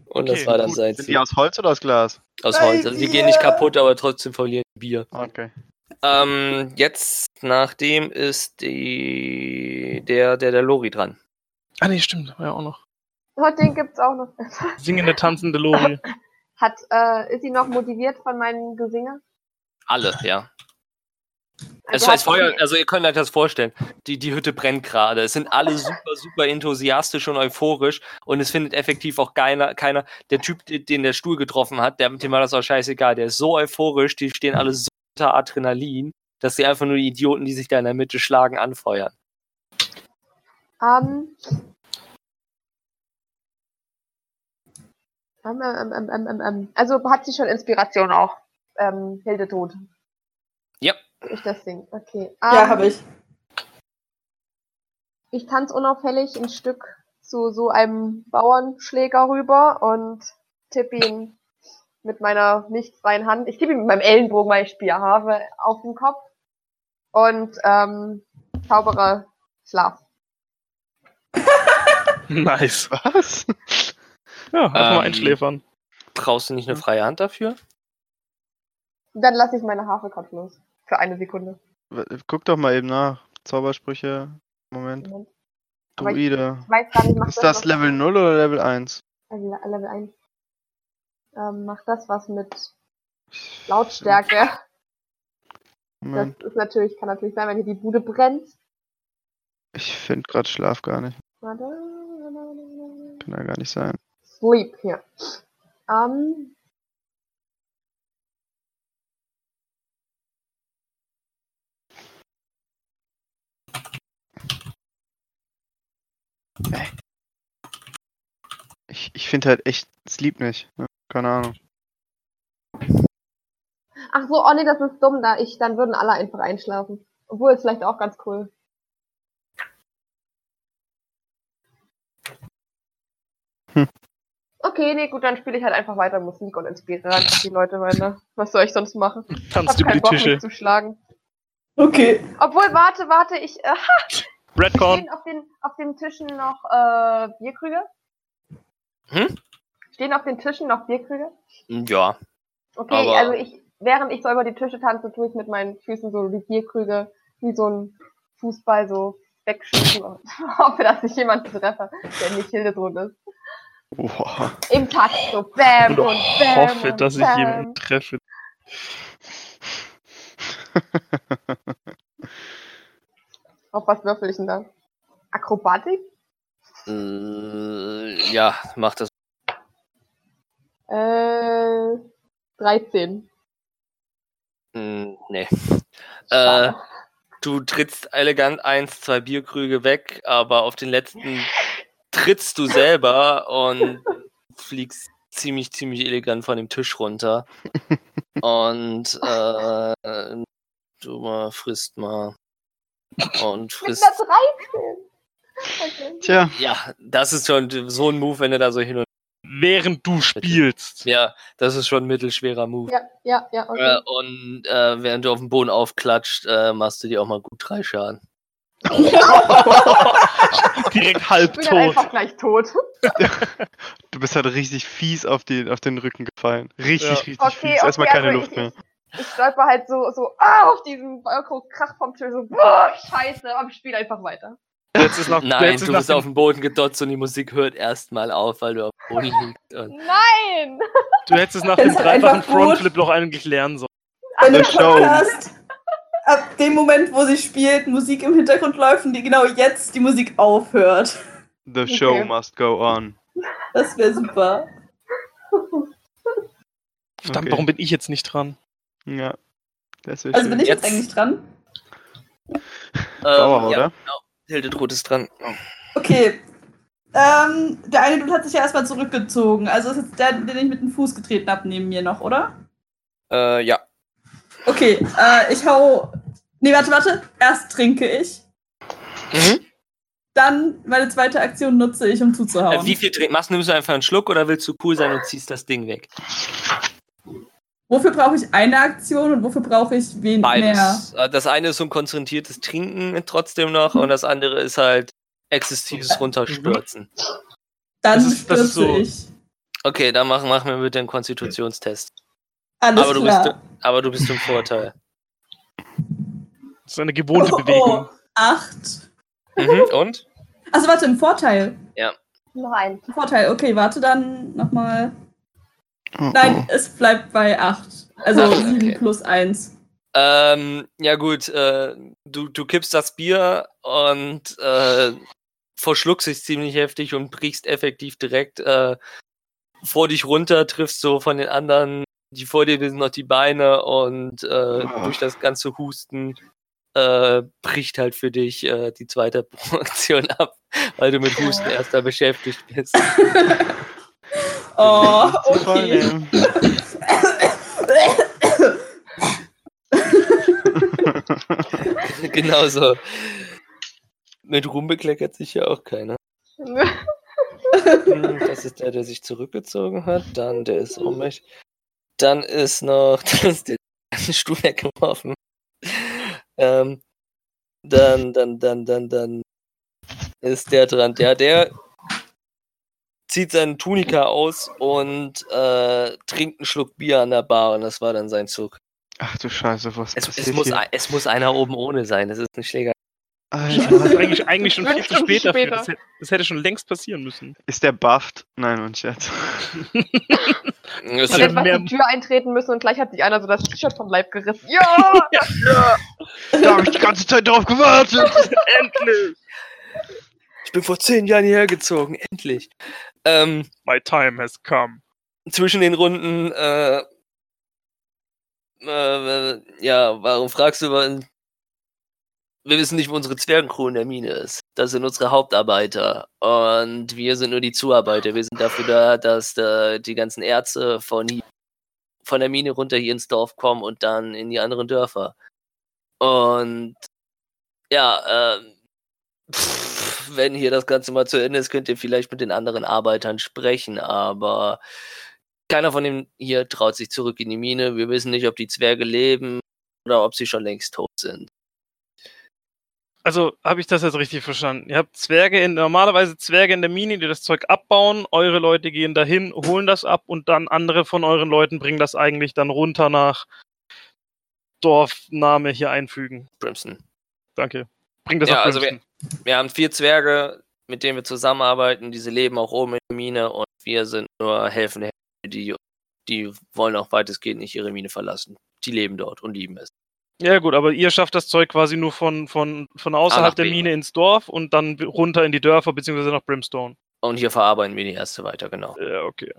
Und das war dann gut. Sein Ziel. Sind die aus Holz oder aus Glas? Aus Holz. Also die gehen nicht kaputt, aber trotzdem verlieren Bier. Okay. Jetzt, nachdem ist der Lori dran. Ah nee, stimmt, war ja auch noch. Oh, den gibt's auch noch. Singende, tanzende Lori. Ist sie noch motiviert von meinen Gesinger? Alle, ja. Also ihr könnt euch das vorstellen, die Hütte brennt gerade. Es sind alle super, super enthusiastisch und euphorisch und es findet effektiv auch keiner, der Typ, den der Stuhl getroffen hat, dem war das auch scheißegal, der ist so euphorisch, die stehen alle so unter Adrenalin, dass sie einfach nur die Idioten, die sich da in der Mitte schlagen, anfeuern. Also hat sie schon Inspiration auch. Hilde tot. Ja. Ich das Ding. Okay. Ja, habe ich. Ich tanze unauffällig ein Stück zu so einem Bauernschläger rüber und tippe ihn mit meiner nicht freien Hand. Ich tippe ihn mit meinem Ellenbogen, weil ich Speer habe, auf den Kopf und zaubere Schlaf. Nice, was? Ja, einfach mal einschläfern. Brauchst du nicht eine freie Hand dafür? Dann lasse ich meine Haferkopf los. Für eine Sekunde. Guck doch mal eben nach. Zaubersprüche. Moment. Druide. Ist das Level 0 oder Level 1? Also Level 1. Macht das was mit Lautstärke? Moment. Das ist natürlich, kann natürlich sein, wenn hier die Bude brennt. Ich finde gerade Schlaf gar nicht. Warte. Kann ja gar nicht sein. Sleep, ja. Ich finde halt echt Sleep nicht. Ne? Keine Ahnung. Ach so, oh nee, das ist dumm. Dann würden alle einfach einschlafen. Obwohl, ist vielleicht auch ganz cool. Okay, nee, gut, dann spiele ich halt einfach weiter Musik und inspiriere einfach die Leute weiter. Was soll ich sonst machen? Tanzt über die Tische. Ich hab keinen Bock, mich zu schlagen. Okay. Obwohl, warte, ich... Redcorn. Stehen auf den Tischen noch Bierkrüge? Hm? Stehen auf den Tischen noch Bierkrüge? Ja. Okay, aber... also während ich so über die Tische tanze, tue ich mit meinen Füßen so die Bierkrüge wie so ein Fußball so wegschießen und hoffe, dass ich jemanden treffe, der in die Hilde drin ist. Boah. Im Takt so bam und bam. Ich hoffe, dass ich jemanden treffe. Auf was würfel ich denn da? Akrobatik? Ja, mach das. 13. Nee. Du trittst elegant 1, 2 Bierkrüge weg, aber auf den letzten trittst du selber und fliegst ziemlich elegant von dem Tisch runter. Und du mal frisst mal. Und frisst. Mit einer 13. Okay. Tja. Ja, das ist schon so ein Move, wenn du da so hin und während du spielst. Ja, das ist schon ein mittelschwerer Move. Ja, okay. Und während du auf dem Boden aufklatscht, machst du dir auch mal gut 3 Schaden. Direkt halb tot. Ich bin halt einfach gleich tot. Du bist halt richtig fies auf den Rücken gefallen. Richtig okay, fies. Okay, erstmal keine Luft mehr. Ich stolper halt so auf diesen Krach vom Tisch, so, boah, scheiße, aber ich spiele einfach weiter. Nein, du bist auf dem Boden gedotzt und die Musik hört erstmal auf, weil du auf dem Boden liegst. Und nein! Du hättest es nach dem dreifachen Frontflip noch eigentlich lernen sollen. Wenn du schon hast, ab dem Moment, wo sie spielt, Musik im Hintergrund läuft und die genau jetzt die Musik aufhört. The show must go on. Das wäre super. Verdammt, warum bin ich jetzt nicht dran? Ja. Das also schön. Bin ich jetzt eigentlich dran? Bauer, oder? Ja, genau. Hilde Droth ist dran. Okay. Der eine Dude hat sich ja erstmal zurückgezogen. Also ist jetzt der, den ich mit dem Fuß getreten habe, neben mir noch, oder? Ja. Okay, ich hau... Nee, warte. Erst trinke ich. Mhm. Dann meine zweite Aktion nutze ich, um zuzuhauen. Wie viel trinken? Nimmst du einfach einen Schluck oder willst du cool sein und ziehst das Ding weg? Wofür brauche ich eine Aktion und wofür brauche ich wen Beides. Mehr? Das eine ist so ein konzentriertes Trinken trotzdem noch und das andere ist halt exzessives Runterstürzen. Dann das ist so. Ich. Okay, dann machen wir mit dem Konstitutionstest. Alles aber klar. Du bist im Vorteil. Das ist eine gewohnte Bewegung. 8. Mhm, und? Also warte, im Vorteil? Ja. Noch ein. Im Vorteil, okay, warte dann nochmal... Nein, es bleibt bei 8. Also 7 plus 1. Ja gut, du kippst das Bier und verschluckst dich ziemlich heftig und brichst effektiv direkt vor dich runter, triffst so von den anderen, die vor dir sind, noch die Beine und durch das ganze Husten bricht halt für dich die zweite Promotion ab, weil du mit Husten erst da beschäftigt bist. Oh, okay. Genau so. Mit Ruhm bekleckert sich ja auch keiner. Das ist der, der sich zurückgezogen hat. Dann der ist ohnmächtig. Dann ist noch der ganze Stuhl weggeworfen. Dann ist der dran. Der zieht seinen Tunika aus und trinkt einen Schluck Bier an der Bar. Und das war dann sein Zug. Ach du Scheiße, was passiert hier? Es muss einer oben ohne sein. Das ist ein Schläger. Alter, das ist eigentlich schon viel zu spät dafür. Das hätte schon längst passieren müssen. Ist der bufft? Nein, mein Scherz. Man hätte was in die Tür eintreten müssen und gleich hat sich einer so das T-Shirt vom Leib gerissen. Ja! Ja! Da habe ich die ganze Zeit drauf gewartet! Endlich! Ich bin vor 10 Jahren hierher gezogen, endlich! My time has come. Zwischen den Runden, ja, warum fragst du über... Wir wissen nicht, wo unsere Zwergencrew in der Mine ist. Das sind unsere Hauptarbeiter. Und wir sind nur die Zuarbeiter. Wir sind dafür da, dass die ganzen Erze von der Mine runter hier ins Dorf kommen und dann in die anderen Dörfer. Und ja, wenn hier das Ganze mal zu Ende ist, könnt ihr vielleicht mit den anderen Arbeitern sprechen. Aber keiner von denen hier traut sich zurück in die Mine. Wir wissen nicht, ob die Zwerge leben oder ob sie schon längst tot sind. Also, habe ich das jetzt richtig verstanden? Ihr habt normalerweise Zwerge in der Mine, die das Zeug abbauen, eure Leute gehen dahin, holen das ab und dann andere von euren Leuten bringen das eigentlich dann runter nach Dorfname hier einfügen. Brimston. Danke. Bring das nach Brimston. Also wir haben 4 Zwerge, mit denen wir zusammenarbeiten, diese leben auch oben in der Mine und wir sind nur helfende Hände, die wollen auch weitestgehend nicht ihre Mine verlassen. Die leben dort und lieben es. Ja gut, aber ihr schafft das Zeug quasi nur von außerhalb der Mine ins Dorf und dann runter in die Dörfer, beziehungsweise nach Brimston. Und hier verarbeiten wir die Erste weiter, genau. Ja, okay.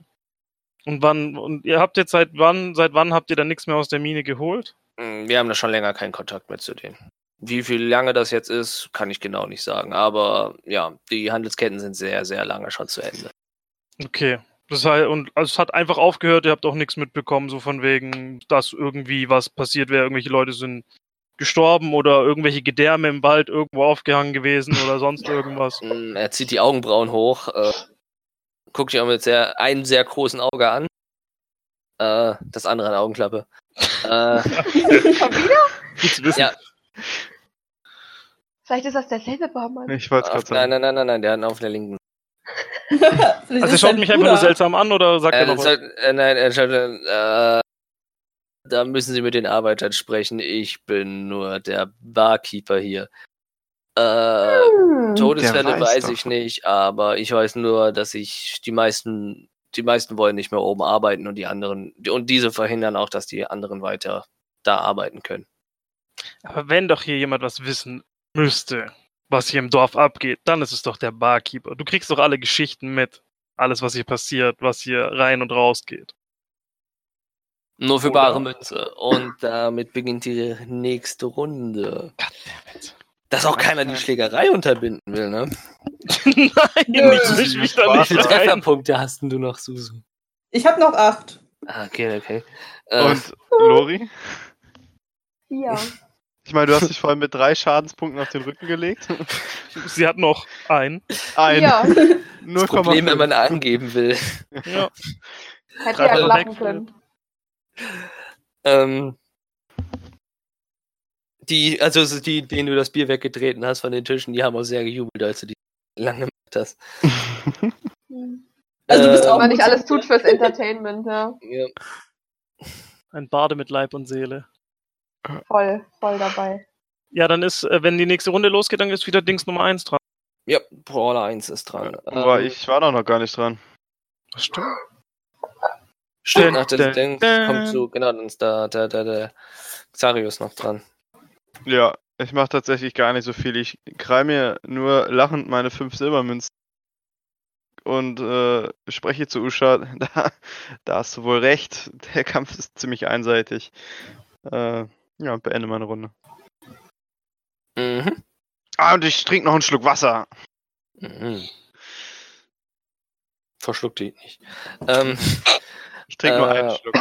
Und ihr habt jetzt seit wann habt ihr dann nichts mehr aus der Mine geholt? Wir haben da schon länger keinen Kontakt mehr zu denen. Wie viel lange das jetzt ist, kann ich genau nicht sagen. Aber ja, die Handelsketten sind sehr, sehr lange schon zu Ende. Okay. Das heißt, es hat einfach aufgehört, ihr habt auch nichts mitbekommen, so von wegen, dass irgendwie was passiert wäre, irgendwelche Leute sind gestorben oder irgendwelche Gedärme im Wald irgendwo aufgehangen gewesen oder sonst irgendwas. Er zieht die Augenbrauen hoch, guckt sich auch mit einem sehr großen Auge an, das andere eine Augenklappe. Ja. Vielleicht ist das derselbe Barmann. Ich wollte es gerade sagen. Nein, der hat auf der linken. Also schaut mich einfach nur seltsam an oder sagt er noch was? Nein, er schaut da müssen Sie mit den Arbeitern sprechen. Ich bin nur der Barkeeper hier. Todesfälle weiß ich nicht, aber ich weiß nur, dass die meisten wollen nicht mehr oben arbeiten und die anderen und diese verhindern auch, dass die anderen weiter da arbeiten können. Aber wenn doch hier jemand was wissen müsste, was hier im Dorf abgeht, dann ist es doch der Barkeeper. Du kriegst doch alle Geschichten mit. Alles, was hier passiert, was hier rein und raus geht. Nur für bare Münze. Und damit beginnt die nächste Runde. Dass auch keiner die Schlägerei unterbinden will, ne? Nein, ich misch mich da nicht rein. Wie viele Trefferpunkte hast du noch, Suzu? Ich hab noch 8. Okay. Und Lori? 4. Ich meine, du hast dich vorhin mit 3 Schadenspunkten auf den Rücken gelegt. Sie hat noch 1. Ja. Das Problem, wenn man angeben will. Ja. Hätte ja lachen können. Die, denen du das Bier weggetreten hast von den Tischen, die haben auch sehr gejubelt, als du die lange gemacht hast. Also du bist auch mal nicht alles tut fürs Entertainment, ja. Ein Bade mit Leib und Seele. Voll dabei. Ja, dann ist, wenn die nächste Runde losgeht, dann ist wieder Dings Nummer 1 dran. Ja, Brawler 1 ist dran. Aber ich war doch noch gar nicht dran. Stimmt. Stimmt, nach dem Ding kommt so, genau, dann ist der Xarius noch dran. Ja, ich mache tatsächlich gar nicht so viel. Ich krall mir nur lachend meine 5 Silbermünzen und spreche zu Usha. Da hast du wohl recht. Der Kampf ist ziemlich einseitig. Ja, beende meine Runde. Mhm. Und ich trinke noch einen Schluck Wasser. Mhm. Verschluck die nicht. Ich trinke mal einen Schluck.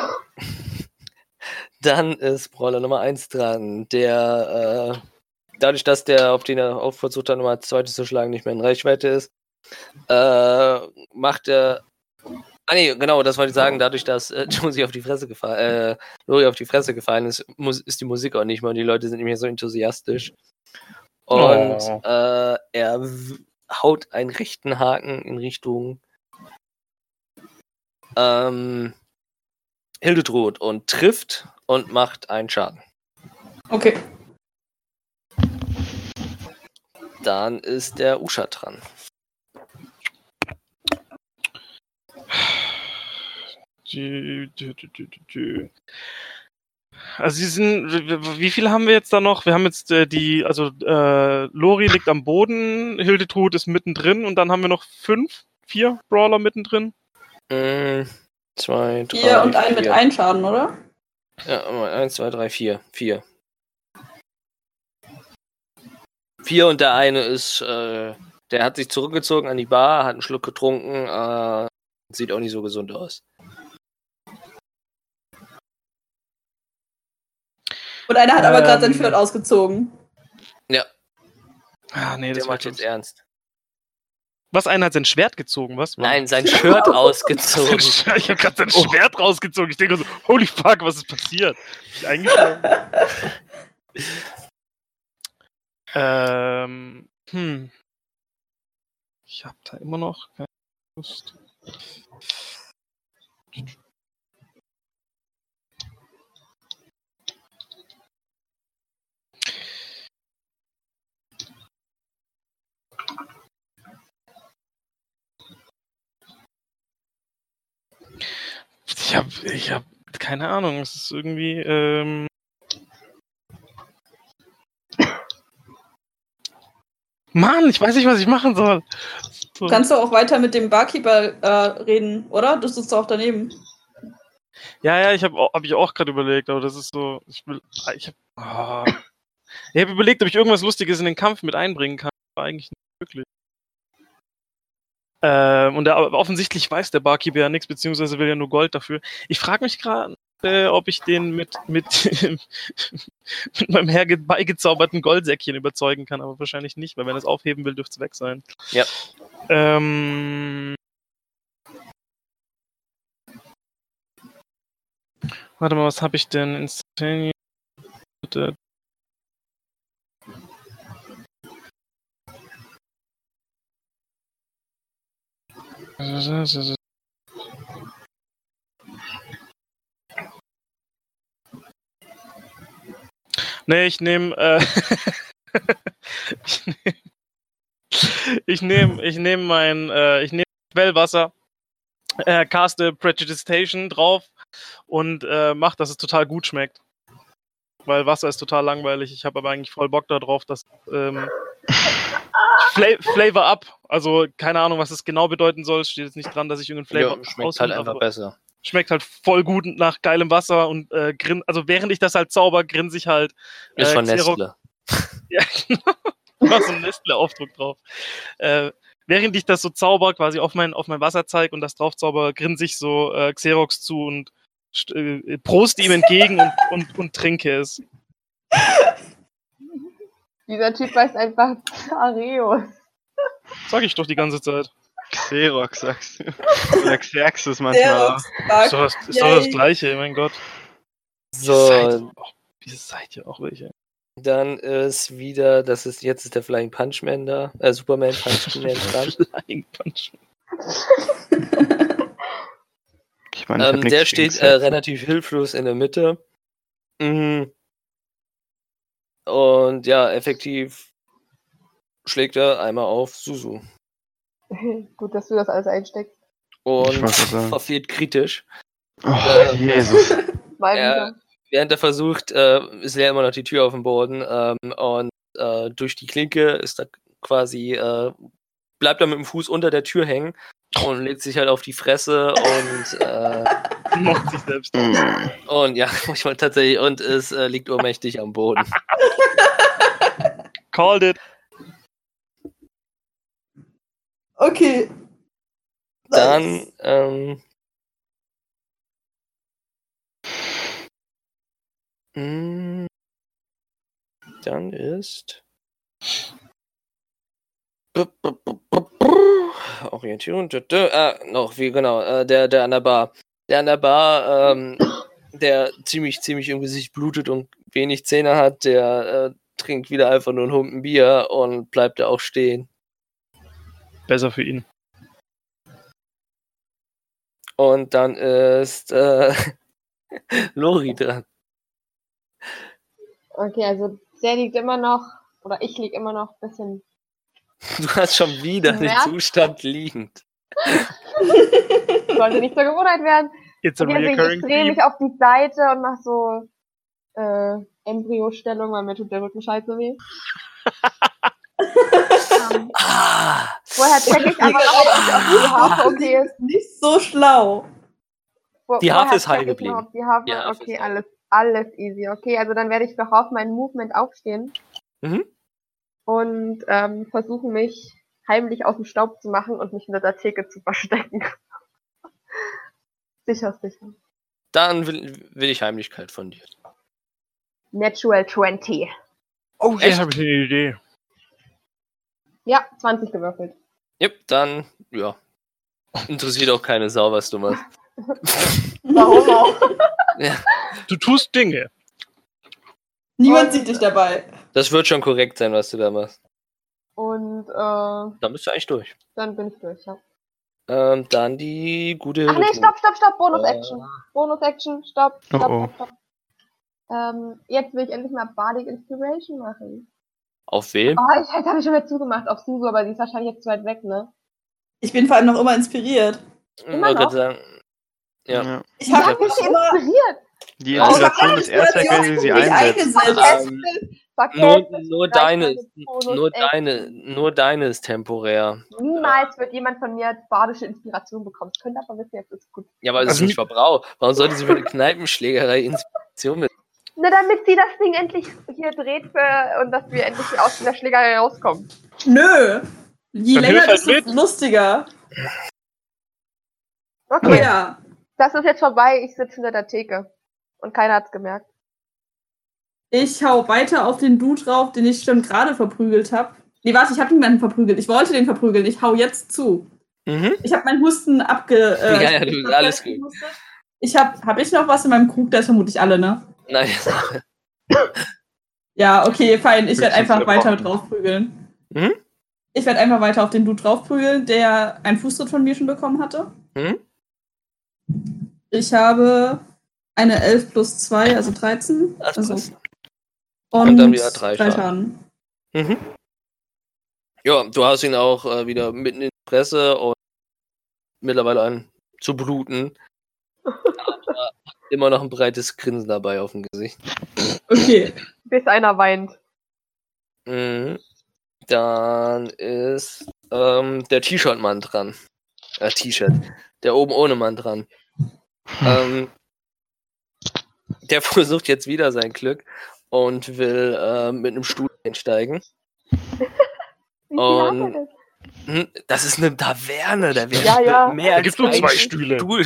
Dann ist Brawler Nummer 1 dran, der dadurch, dass der, auf den er auch versucht hat, Nummer 2 zu schlagen, nicht mehr in Reichweite ist, macht er... Ah nee, genau, das wollte ich sagen, dadurch, dass Josie auf die Fresse Lori auf die Fresse gefallen ist, ist die Musik auch nicht mehr und die Leute sind nicht mehr so enthusiastisch. Und er haut einen rechten Haken in Richtung Hildetrud und trifft und macht einen Schaden. Okay. Dann ist der Usha dran. Also sie sind, wie viel haben wir jetzt da noch? Wir haben jetzt Lori liegt am Boden, Hildetrud ist mittendrin und dann haben wir noch 4 Brawler mittendrin. 2, 3, 4 und einen mit 1 Schaden, oder? Ja, 1, 2, 3, 4. 4. 4 und der eine ist, der hat sich zurückgezogen an die Bar, hat einen Schluck getrunken, sieht auch nicht so gesund aus. Und einer hat aber gerade sein Shirt ausgezogen. Ja. Ah, nee, das macht jetzt ernst. Was, einer hat sein Schwert gezogen, was? Nein, sein Shirt ausgezogen. Ich hab gerade sein Schwert rausgezogen. Ich denke so, holy fuck, was ist passiert? Ich Ich hab da immer noch keine Lust. Ich hab keine Ahnung, es ist irgendwie, Mann, ich weiß nicht, was ich machen soll. So. Kannst du auch weiter mit dem Barkeeper reden, oder? Du sitzt auch daneben. Ja, ich hab auch gerade überlegt, aber das ist so, ich hab überlegt, ob ich irgendwas Lustiges in den Kampf mit einbringen kann, aber eigentlich nicht wirklich. Und offensichtlich weiß der Barkeeper ja nichts, beziehungsweise will ja nur Gold dafür. Ich frage mich gerade, ob ich den mit meinem herbeigezauberten Goldsäckchen überzeugen kann, aber wahrscheinlich nicht, weil wenn er es aufheben will, dürfte es weg sein. Ja. Warte mal, was habe ich denn? Instantaneous. Nee, ich nehme ich nehme Quellwasser, caste Prejudicitation drauf und mach, dass es total gut schmeckt. Weil Wasser ist total langweilig. Ich habe aber eigentlich voll Bock darauf, dass Flavor up. Also keine Ahnung, was das genau bedeuten soll. Steht jetzt nicht dran, dass ich irgendeinen Flavor up. Schmeckt halt einfach besser. Schmeckt halt voll gut nach geilem Wasser und also während ich das halt zauber, grinse ich halt. Ist von Nestle. Ja, genau. Mach so einen Nestle-Aufdruck drauf. Während ich das so zauber, quasi auf mein Wasser zeig und das drauf zauber, grinse ich so Xerox zu und proste ihm entgegen und trinke es. Dieser Typ heißt einfach Areos. Sag ich doch die ganze Zeit. Xerox, sagst du. Oder Xerx ist manchmal. Ist doch das Gleiche, mein Gott. So. Ihr seid ja auch welche. Dann ist wieder, jetzt ist der Flying Punchman da. Superman Punchman dran. Flying Punchman. Ich meine, der steht relativ hilflos in der Mitte. Mhm. Und ja, effektiv schlägt er einmal auf Suzu. Gut, dass du das alles einsteckst. Und verfehlt kritisch. Oh, Jesus. Während er versucht, ist leer immer noch die Tür auf dem Boden. Und durch die Klinke ist er quasi, bleibt er mit dem Fuß unter der Tür hängen und legt sich halt auf die Fresse und macht sich selbst. Und ja, manchmal tatsächlich. Und es liegt ohnmächtig am Boden. Called it. Okay. Dann, dann ist Orientierung, noch wie genau, der an der Bar. Der an der Bar, der ziemlich im Gesicht blutet und wenig Zähne hat, der trinkt wieder einfach nur einen Humpen Bier und bleibt da auch stehen. Besser für ihn. Und dann ist Lori dran. Okay, also der liegt immer noch, oder ich lieg immer noch ein bisschen... Du hast schon wieder den Zustand liegend. Sollte nicht zur Gewohnheit werden. Ich drehe mich auf die Seite und mache so Embryo-Stellung, weil mir tut der Rücken scheiße weh. Vorher check ich aber ob die Harfe okay ist. Nicht so schlau. Die Harfe ist heil geblieben. Ja, okay, alles easy. Okay, also dann werde ich doch auf meinen Movement aufstehen. Mhm. Und versuchen, mich heimlich aus dem Staub zu machen und mich hinter der Theke zu verstecken. Sicher. Dann will ich Heimlichkeit von dir. Natural 20. Oh, jetzt habe ich eine Idee. Ja, 20 gewürfelt. Yep, dann, ja. Interessiert auch keine Sau, was du machst. Warum auch? Ja. Du tust Dinge. Niemand sieht dich dabei. Das wird schon korrekt sein, was du da machst. Und, dann bist du eigentlich durch. Dann bin ich durch, ja. Dann die gute... Ach nee, stopp, Bonus-Action. Stopp. Jetzt will ich endlich mal Bardic Inspiration machen. Auf wen? Oh, jetzt habe ich schon wieder zugemacht, auf Suzu, aber sie ist wahrscheinlich jetzt zu weit weg, ne? Ich bin vor allem noch immer inspiriert. Immer noch? Sagen. Ja. Ich hab mich inspiriert. Die Inspiration ist erst, wenn sie einsetzt. Nur deine ist temporär. Niemals wird jemand von mir badische Inspiration bekommen. Ich könnte aber wissen, jetzt ist gut. Ja, aber es ist nicht verbraucht. Warum sollte sie für eine Kneipenschlägerei Inspiration mit? Na, damit sie das Ding endlich hier dreht und dass wir endlich aus dieser Schlägerei rauskommen. Nö! Je dann länger, desto lustiger. Okay. Oh, ja. Das ist jetzt vorbei, ich sitze hinter der Theke. Und keiner hat's gemerkt. Ich hau weiter auf den Dude drauf, den ich schon gerade verprügelt habe. Nee, warte, ich hab niemanden verprügelt. Ich wollte den verprügeln. Ich hau jetzt zu. Mhm. Ich hab meinen Husten ja, du bist alles gut. Ich hab ich noch was in meinem Krug? Da ist vermutlich alle, ne? Nein. Ja, okay, fein. Ich werde einfach weiter drauf prügeln. Hm? Ich werde einfach weiter auf den Dude drauf prügeln, der einen Fußtritt von mir schon bekommen hatte. Hm? Ich habe eine 11 plus 2, also 13. Also. Und dann wieder 3 Schaden. Mhm. Ja, du hast ihn auch wieder mitten in die Fresse und mittlerweile an zu bluten. Aber immer noch ein breites Grinsen dabei auf dem Gesicht. Okay. Bis einer weint. Mhm. Dann ist der T-Shirt-Mann dran. T-Shirt. Der oben ohne Mann dran. Der versucht jetzt wieder sein Glück und will mit einem Stuhl einsteigen. Und das ist eine Taverne, da wäre ja. Mehr da als gibt's zwei Stühle. Stuhl.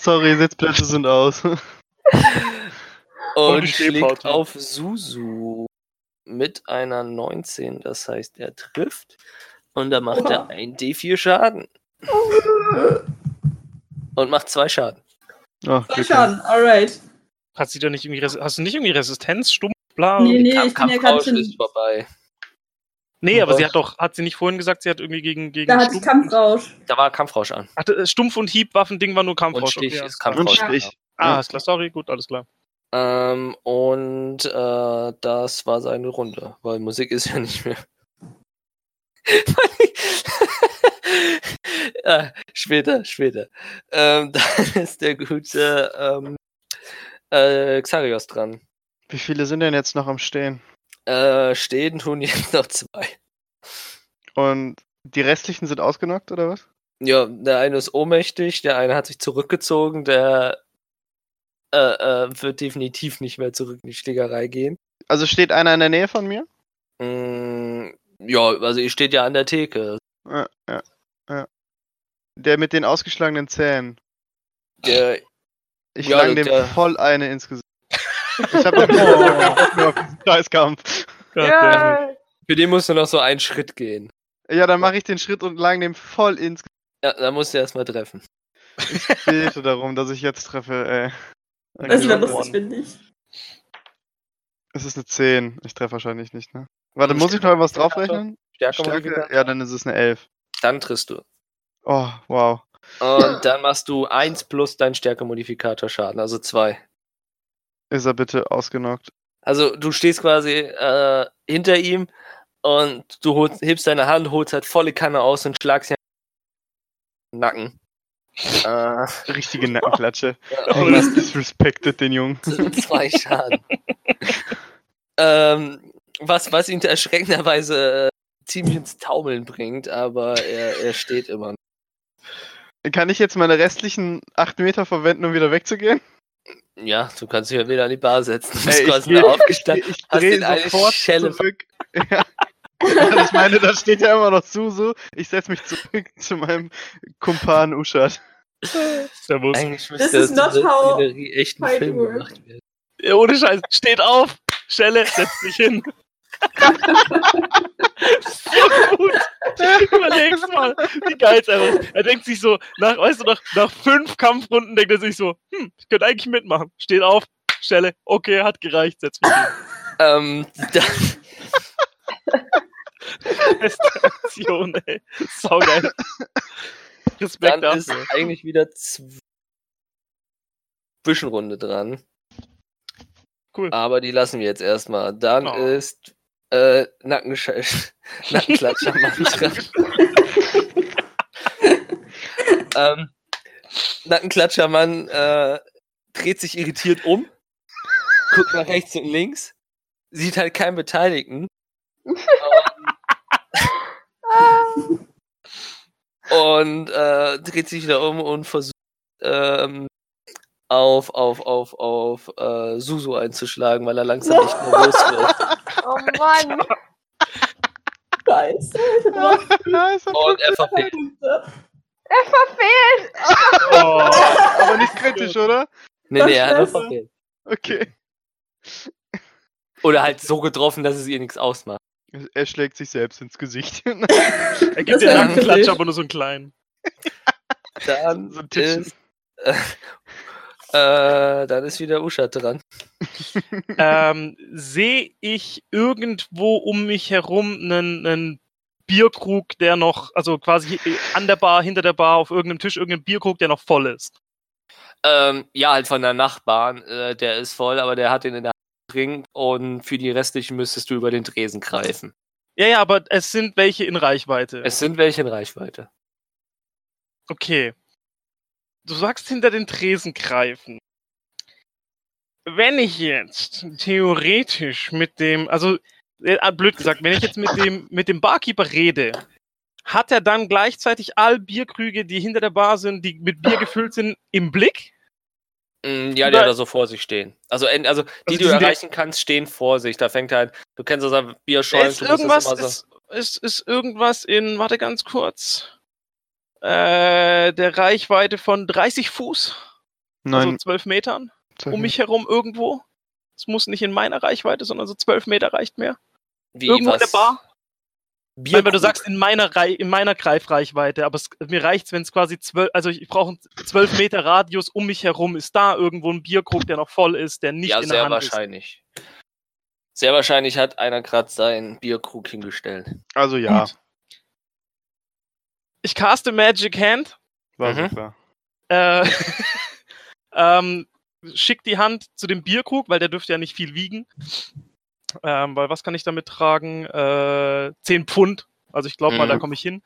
Sorry, Sitzplätze sind aus. Und schlägt auf Suzu mit einer 19, das heißt, er trifft und da macht er ein D4 Schaden. Und macht 2 Schaden. Ach, 2 Schaden, alright. Hast du nicht irgendwie Resistenz, stumpf, bla? Nee, Kampfrausch ist vorbei. Nee, aber hat sie nicht vorhin gesagt, sie hat irgendwie gegen da hat sie Kampfrausch. Da war Kampfrausch an. Ach, Stumpf- und Hiebwaffending war nur Kampfrausch. Und Stich ist Kampfrausch. Ja. Ah, ist klar, sorry, gut, alles klar. Das war seine Runde, weil Musik ist ja nicht mehr. Ja, später. Dann ist der gute Xarios dran. Wie viele sind denn jetzt noch am Stehen? Stehen tun jetzt noch 2. Und die restlichen sind ausgenockt, oder was? Ja, der eine ist ohnmächtig, der eine hat sich zurückgezogen, der wird definitiv nicht mehr zurück in die Schlägerei gehen. Also steht einer in der Nähe von mir? Ja, also ihr steht ja an der Theke. Ja. Der mit den ausgeschlagenen Zähnen. Der... Ich lang dem voll eine ins Gesicht. Ich hab noch mehr auf diesen Scheißkampf. Yeah. Für den musst du noch so einen Schritt gehen. Ja, dann mache ich den Schritt und lang dem voll ins Gesicht. Ja, dann musst du erstmal treffen. Ich bete darum, dass ich jetzt treffe, ey. Okay, das wäre lustig, finde ich. Es ist eine 10. Ich treffe wahrscheinlich nicht, ne? Warte, muss ich noch irgendwas draufrechnen? Stärke? Ja, dann ist es eine 11. Dann triffst du. Oh, wow. Und dann machst du 1 plus deinen Stärke-Modifikator Schaden, also 2. Ist er bitte ausgenockt? Also du stehst quasi hinter ihm und du hebst deine Hand, holst halt volle Kanne aus und schlagst ihn in den Nacken. Richtige Nackenklatsche. Ja, oh, das disrespected den Jungen. 2 Schaden. Was ihn erschreckenderweise ziemlich ins Taumeln bringt, aber er steht immer noch. Kann ich jetzt meine restlichen 8 Meter verwenden, um wieder wegzugehen? Ja, du kannst dich ja wieder an die Bar setzen. Du bist quasi nur aufgestanden. Ich drehe sofort Schelle zurück. Ja. Ich meine, da steht ja immer noch Suzu. Ich setze mich zurück zu meinem Kumpan Uschad. Eigentlich müsste das in echten Film gemacht werden. Ja, ohne Scheiß. Steht auf, Schelle, setzt dich hin. So gut. Überleg's mal, wie geil es einfach ist. Er denkt sich so, nach 5 Kampfrunden denkt er sich so, ich könnte eigentlich mitmachen. Steht auf, Stelle, okay, hat gereicht, setz mich hin. Beste Aktion, ey. Saugeil. Respekt dann dafür. Ist eigentlich wieder Zwischenrunde dran. Cool. Aber die lassen wir jetzt erstmal. Dann ist... Nackenklatscher Mantra. Nackenklatschermann dreht sich irritiert um, guckt nach rechts und links, sieht halt keinen Beteiligten. Und dreht sich wieder um und versucht auf Suzu einzuschlagen, weil er langsam nicht mehr los wird. Oh Mann! Scheiße! Und er verfehlt. Aber nicht kritisch, oder? Nee, er hat nur verfehlt. Okay. Oder halt so getroffen, dass es ihr nichts ausmacht. Er schlägt sich selbst ins Gesicht. Er gibt dir einen Klatsch, aber nur so einen kleinen. Dann so ein Tisch. Dann ist wieder Uschad dran. Sehe ich irgendwo um mich herum einen Bierkrug, der noch, also quasi an der Bar, hinter der Bar, auf irgendeinem Tisch, irgendein Bierkrug, der noch voll ist? Ja, halt von der Nachbarn. Der ist voll, aber der hat den in der Hand getrinkt und für die restlichen müsstest du über den Tresen greifen. Ja, aber es sind welche in Reichweite. Okay. Du sagst hinter den Tresen greifen. Wenn ich jetzt theoretisch mit dem, mit dem Barkeeper rede, hat er dann gleichzeitig all Bierkrüge, die hinter der Bar sind, die mit Bier gefüllt sind, im Blick? Ja, die hat er so vor sich stehen. Also die du erreichen kannst, stehen vor sich. Da fängt halt, du kennst das an Bierschäumen. Ist irgendwas in, warte ganz kurz... der Reichweite von 30 Fuß, also 12 Metern, um mich herum irgendwo. Es muss nicht in meiner Reichweite, sondern so 12 Meter reicht mehr. Wie, irgendwo was? In der Bar. Weil du sagst, in meiner Greifreichweite, aber mir reicht's, wenn es quasi 12, also ich brauche einen 12 Meter Radius um mich herum, ist da irgendwo ein Bierkrug, der noch voll ist, der nicht in der Hand ist. Ja, sehr wahrscheinlich. Sehr wahrscheinlich hat einer gerade seinen Bierkrug hingestellt. Also ja. Gut. Ich caste Magic Hand. War super. Schick die Hand zu dem Bierkrug, weil der dürfte ja nicht viel wiegen. Weil was kann ich damit tragen? 10 Pfund. Also ich glaube mal, da komme ich hin.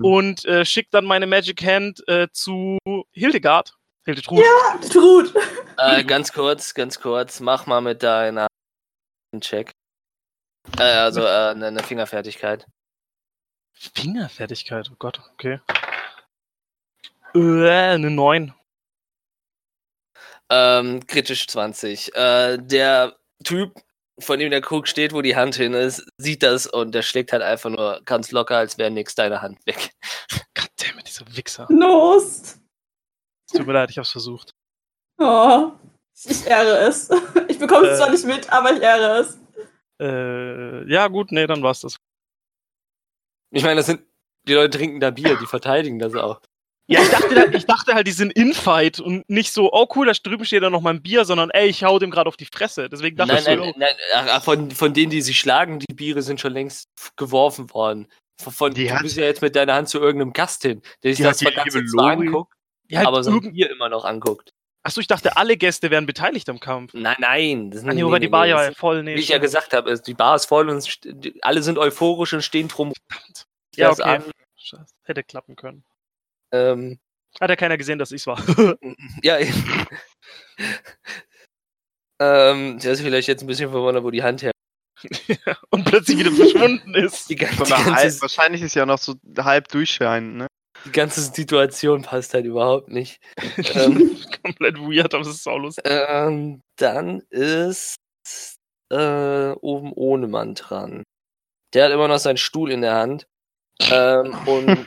Und schick dann meine Magic Hand zu Hildegard. Hildetrud. Ja, Trud. Ganz kurz. Mach mal mit deiner einen Check. Eine Fingerfertigkeit. Fingerfertigkeit, oh Gott, okay. Eine 9. Kritisch 20. Der Typ, von dem der Krug steht, wo die Hand hin ist, sieht das und der schlägt halt einfach nur ganz locker, als wäre nix deine Hand weg. Gott, Dammit, diese Wichser. Los! Tut mir leid, ich hab's versucht. Oh, ich ehre es. Ich bekomme es zwar nicht mit, aber ich ehre es. Ja gut, nee, dann war's das. Ich meine, das sind, die Leute trinken da Bier, die verteidigen das auch. Ja, ich dachte halt, die sind in-fight und nicht so, oh cool, da drüben steht da noch mal ein Bier, sondern ey, ich hau dem gerade auf die Fresse. Deswegen dachte ich so. Nein, von denen, die sich schlagen, die Biere sind schon längst geworfen worden. Du bist ja jetzt mit deiner Hand zu irgendeinem Gast hin, der sich das zwar ganz zwar anguckt, halt aber so Bier immer noch anguckt. Achso, ich dachte, alle Gäste wären beteiligt am Kampf. Nein. Das nee, die Bar ja voll. Nee, wie ich ja gesagt habe, die Bar ist voll und alle sind euphorisch und stehen drum. Ja, okay. Scheiße. Hätte klappen können. Hat ja keiner gesehen, dass ich's war. Ja, eben. Der ist vielleicht jetzt ein bisschen verwundert, wo die Hand her. Und plötzlich wieder verschwunden ist. Wahrscheinlich ist ja noch so halb durchscheinend, ne? Die ganze Situation passt halt überhaupt nicht. Komplett weird, aber es ist saulustig. Dann ist oben ohne Mann dran. Der hat immer noch seinen Stuhl in der Hand und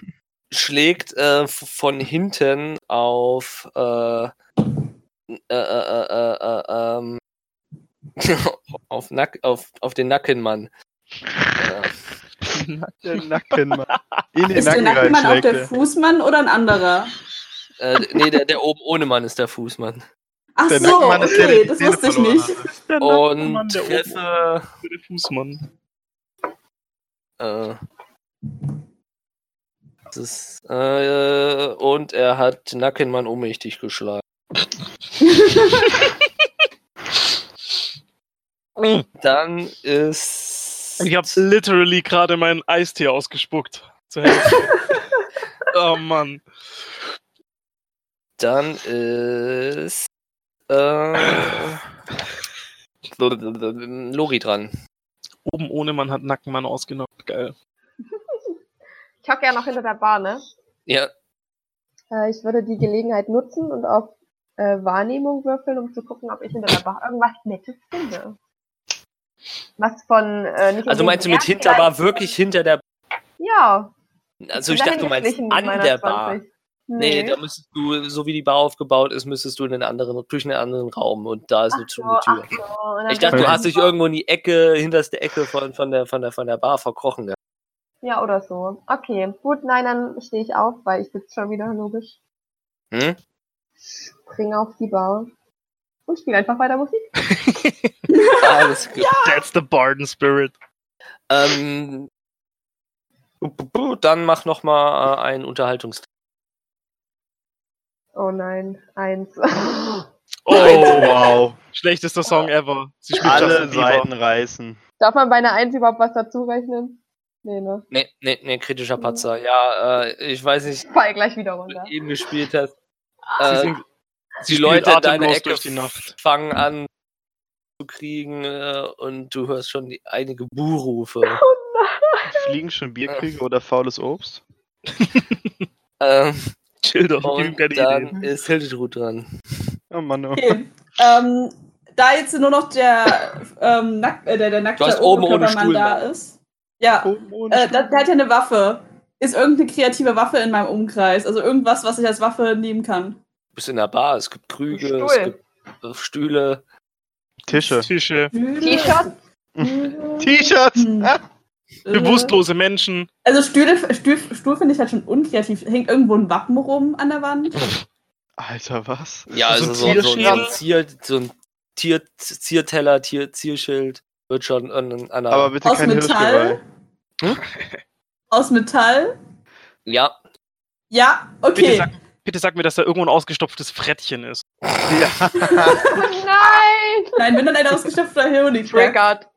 schlägt von hinten auf auf den Nackenmann. Der Nackenmann. In den ist Nacken der Nackenmann auch der Fußmann oder ein anderer? Nee, der oben ohne Mann ist der Fußmann. Ach der so, okay, ist der, das wusste ich nicht. Der und der Fußmann. Das ist, und er hat Nackenmann ohnmächtig geschlagen. Dann ist ich hab's literally gerade meinen Eistee ausgespuckt. Oh Mann. Dann ist Lori dran. Oben ohne Mann hat Nackenmann ausgenommen. Geil. Ich hocke ja noch hinter der Bar, ne? Ja. Ich würde die Gelegenheit nutzen und auf Wahrnehmung würfeln, um zu gucken, ob ich hinter der Bar irgendwas Nettes finde. Was von nicht also meinst du mit hinter Bar wirklich hinter der Bar? Ja. Also ich dachte, du meinst an der Bar. Nee, da müsstest du, so wie die Bar aufgebaut ist, müsstest du in den anderen, durch einen anderen Raum und da ist eine offene Tür. So. Ich dachte, du hast dich irgendwo in die Ecke, hinterste Ecke von der Bar verkrochen. Ja, oder so. Okay, gut, nein, dann stehe ich auf, weil ich sitze schon wieder logisch. Spring auf die Bar. Und spiel einfach weiter Musik. Alles gut. Ja. That's the Barden Spirit. Dann mach nochmal einen Unterhaltungstrip. Oh nein, 1. Oh, wow. Schlechtester Song ever. Sie spielt alle Seiten reißen. Darf man bei einer 1 überhaupt was dazu rechnen? Nee, ne? Nee, kritischer Patzer. Ja, ich weiß nicht. Fall gleich wieder runter. Eben gespielt hast. Die Leute in deiner Ecke fangen an zu kriegen und du hörst schon einige Buhrufe. Oh nein! Fliegen schon Bierkriege oder faules Obst? Und dann ist Hildetrud dran. Oh Mann, oh. Okay. Da jetzt nur noch der nackte Oberkörpermann da ist. Ja, der hat ja eine Waffe. Ist irgendeine kreative Waffe in meinem Umkreis? Also irgendwas, was ich als Waffe nehmen kann? Du bist in der Bar, es gibt Krüge, es gibt Stühle, Tische. T-Shirts! Bewusstlose Menschen. Also Stuhl finde ich halt schon unkreativ. Hängt irgendwo ein Wappen rum an der Wand. Alter, was? Ja, also so ein Zierteller, Zierschild wird schon an der Aber bitte kein Hirschgeweih. Aus Metall? Ja. Ja, okay. Bitte sag mir, dass da irgendwo ein ausgestopftes Frettchen ist. Ja. Nein! Nein, wenn dann ein ausgestopfter Heronik. Triggert.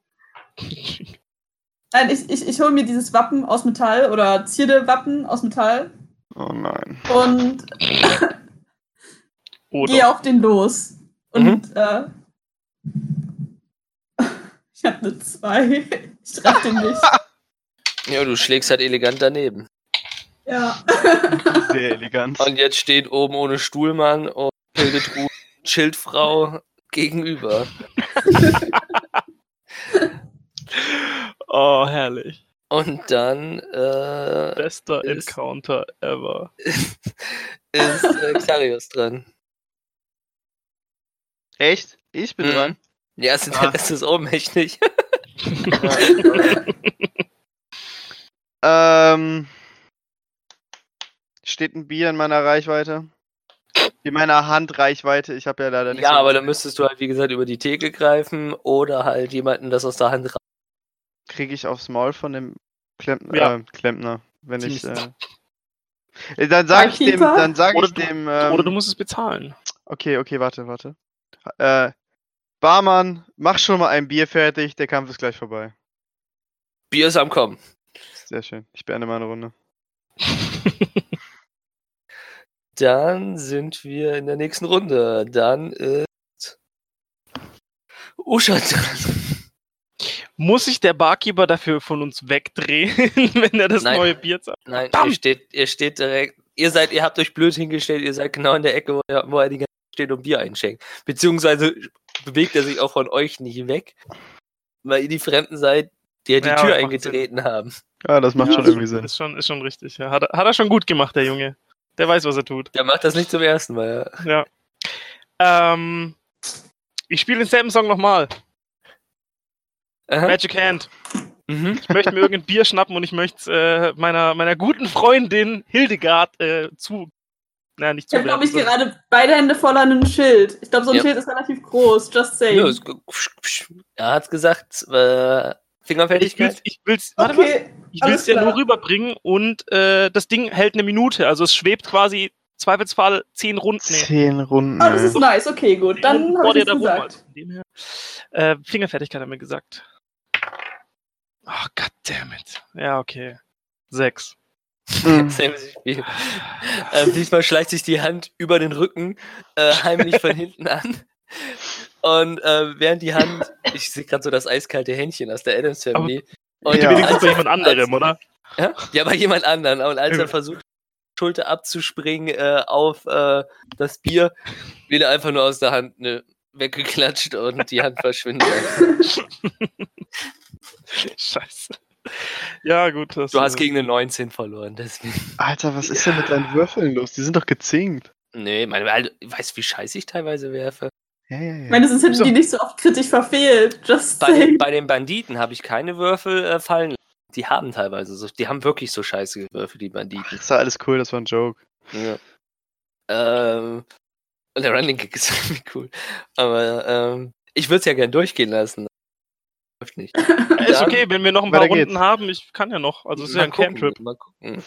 Nein, ich hole mir dieses Wappen aus Metall oder Zierdewappen aus Metall. Oh nein. Und gehe auf den los. Und ich hab eine 2. Ich traf den nicht. Ja, du schlägst halt elegant daneben. Ja. Sehr elegant. Und jetzt steht oben ohne Stuhlmann und Hildetrud Schildfrau gegenüber. Oh, herrlich. Und dann bester Encounter ever. Ist Xarius dran. Echt? Ich bin dran? Ja, es ist ohnmächtig. Steht ein Bier in meiner Reichweite? In meiner Handreichweite? Ich habe ja leider nicht. Ja, so aber dann müsstest du halt, wie gesagt, über die Theke greifen oder halt jemanden das aus der Hand reißen. Kriege ich aufs Maul von dem Klempner, wenn ich... dann sage ich dem... Oder du musst es bezahlen. Okay, warte. Barmann, mach schon mal ein Bier fertig, der Kampf ist gleich vorbei. Bier ist am Kommen. Sehr schön, ich beende meine Runde. Dann sind wir in der nächsten Runde. Dann ist... Usha dran. Muss sich der Barkeeper dafür von uns wegdrehen, wenn er das neue Bier zahlt? Nein, ihr steht direkt... Ihr habt euch blöd hingestellt, ihr seid genau in der Ecke, wo er die ganze Zeit steht und Bier einschenkt. Beziehungsweise bewegt er sich auch von euch nicht weg, weil ihr die Fremden seid, die ja die Tür eingetreten haben. Ja, das macht schon irgendwie Sinn. Ist schon richtig. Ja. Hat er schon gut gemacht, der Junge. Der weiß, was er tut. Der macht das nicht zum ersten Mal, ja. Ich spiele denselben Song nochmal. Aha. Magic Hand. Mhm. Ich möchte mir irgendein Bier schnappen und ich möchte es meiner guten Freundin Hildegard nicht zu. Ich habe, glaube ich, gerade beide Hände voll an einem Schild. Ich glaube, so ein Schild ist relativ groß. Just saying. Ja, er hat gesagt, Fingerfertigkeit. Ich will's ja nur rüberbringen und das Ding hält eine Minute. Also es schwebt quasi zweifelsfall 10 Runden. 10 Runden. Oh, das ist nice. Okay, gut. Dann habe ich es gesagt. Fingerfertigkeit haben wir gesagt. Oh, goddammit. Ja, okay. 6. Diesmal schleicht sich die Hand über den Rücken heimlich von hinten an. Und während die Hand... Ich sehe gerade so das eiskalte Händchen aus der Addams Family. Und die wenigstens bei jemand anderem, oder? Ja, bei jemand anderem. Und als er versucht, Schulter abzuspringen auf das Bier, wird er einfach nur aus der Hand weggeklatscht und die Hand verschwindet. Scheiße. Ja, gut. Du hast gegen eine 19 verloren, deswegen. Alter, was ist denn mit deinen Würfeln los? Die sind doch gezinkt. Nee, weißt du, wie scheiße ich teilweise werfe? Ja. Ich meine, sonst hätten die nicht so oft kritisch verfehlt. Bei den Banditen habe ich keine Würfel fallen lassen. Die haben wirklich so scheiße Würfel, die Banditen. Ach, das war alles cool, das war ein Joke. Ja. Der Running Gag ist irgendwie cool. Aber ich würde es ja gern durchgehen lassen. Läuft nicht. Ist okay, wenn wir noch ein paar Runden haben, ich kann ja noch. Also es ist ja ein Camp-Trip. Mal gucken.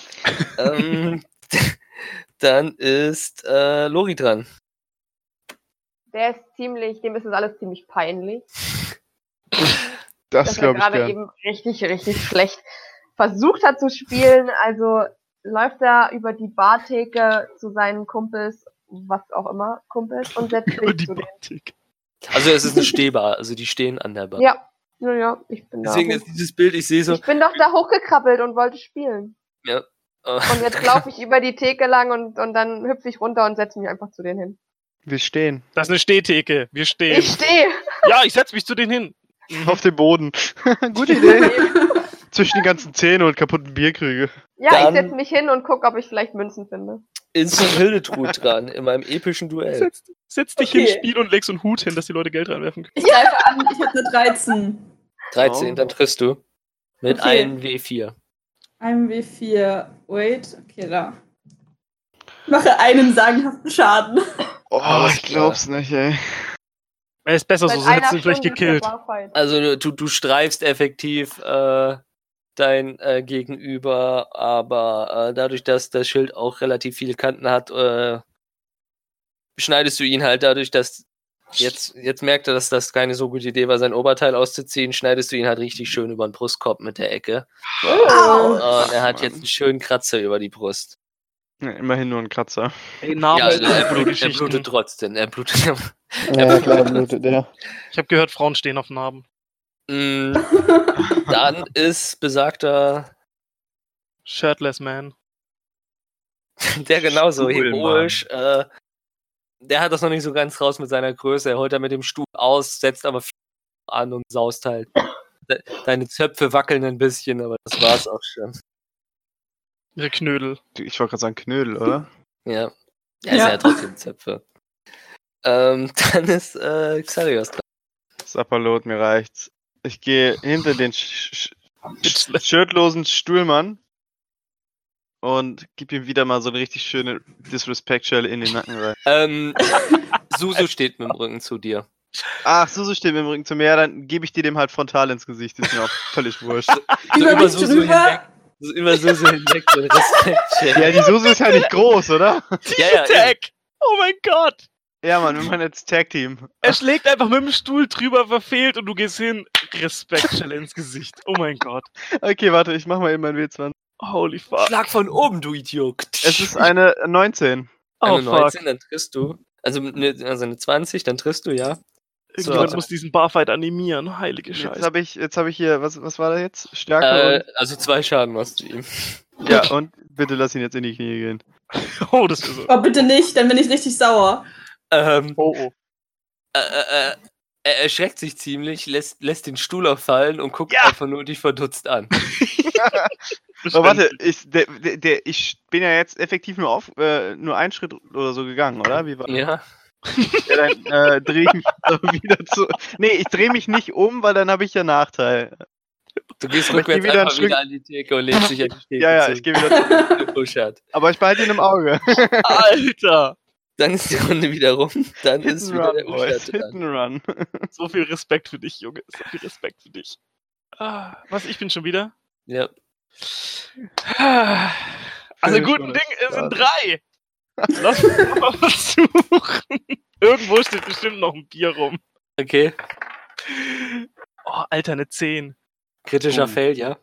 Dann ist Lori dran. Der ist dem ist das alles ziemlich peinlich. Das glaube ich. Dass er gerade eben richtig schlecht versucht hat zu spielen. Also läuft er über die Bartheke zu seinen Kumpels, was auch immer, und setzt sich zu denen. Also es ist eine Stehbar, also die stehen an der Bar. Ja, ich bin deswegen da. Deswegen ist dieses Bild, ich sehe so... Ich bin doch da hochgekrabbelt und wollte spielen. Ja. Und jetzt laufe ich über die Theke lang und dann hüpfe ich runter und setze mich einfach zu denen hin. Wir stehen. Das ist eine Stehtheke. Wir stehen. Ich stehe. Ja, ich setze mich zu denen hin. Auf den Boden. Gute Idee. Zwischen den ganzen Zähnen und kaputten Bierkrüge. Ja, dann ich setze mich hin und gucke, ob ich vielleicht Münzen finde. Ist ein Hildetrud dran, in meinem epischen Duell. Setz dich hin, Spiel und legst einen Hut hin, dass die Leute Geld reinwerfen können. Ich greife an, ich habe eine 13. 13, dann triffst du. Mit einem W4. Einem W4. Wait, da. Ich mache einen sagenhaften Schaden. Oh, ich glaub's nicht, ey. Er ist besser so, sonst hättest du ihn vielleicht gekillt. Also du streifst effektiv dein Gegenüber, aber dadurch, dass das Schild auch relativ viele Kanten hat, schneidest du ihn halt dadurch, dass jetzt merkt er, dass das keine so gute Idee war, sein Oberteil auszuziehen, schneidest du ihn halt richtig schön über den Brustkorb mit der Ecke. Oh. Und er hat jetzt einen schönen Kratzer über die Brust. Ja, immerhin nur ein Kratzer. Genau. Ja, also er blutet trotzdem. Er blutet. Ich habe gehört, Frauen stehen auf Narben. Dann ist besagter Shirtless Man. Der genauso heroisch. Der hat das noch nicht so ganz raus mit seiner Größe. Er holt da mit dem Stuhl aus, setzt aber viel an und saust halt deine Zöpfe wackeln ein bisschen, aber das war's auch schon. Der Knödel. Ich wollte gerade sagen Knödel, oder? Ja. Ja, ist ja trotzdem Zöpfe. Dann ist Xarios dran. Sapperlot, mir reicht's. Ich gehe hinter den shirtlosen Stuhlmann und gib ihm wieder mal so eine richtig schöne Disrespect-Schelle in den Nacken rein. Suzu steht mit dem Rücken zu dir. Ach, Suzu steht mit dem Rücken zu mir. Ja, dann gebe ich dir dem halt frontal ins Gesicht. Ist mir auch völlig wurscht. Über Suzu hinweg. Über Suzu hinweg. So eine Respect-Schelle. Ja, die Suzu ist ja nicht groß, oder? Ja. Oh mein Gott. Ja, Mann, wir machen jetzt Tag-Team. Er schlägt einfach mit dem Stuhl drüber, verfehlt und du gehst hin. Respekt-Schelle ins Gesicht. Oh mein Gott. Okay, warte, ich mach mal eben mein W20. Holy fuck. Schlag von oben, du Idiot. Es ist eine 19. Oh, eine 19, fuck. Dann triffst du. Also eine 20, dann triffst du, ja. Irgendjemand muss diesen Barfight animieren, heilige Scheiße. Jetzt hab ich hier, was war da jetzt? Stärke? Also 2 Schaden machst du ihm. Ja, und bitte lass ihn jetzt in die Knie gehen. Oh, das ist so. Oh, bitte nicht, dann bin ich richtig sauer. Er erschreckt sich ziemlich, lässt den Stuhl auch fallen und guckt einfach nur dich verdutzt an. Aber warte, ich bin ja jetzt effektiv nur einen Schritt oder so gegangen, oder? Wie war ja. Ja, dann drehe ich mich wieder zu. Nee, ich drehe mich nicht um, weil dann habe ich ja Nachteil. Du gehst rückwärts wieder an die Theke und legst dich an die Theke. Ja, ich gehe wieder zurück. Aber ich behalte ihn im Auge. Alter! Dann ist die Runde wieder rum, dann Hit ist wieder run, der Boys. Hit and Run. So viel Respekt für dich, Junge. So viel Respekt für dich. Ah, was, ich bin schon wieder? Ja. Ah, also guten Ding, es sind 3. Lass uns mal versuchen. Irgendwo steht bestimmt noch ein Bier rum. Okay. Oh, Alter, eine 10. Kritischer Fail, ja.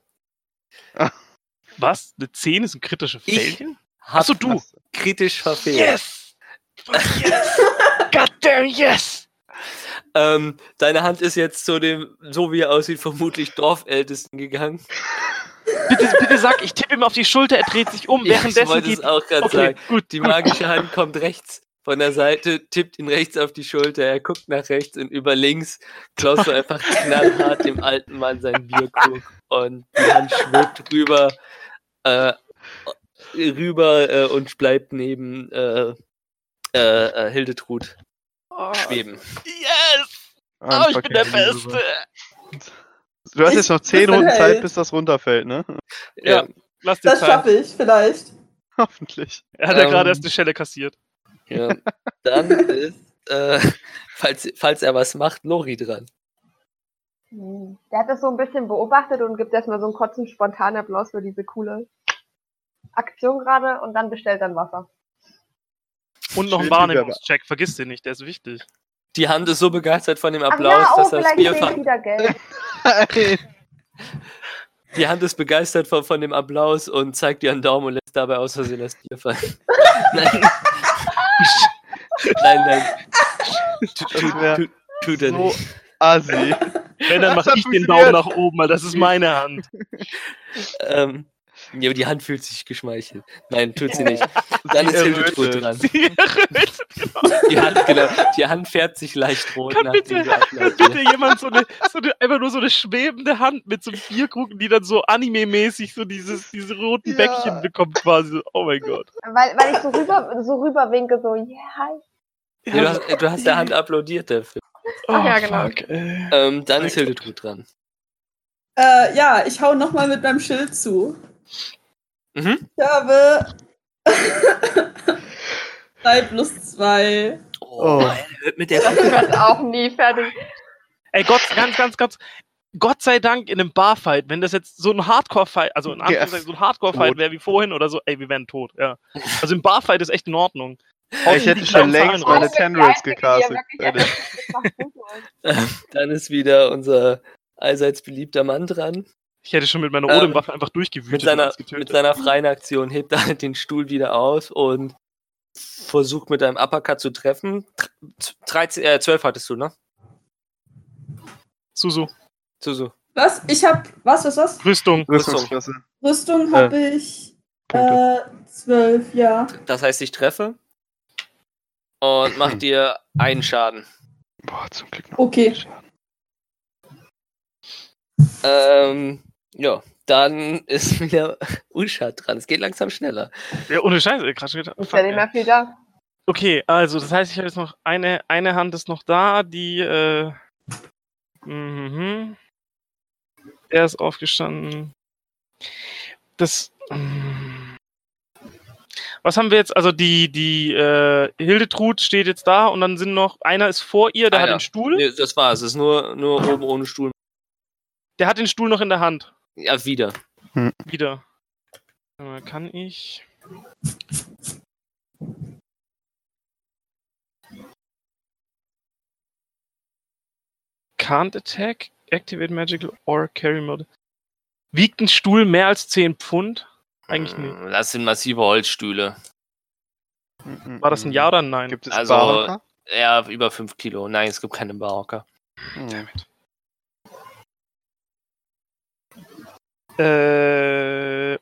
Was? Eine 10 ist ein kritischer Fail? Achso, du. Kritisch verfehlt. Yes! Yes! God damn, yes! Deine Hand ist jetzt zu dem, so wie er aussieht, vermutlich Dorfältesten gegangen. Bitte sag, ich tippe ihm auf die Schulter, er dreht sich um. Ich wollte es auch gerade sagen. Gut. Die magische Hand kommt rechts von der Seite, tippt ihn rechts auf die Schulter, er guckt nach rechts und über links klaust du einfach knallhart dem alten Mann seinen Bierkrug und die Hand schwebt rüber und bleibt neben... Hildetrud schweben. Yes! Oh, ich bin der Beste! Du hast jetzt noch 10 Runden Zeit, bis das runterfällt, ne? Ja. Lass dir das Zeit. Das schaffe ich, vielleicht. Hoffentlich. Er hat ja gerade erst eine Schelle kassiert. Ja. Dann ist, falls er was macht, Lori dran. Der hat das so ein bisschen beobachtet und gibt erstmal so einen kurzen spontanen Applaus für diese coole Aktion gerade und dann bestellt er Wasser. Und noch einen Wahrnehmungscheck, vergiss den nicht, der ist wichtig. Die Hand ist so begeistert von dem Applaus, dass er das Bier vergisst. Die Hand ist begeistert von dem Applaus und zeigt dir einen Daumen und lässt dabei aus Versehen das Bier fallen. Nein. Tut er nicht. Assi. Wenn, dann mach ich den Daumen nach oben, weil das ist meine Hand. Ja, aber die Hand fühlt sich geschmeichelt. Nein, tut sie nicht. Dann ist Hildetrud dran. Die Hand färbt sich leicht rot. Kann bitte jemand so eine, einfach nur so eine schwebende Hand mit so einem Bierkrug, die dann so anime-mäßig so diese roten Bäckchen bekommt quasi. Oh mein Gott. Weil ich so rüber winke, so, yeah. Ja, du hast der Hand applaudiert dafür. Oh, ja, genau. Fuck, dann ist Hildetrud dran. Ich hau nochmal mit meinem Schild zu. Mhm. Ich habe 3+2. Oh, er wird mit der wird auch nie fertig. Ey, Gott sei Dank in einem Barfight, wenn das jetzt so ein Hardcore-Fight, also in Anführungszeichen so ein Hardcore-Fight wäre wie vorhin oder so, ey, wir wären tot, ja. Also im Barfight ist echt in Ordnung. Ich hätte schon längst meine 10-Rolls gecastet. Dann ist wieder unser allseits beliebter Mann dran. Ich hätte schon mit meiner Odemwaffe einfach durchgewütet. Mit seiner freien Aktion hebt er halt den Stuhl wieder aus und versucht mit einem Uppercut zu treffen. 12 hattest du, ne? Suzu. Was? Ich hab... Was? Rüstung hab ich... 12, ja. Das heißt, ich treffe und mach dir einen Schaden. Boah, zum Glück noch. Okay. Ja, dann ist wieder Usha dran. Es geht langsam schneller. Ja, ohne Scheiße. Krass, ist ja nicht mehr viel da. Okay, also das heißt, ich habe jetzt noch eine Hand ist noch da, die er ist aufgestanden. Das was haben wir jetzt? Also die Hildetrud steht jetzt da und dann sind noch, einer ist vor ihr, der hat den Stuhl. Nee, das war's, es ist nur oben ohne Stuhl. Der hat den Stuhl noch in der Hand. Ja, wieder. Wieder. Kann ich... Can't attack, activate magical or carry mode. Wiegt ein Stuhl mehr als 10 Pfund? Eigentlich nicht. Das sind massive Holzstühle. War das ein Ja oder ein Nein? Gibt es also Barhocker? Ja, über 5 Kilo. Nein, es gibt keine Barhocker. Damit.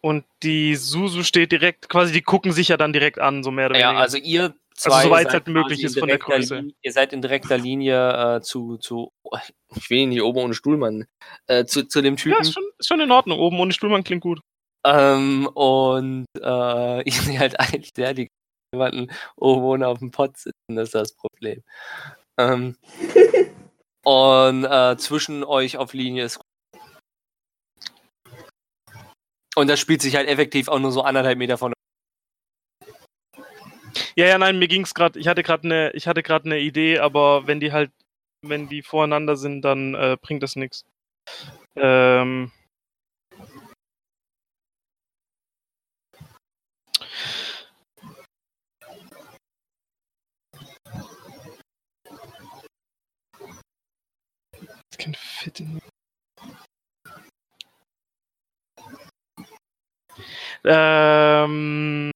Und die Suzu steht direkt, quasi die gucken sich ja dann direkt an, so mehr oder weniger. Ja, also ihr zwei, also soweit es halt möglich ist von der Größe. Ihr seid in direkter Linie zu ich will nicht oben ohne Stuhlmann, zu dem Typen. Ja, ist schon in Ordnung, oben ohne Stuhlmann klingt gut. Ich sehe halt eigentlich die jemanden oben ohne auf dem Pott sitzen, das ist das Problem. Zwischen euch auf Linie ist. Und das spielt sich halt effektiv auch nur so 1,5 Meter von. Ja, nein, mir ging's gerade. Ich hatte gerade eine Idee, aber wenn die voreinander sind, dann bringt das nichts. Das kann fit in. Eine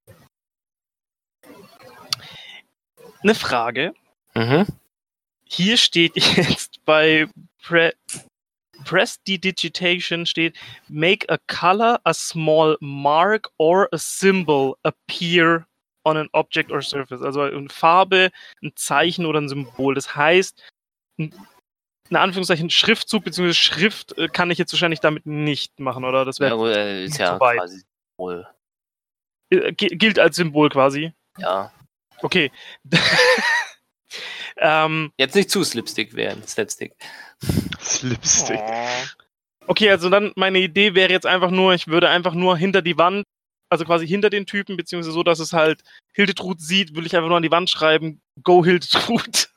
Frage. Mhm. Hier steht jetzt bei Prestidigitation steht make a color, a small mark or a symbol appear on an object or surface. Also eine Farbe, ein Zeichen oder ein Symbol. Das heißt, in Anführungszeichen Schriftzug bzw. Schrift kann ich jetzt wahrscheinlich damit nicht machen, oder? Das wäre ja quasi Symbol. Gilt als Symbol quasi? Ja. Okay. Jetzt nicht zu Slapstick werden. Slapstick. Okay, also dann meine Idee wäre jetzt einfach nur, ich würde einfach nur hinter die Wand, also quasi hinter den Typen, beziehungsweise so, dass es halt Hildetrud sieht, würde ich einfach nur an die Wand schreiben, Go Hildetrud.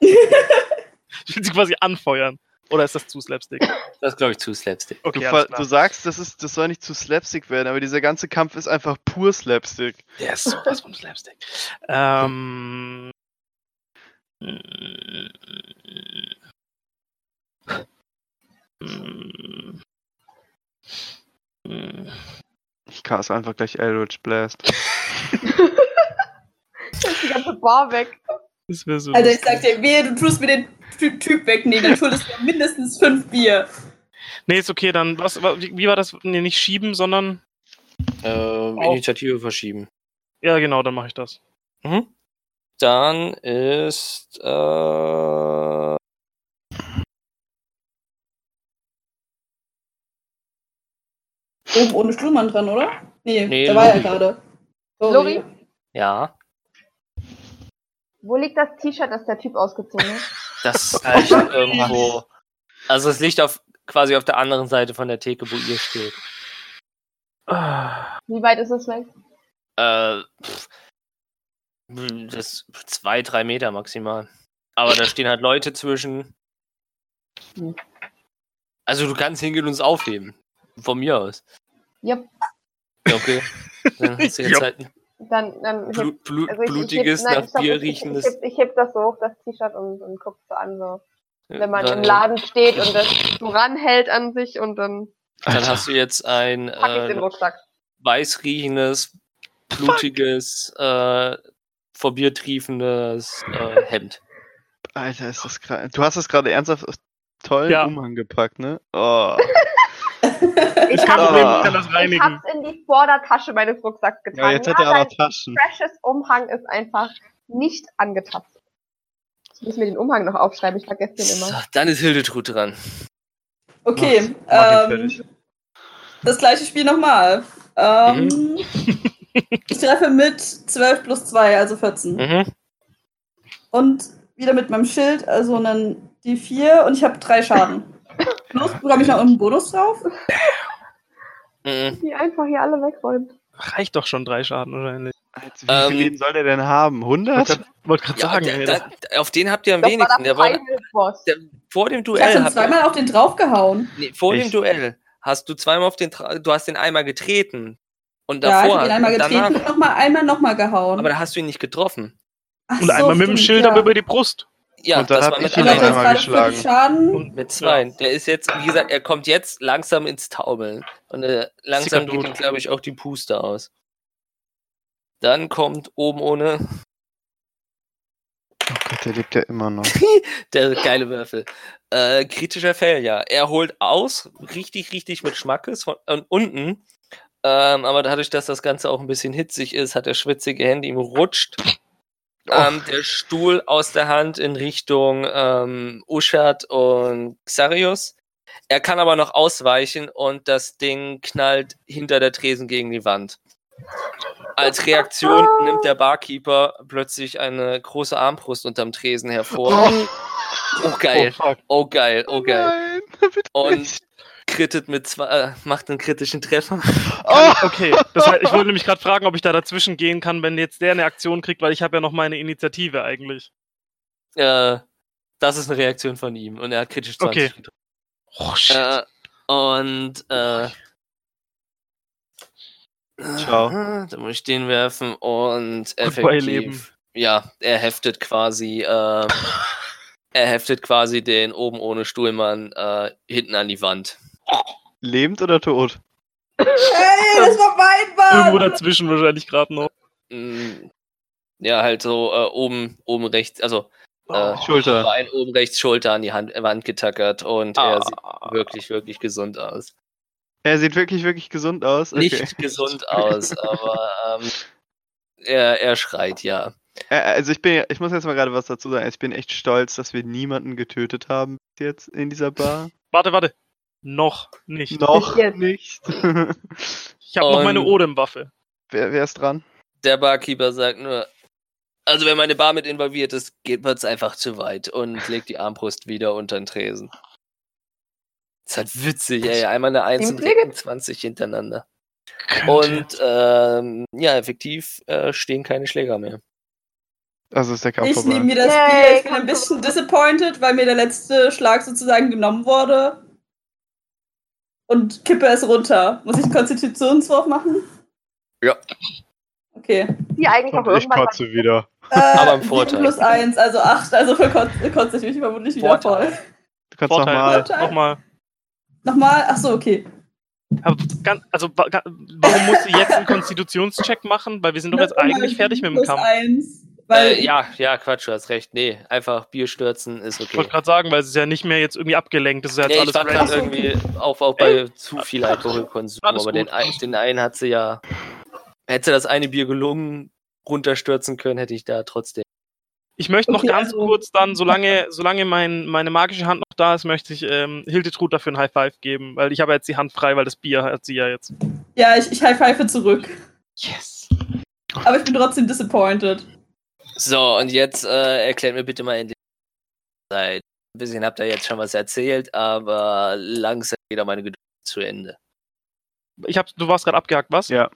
Ich will sie quasi anfeuern. Oder ist das zu Slapstick? Das ist, glaube ich, zu Slapstick. Okay, du sagst, das soll nicht zu Slapstick werden, aber dieser ganze Kampf ist einfach pur Slapstick. Der ist sowas von Slapstick. Ich caste einfach gleich Eldritch Blast. Das ist die ganze Bar weg. So also ich sag dir, wehe, du tust mir den Typ wegnehmen, dann schuldest du mindestens 5 Bier. Nee, ist okay, dann, wie war das? Nee, nicht schieben, sondern... Initiative verschieben. Ja, genau, dann mache ich das. Mhm. Dann ist... Oben ohne Stuhlmann dran, oder? Nee, da war er gerade. Lori? Ja? Wo liegt das T-Shirt, das der Typ ausgezogen ist? Das ist halt irgendwo. Also es liegt quasi auf der anderen Seite von der Theke, wo ihr steht. Wie weit ist es weg? Das 2-3 Meter maximal. Aber da stehen halt Leute zwischen. Also du kannst hingehen und es aufheben. Von mir aus. Yep. Okay. Dann hast du jetzt halt... Dann blutiges, nach Bier riechendes. Ich heb das so hoch, das T-Shirt, und guck es so an. So. Wenn man im Laden steht und das so ranhält an sich und dann. Dann hast du jetzt ein weiß riechendes, blutiges, vor Bier triefendes Hemd. Alter, ist das krass. Du hast das gerade ernsthaft auf tollen Umhang gepackt, ne? Oh. Ich hab's in die Vordertasche meines Rucksacks getan. Ja, jetzt hat er aber Taschen. Freshes Umhang ist einfach nicht angetappt. Ich muss mir den Umhang noch aufschreiben, ich vergesse den immer. So, dann ist Hildetrud dran. Okay. Das gleiche Spiel nochmal. Ich treffe mit 12 plus 2, also 14. Mhm. Und wieder mit meinem Schild, also einen D4 und ich habe 3 Schaden. Plus, bekomme ich noch einen Bonus drauf? Die einfach hier alle wegräumt. Reicht doch schon 3 Schaden wahrscheinlich. Wie viel Leben soll der denn haben? 100? Wollte gerade sagen. Auf den habt ihr am wenigsten. Vor dem Duell. Ich hab zweimal auf den draufgehauen. Nee, vor dem Duell hast du zweimal auf den du hast den einmal getreten. Und davor ja, ich bin einmal getreten und einmal gehauen. Aber da hast du ihn nicht getroffen. Ach und so, einmal mit dem Schild aber über die Brust. Ja, und das war mit einmal geschlagen. Schaden. Und mit 2. Ja. Der ist jetzt, wie gesagt, er kommt jetzt langsam ins Taumeln. Und langsam geht, glaube ich, auch die Puste aus. Dann kommt oben ohne. Oh Gott, der lebt ja immer noch. Der geile Würfel. Kritischer Failure. Er holt aus, richtig, richtig mit Schmackes von unten. Aber dadurch, dass das Ganze auch ein bisschen hitzig ist, hat er schwitzige Hände, ihm rutscht der Stuhl aus der Hand in Richtung Uschat und Xarius. Er kann aber noch ausweichen und das Ding knallt hinter der Tresen gegen die Wand. Als Reaktion nimmt der Barkeeper plötzlich eine große Armbrust unterm Tresen hervor. Oh geil, oh geil, oh geil. Und krittet mit 2, macht einen kritischen Treffer. Oh, okay, das heißt, ich wollte nämlich gerade fragen, ob ich da dazwischen gehen kann, wenn jetzt der eine Aktion kriegt, weil ich habe ja noch meine Initiative eigentlich. Das ist eine Reaktion von ihm und er hat kritisch 20. Okay. Oh, shit. Ciao. Da muss ich den werfen und effektiv. Leben. Ja, er heftet quasi den oben ohne Stuhlmann hinten an die Wand. Lebend oder tot? Hey, das war mein Mann! Irgendwo dazwischen wahrscheinlich gerade noch. Ja, halt so oben rechts, also Schulter. Bein oben rechts, Schulter an die Wand getackert und er sieht wirklich, wirklich gesund aus. Er sieht wirklich, wirklich gesund aus. Okay. Nicht gesund aus, aber er schreit, ja. Also ich muss jetzt mal gerade was dazu sagen. Ich bin echt stolz, dass wir niemanden getötet haben bis jetzt in dieser Bar. Warte. Noch nicht. Ich habe noch meine Odem-Waffe. Wer ist dran? Der Barkeeper sagt nur, also wenn meine Bar mit involviert ist, geht man es einfach zu weit und legt die Armbrust wieder unter den Tresen. Das ist halt witzig, ey. Einmal eine 1 und 20 hintereinander. Und effektiv stehen keine Schläger mehr. Also ist der Kampf vorbei. Ich nehme mir das Spiel. Ich bin ein bisschen disappointed, weil mir der letzte Schlag sozusagen genommen wurde. Und kippe es runter. Muss ich einen Konstitutionswurf machen? Ja. Okay. Die eigentlich auch irgendwann. Ich kotze wieder. Aber im Vorteil. Plus 1, also 8. Also für kotze ich mich vermutlich wieder voll. Du kannst nochmal. Achso, okay. Aber warum musst du jetzt einen Konstitutionscheck machen? Weil wir sind doch jetzt eigentlich fertig mit dem Kampf. Plus 1. Ja, Quatsch, du hast recht. Nee, einfach Bier stürzen ist okay. Ich wollte gerade sagen, weil es ist ja nicht mehr jetzt irgendwie abgelenkt. Das ist ja jetzt alles gerade irgendwie auch bei zu viel Alkoholkonsum. Aber den einen hat sie ja. Hätte das eine Bier gelungen runterstürzen können, hätte ich da trotzdem. Ich möchte noch ganz kurz dann, solange meine magische Hand noch da ist, möchte ich Hildetrud dafür ein High Five geben, weil ich habe jetzt die Hand frei, weil das Bier hat sie ja jetzt. Ja, ich High Five zurück. Yes. Aber ich bin trotzdem disappointed. So, und jetzt erklärt mir bitte mal endlich. Ein bisschen habt ihr jetzt schon was erzählt, aber langsam wieder meine Geduld zu Ende. Du warst gerade abgehakt, was? Ja.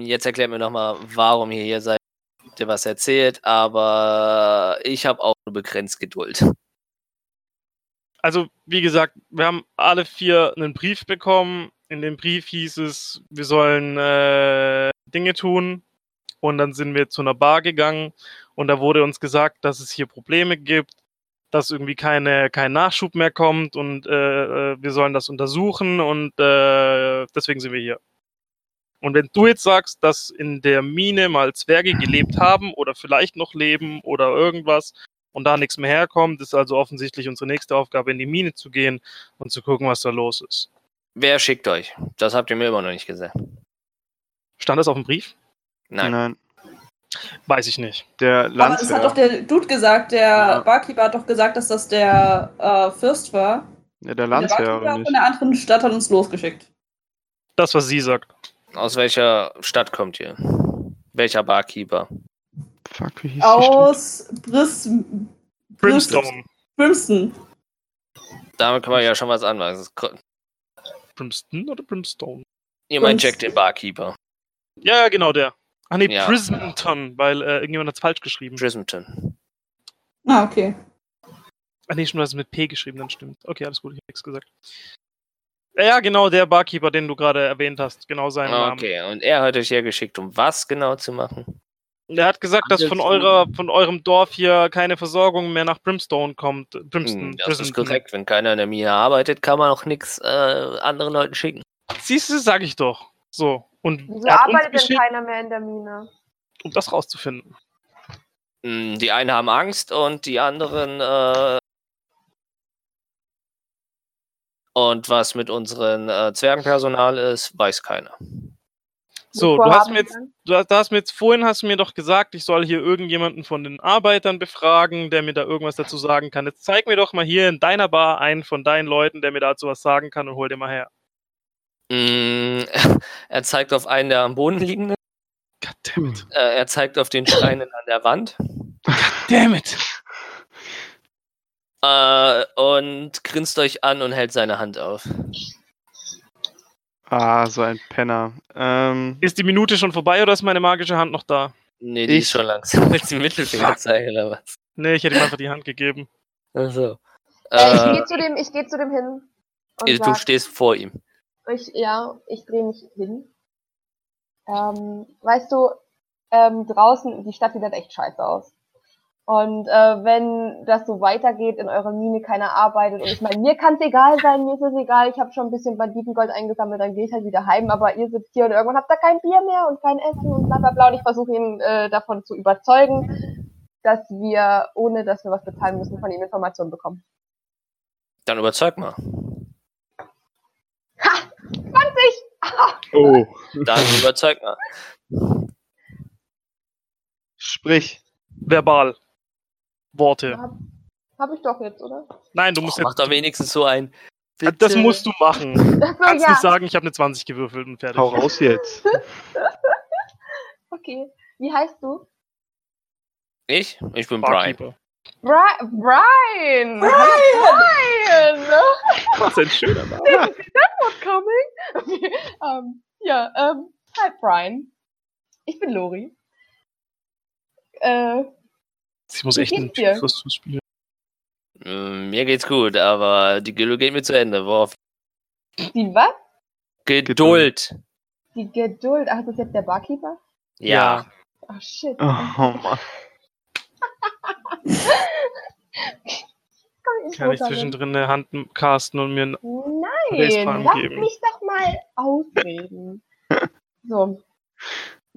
Jetzt erklärt mir nochmal, warum ihr hier seid. Habt ihr was erzählt, aber ich habe auch nur begrenzt Geduld. Also, wie gesagt, wir haben alle 4 einen Brief bekommen. In dem Brief hieß es, wir sollen Dinge tun. Und dann sind wir zu einer Bar gegangen und da wurde uns gesagt, dass es hier Probleme gibt, dass irgendwie kein Nachschub mehr kommt und wir sollen das untersuchen und deswegen sind wir hier. Und wenn du jetzt sagst, dass in der Mine mal Zwerge gelebt haben oder vielleicht noch leben oder irgendwas und da nichts mehr herkommt, ist also offensichtlich unsere nächste Aufgabe, in die Mine zu gehen und zu gucken, was da los ist. Wer schickt euch? Das habt ihr mir immer noch nicht gesagt. Stand das auf dem Brief? Nein. Weiß ich nicht. Der Landwehr. Aber das hat doch der Dude gesagt, der Barkeeper hat doch gesagt, dass das der Fürst war. Ja, der Landesherr. Der von der anderen Stadt hat uns losgeschickt. Das, was sie sagt. Aus welcher Stadt kommt ihr? Welcher Barkeeper? Fuck, wie hieß aus Brimston. Brimston. Damit kann man ja schon was anmachen. Brimston oder Brimstone? Ihr meint Jack den Barkeeper. Ja, genau der. Ach nee, ja. Prismton, weil irgendjemand hat's falsch geschrieben. Prismton. Ah, okay. Ach nee, schon was mit P geschrieben, dann stimmt. Okay, alles gut, ich hab nichts gesagt. Ja, genau, der Barkeeper, den du gerade erwähnt hast. Genau seinen Namen. Okay, und er hat euch ja geschickt, um was genau zu machen? Er hat gesagt, dass von eurem Dorf hier keine Versorgung mehr nach Brimston kommt. Das ist korrekt. Wenn keiner in der Mine arbeitet, kann man auch nichts anderen Leuten schicken. Siehst du, sag ich doch. So. Und wieso arbeitet denn keiner mehr in der Mine? Um das rauszufinden. Die einen haben Angst und die anderen... Und was mit unserem Zwergenpersonal ist, weiß keiner. So, du hast mir doch gesagt, ich soll hier irgendjemanden von den Arbeitern befragen, der mir da irgendwas dazu sagen kann. Jetzt zeig mir doch mal hier in deiner Bar einen von deinen Leuten, der mir dazu was sagen kann, und hol den mal her. Er zeigt auf einen der am Boden liegenden. Goddammit. Er zeigt auf den Schreinen an der Wand. Goddammit. Und grinst euch an und hält seine Hand auf. Ah, so ein Penner. Ist die Minute schon vorbei oder ist meine magische Hand noch da? Nee, die ist schon langsam. Willst du den Mittelfinger zeigen oder was? Nee, ich hätte ihm einfach die Hand gegeben. Ach so. Ich geh zu dem hin. Du sag, stehst vor ihm. Ich dreh mich hin. Weißt du, draußen, die Stadt sieht halt echt scheiße aus. Und wenn das so weitergeht, in eurer Mine keiner arbeitet, und ich meine, mir kann es egal sein, mir ist es egal, ich habe schon ein bisschen Banditengold eingesammelt, dann gehe ich halt wieder heim, aber ihr sitzt hier und irgendwann habt ihr kein Bier mehr und kein Essen und bla bla bla, und ich versuche ihn davon zu überzeugen, dass wir, ohne dass wir was bezahlen müssen, von ihm Informationen bekommen. Dann überzeug mal. Ha! 20! Oh. Dann überzeug mal. Sprich. Verbal. Worte. Hab ich doch jetzt, oder? Nein, du musst jetzt... Mach da wenigstens so ein... Bitte. Das musst du machen. Du kannst nicht sagen, ich habe eine 20 gewürfelt und fertig. Hau raus jetzt. Okay. Wie heißt du? Ich bin Barkeeper. Brian! Das ist ein schöner Name. That's coming. Hi, Brian. Ich bin Lori. Ich muss echt einen Fuß zuspielen. Mir geht's gut, aber die Geduld geht mir zu Ende. Worauf? Die was? Geduld. Die Geduld. Ach, das ist jetzt der Barkeeper? Ja. Oh, shit. Oh, Mann. Kann ich zwischendrin eine Hand casten und mir einen Facepalm geben? Nein, lass mich doch mal ausreden. So.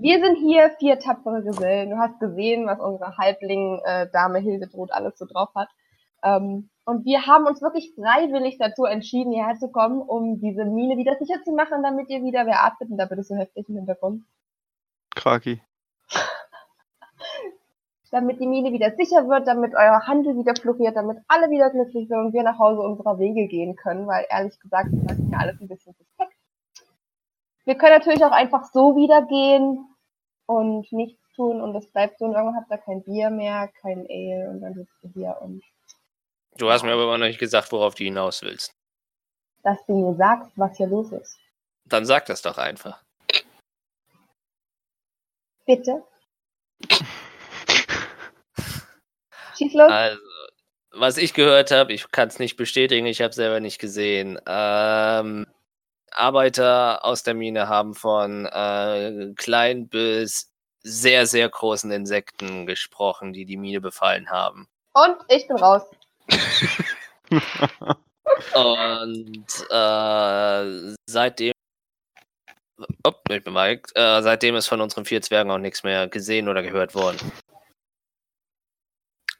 Wir sind hier 4 tapfere Gesellen. Du hast gesehen, was unsere Halbling-Dame Hildetrud alles so drauf hat. Und wir haben uns wirklich freiwillig dazu entschieden, hierher zu kommen, um diese Mine wieder sicher zu machen, damit ihr wieder... Wer atmet denn da bitte so heftig im Hintergrund? Kraki. Damit die Mine wieder sicher wird, damit euer Handel wieder floriert, damit alle wieder glücklich sind und wir nach Hause unserer Wege gehen können, weil ehrlich gesagt, das ist ja alles ein bisschen suspekt. Wir können natürlich auch einfach so wieder gehen und nichts tun und das bleibt so, und irgendwann habt ihr kein Bier mehr, kein Ale, und dann sitzt ihr hier und... Du hast mir aber noch nicht gesagt, worauf du hinaus willst. Dass du mir sagst, was hier los ist. Dann sag das doch einfach. Bitte? Schieß los. Also, was ich gehört habe, ich kann es nicht bestätigen, ich habe es selber nicht gesehen, Arbeiter aus der Mine haben von klein bis sehr, sehr großen Insekten gesprochen, die die Mine befallen haben. Und ich bin raus. Und seitdem ist von unseren 4 Zwergen auch nichts mehr gesehen oder gehört worden.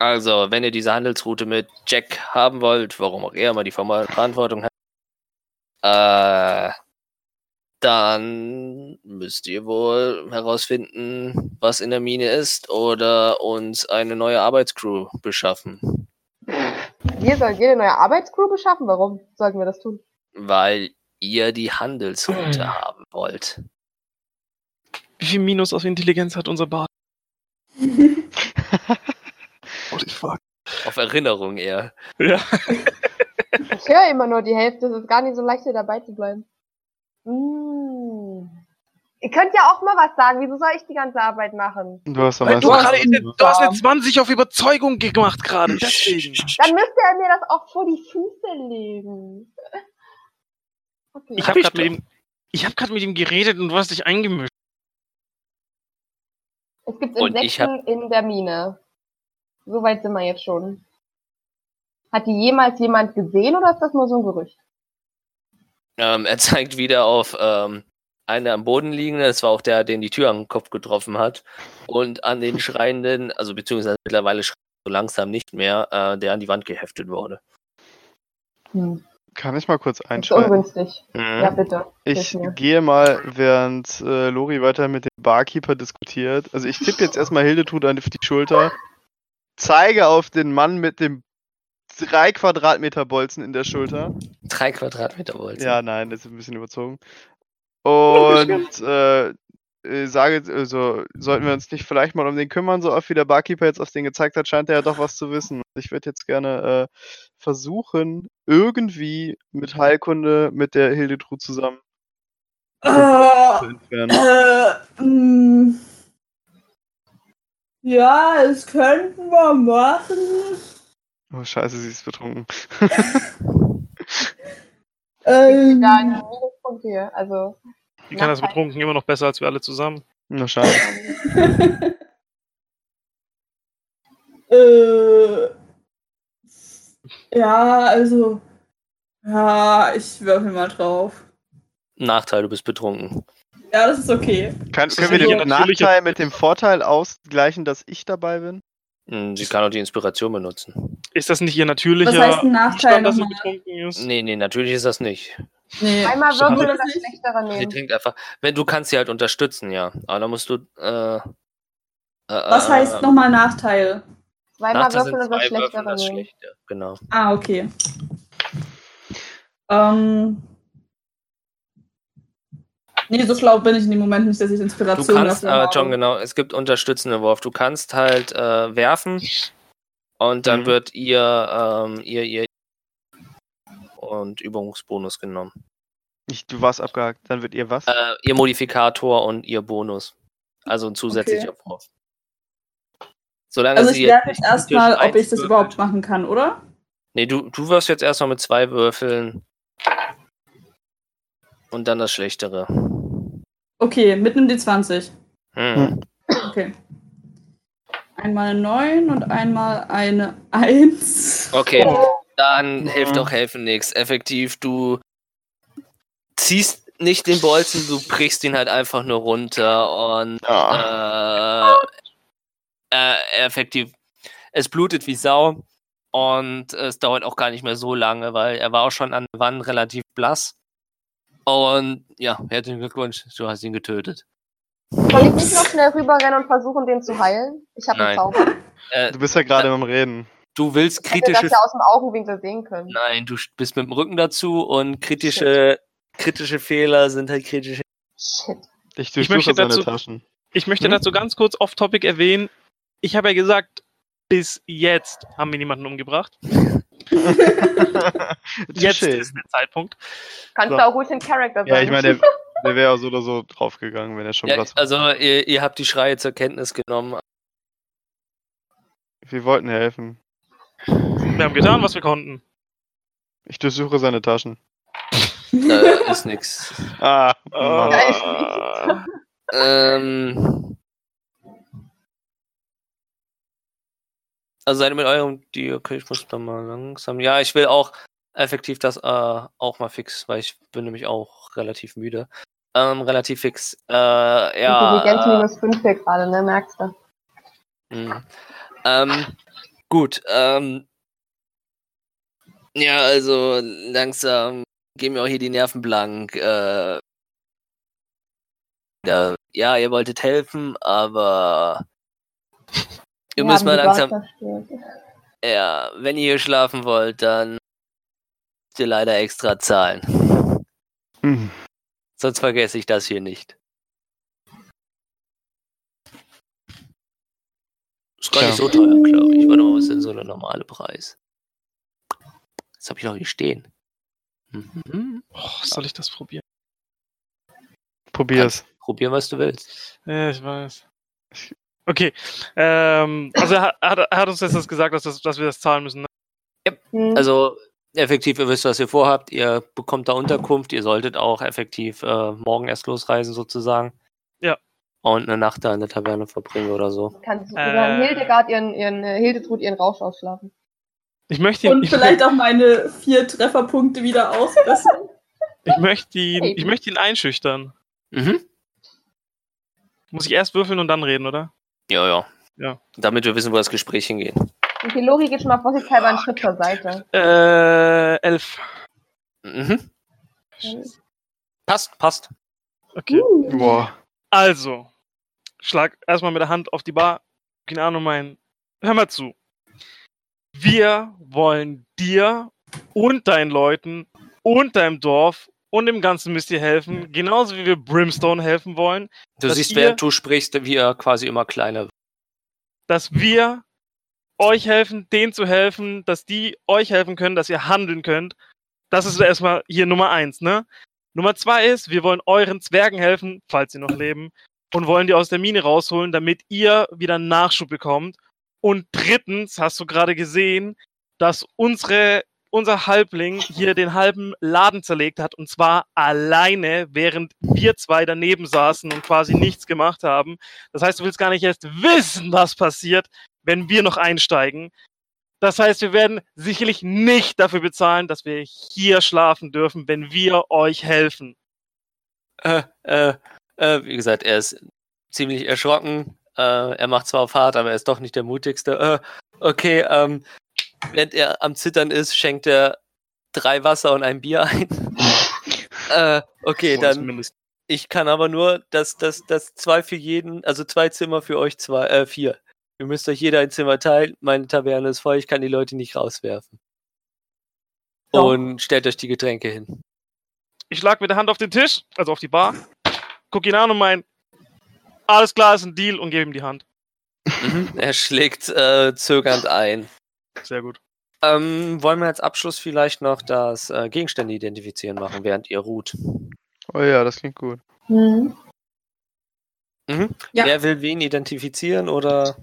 Also, wenn ihr diese Handelsroute mit Jack haben wollt, warum auch er immer die Verantwortung hat, dann müsst ihr wohl herausfinden, was in der Mine ist, oder uns eine neue Arbeitscrew beschaffen. Wir sollen jede neue Arbeitsgruppe schaffen? Warum sollten wir das tun? Weil ihr die Handelsroute haben wollt. Wie viel Minus auf Intelligenz hat unser Bart? Holy fuck. Auf Erinnerung eher. Ja. Ich höre immer nur die Hälfte. Es ist gar nicht so leicht, hier dabei zu bleiben. Ihr könnt ja auch mal was sagen. Wieso soll ich die ganze Arbeit machen? Du hast eine 20 auf Überzeugung gemacht gerade. Dann müsste er mir das auch vor die Füße legen. Okay. Ich habe gerade mit ihm geredet und du hast dich eingemischt. Es gibt Insekten in der Mine. So weit sind wir jetzt schon. Hat die jemals jemand gesehen oder ist das nur so ein Gerücht? Er zeigt wieder auf eine am Boden liegende, das war auch der, den die Tür am Kopf getroffen hat, und an den schreienden, also beziehungsweise mittlerweile schreiend so langsam nicht mehr, der an die Wand geheftet wurde. Kann ich mal kurz einschalten? Das ist ungünstig. Ja, bitte. Ich gehe mal, während Lori weiter mit dem Barkeeper diskutiert, also ich tippe jetzt erstmal Hildetut an die Schulter, zeige auf den Mann mit dem 3 Quadratmeter Bolzen in der Schulter. 3 Quadratmeter Bolzen? Ja, nein, das ist ein bisschen überzogen. Und sage, also, sollten wir uns nicht vielleicht mal um den kümmern, so oft wie der Barkeeper jetzt auf den gezeigt hat, scheint er ja doch was zu wissen. Ich würde jetzt gerne versuchen, irgendwie mit Heilkunde, mit der Hildetrud zusammen zu entfernen. Ja, das könnten wir machen. Oh, scheiße, sie ist betrunken. Die kann das betrunken immer noch besser als wir alle zusammen. Na, schade. Ja, ich würfel mal drauf. Nachteil, du bist betrunken. Ja, das ist okay. Können wir den Nachteil mit dem Vorteil ausgleichen, dass ich dabei bin? Sie kann auch die Inspiration benutzen. Ist das nicht ihr natürlicher Zustand, dass sie betrunken ist? Nee, natürlich ist das nicht. Nee. Einmal Würfel oder das Schlechtere nehmen. Sie trinkt einfach. Du kannst sie halt unterstützen, ja. Aber dann musst du... Was heißt nochmal Nachteil? Zweimal Würfel oder das Schlechtere nehmen. Genau. Ah, okay. Nee, so schlau bin ich in dem Moment nicht, dass ich Inspiration habe. Du kannst, John, genau, es gibt unterstützende Wurf. Du kannst halt werfen und dann wird ihr und Übungsbonus genommen. Du warst abgehakt, dann wird ihr was? Ihr Modifikator und ihr Bonus. Also ein zusätzlicher Wurf. Solange also ich lerne jetzt erstmal, ob ich das überhaupt machen kann, oder? Nee, du wirfst jetzt erstmal mit 2 Würfeln und dann das Schlechtere. Okay, mit einem D20. Okay. Einmal eine 9 und einmal eine 1. Okay, dann hilft auch helfen nichts. Effektiv, du ziehst nicht den Bolzen, du brichst ihn halt einfach nur runter und effektiv, es blutet wie Sau und es dauert auch gar nicht mehr so lange, weil er war auch schon an der Wand relativ blass. Und ja, herzlichen Glückwunsch, du hast ihn getötet. Soll ich nicht noch schnell rüberrennen und versuchen, den zu heilen? Ich habe einen Zauber. Du bist ja gerade beim Reden. Du willst kritische... Ich hätte das ja aus dem Augenwinkel sehen können. Nein, du bist mit dem Rücken dazu und kritische Fehler sind halt kritische... Shit. Ich durchsuche seine Taschen. Ich möchte dazu ganz kurz off-topic erwähnen, ich habe ja gesagt, bis jetzt haben wir niemanden umgebracht. Jetzt ist der Zeitpunkt. Kannst du auch ruhig den Charakter sagen. Ja, ich meine, der wäre auch so oder so draufgegangen, wenn er schon was war. Also, ihr habt die Schreie zur Kenntnis genommen. Wir wollten helfen. Wir haben getan, was wir konnten. Ich durchsuche seine Taschen. Ist nix. Ist nix. Also seid ihr mit eurem... Okay, ich muss da mal langsam... Ja, ich will auch effektiv das auch mal fix, weil ich bin nämlich auch relativ müde. Relativ fix. Intelligenz minus 5 hier gerade, ne? Merkst du. Gut. Ja, also langsam gehen mir auch hier die Nerven blank. Ja, ihr wolltet helfen, aber... Ihr müsst mal langsam. Ja, wenn ihr hier schlafen wollt, dann müsst ihr leider extra zahlen. Hm. Sonst vergesse ich das hier nicht. Ist gar nicht so teuer, glaube ich. Warte mal, was ist denn so der normale Preis? Das habe ich noch hier stehen. Mhm. Och, soll ich das probieren? Probier's. Probieren, was du willst. Ja, ich weiß. Okay. Also er hat uns jetzt das gesagt, dass wir das zahlen müssen, ne? Ja. Also effektiv, ihr wisst, was ihr vorhabt. Ihr bekommt da Unterkunft. Ihr solltet auch effektiv morgen erst losreisen, sozusagen. Ja. Und eine Nacht da in der Taverne verbringen oder so. Kannst du über Hildegard ihren Rausch ausschlafen. Ich möchte ihn, und vielleicht auch meine 4 Trefferpunkte wieder ausbessern. Ich möchte ihn einschüchtern. Mhm. Muss ich erst würfeln und dann reden, oder? Ja. Damit wir wissen, wo das Gespräch hingeht. Okay, Lori geht schon mal vorsichtshalber einen Schritt zur Seite. 11. Mhm. Scheiße. Passt. Okay. Boah. Also, schlag erstmal mit der Hand auf die Bar. Keine Ahnung, hör mal zu. Wir wollen dir und deinen Leuten und deinem Dorf und dem ganzen Mist hier helfen, genauso wie wir Brimstone helfen wollen. Du siehst, während du sprichst, wie er quasi immer kleiner wird. Dass wir euch helfen, denen zu helfen, dass die euch helfen können, dass ihr handeln könnt. Das ist erstmal hier Nummer 1, ne? Nummer 2 ist, wir wollen euren Zwergen helfen, falls sie noch leben, und wollen die aus der Mine rausholen, damit ihr wieder einen Nachschub bekommt. Und 3. hast du gerade gesehen, dass unser Halbling hier den halben Laden zerlegt hat, und zwar alleine, während wir 2 daneben saßen und quasi nichts gemacht haben. Das heißt, du willst gar nicht erst wissen, was passiert, wenn wir noch einsteigen. Das heißt, wir werden sicherlich nicht dafür bezahlen, dass wir hier schlafen dürfen, wenn wir euch helfen. Wie gesagt, er ist ziemlich erschrocken. Er macht zwar auf hart, aber er ist doch nicht der Mutigste. Während er am Zittern ist, schenkt er 3 Wasser und ein Bier ein. Dann... Ich kann aber nur, dass 2 für jeden, also 2 Zimmer für euch, 4. Ihr müsst euch jeder ein Zimmer teilen. Meine Taverne ist voll, ich kann die Leute nicht rauswerfen. Und stellt euch die Getränke hin. Ich schlag mit der Hand auf den Tisch, also auf die Bar, guck ihn an und alles klar, ist ein Deal, und gebe ihm die Hand. Er schlägt zögernd ein. Sehr gut. Wollen wir als Abschluss vielleicht noch das Gegenstände identifizieren machen, während ihr ruht? Oh ja, das klingt gut. Mhm. Ja. Wer will wen identifizieren oder...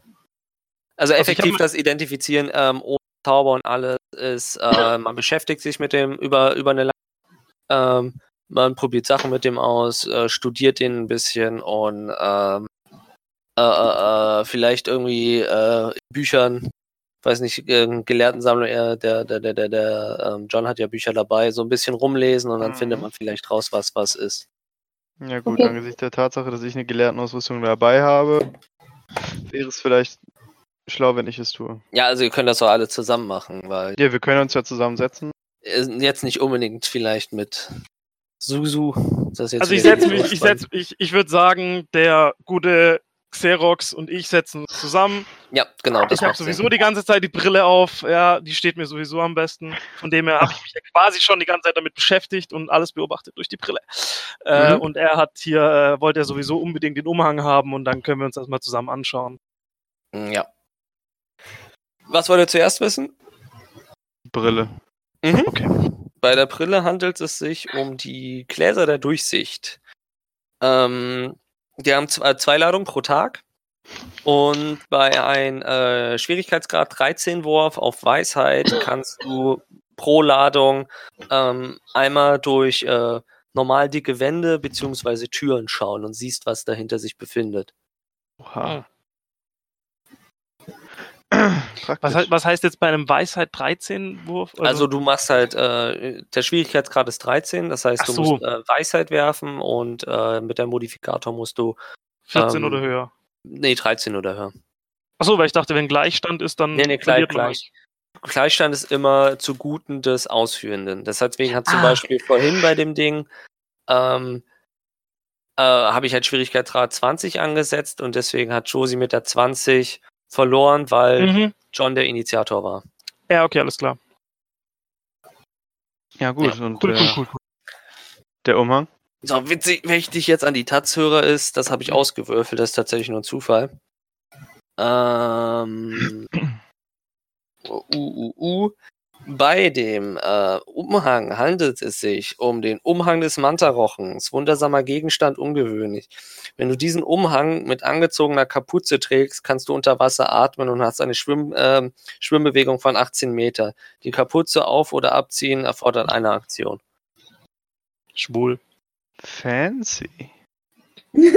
Also effektiv das Identifizieren ohne Zauber und alles ist, man beschäftigt sich mit dem über eine lange Zeit, man probiert Sachen mit dem aus, studiert den ein bisschen und vielleicht irgendwie in Büchern, weiß nicht, Gelehrtensammlung, John hat ja Bücher dabei, so ein bisschen rumlesen und dann findet man vielleicht raus, was ist. Ja gut, okay. Angesichts der Tatsache, dass ich eine Gelehrtenausrüstung dabei habe, wäre es vielleicht... schlau, wenn ich es tue. Ja, also ihr könnt das doch alle zusammen machen, weil... Ja, wir können uns ja zusammensetzen. Jetzt nicht unbedingt vielleicht mit Suzu. Also ich würde sagen, der gute Xerox und ich setzen uns zusammen. Ja, genau. Das ich habe sowieso Sinn. Die ganze Zeit die Brille auf, ja, die steht mir sowieso am besten. Von dem her habe ich mich ja quasi schon die ganze Zeit damit beschäftigt und alles beobachtet durch die Brille. Und er hat hier, wollte er sowieso unbedingt den Umhang haben, und dann können wir uns das mal zusammen anschauen. Ja. Was wollt ihr zuerst wissen? Brille. Mhm. Okay. Bei der Brille handelt es sich um die Gläser der Durchsicht. Die haben 2 Ladungen pro Tag. Und bei einem Schwierigkeitsgrad 13 Wurf auf Weisheit kannst du pro Ladung einmal durch normal dicke Wände bzw. Türen schauen und siehst, was dahinter sich befindet. Oha. Was heißt jetzt bei einem Weisheit 13-Wurf? Also du machst halt, der Schwierigkeitsgrad ist 13, das heißt, du musst Weisheit werfen und mit deinem Modifikator musst du 14 oder höher. Nee, 13 oder höher. Achso, weil ich dachte, wenn Gleichstand ist, dann... Nee, gleich. Gleichstand ist immer zu Guten des Ausführenden. Deswegen hat zum Beispiel vorhin bei dem Ding habe ich halt Schwierigkeitsgrad 20 angesetzt, und deswegen hat Josie mit der 20 verloren, weil John der Initiator war. Ja, okay, alles klar. Ja, gut. Ja, und cool. Der Umhang? So, witzig, wenn ich dich jetzt an die Taz höre, ist, das habe ich ausgewürfelt, das ist tatsächlich nur ein Zufall. Bei dem Umhang handelt es sich um den Umhang des Mantarochens, wundersamer Gegenstand, ungewöhnlich. Wenn du diesen Umhang mit angezogener Kapuze trägst, kannst du unter Wasser atmen und hast eine Schwimmbewegung von 18 Meter. Die Kapuze auf- oder abziehen erfordert eine Aktion. Schwul. Fancy. Ich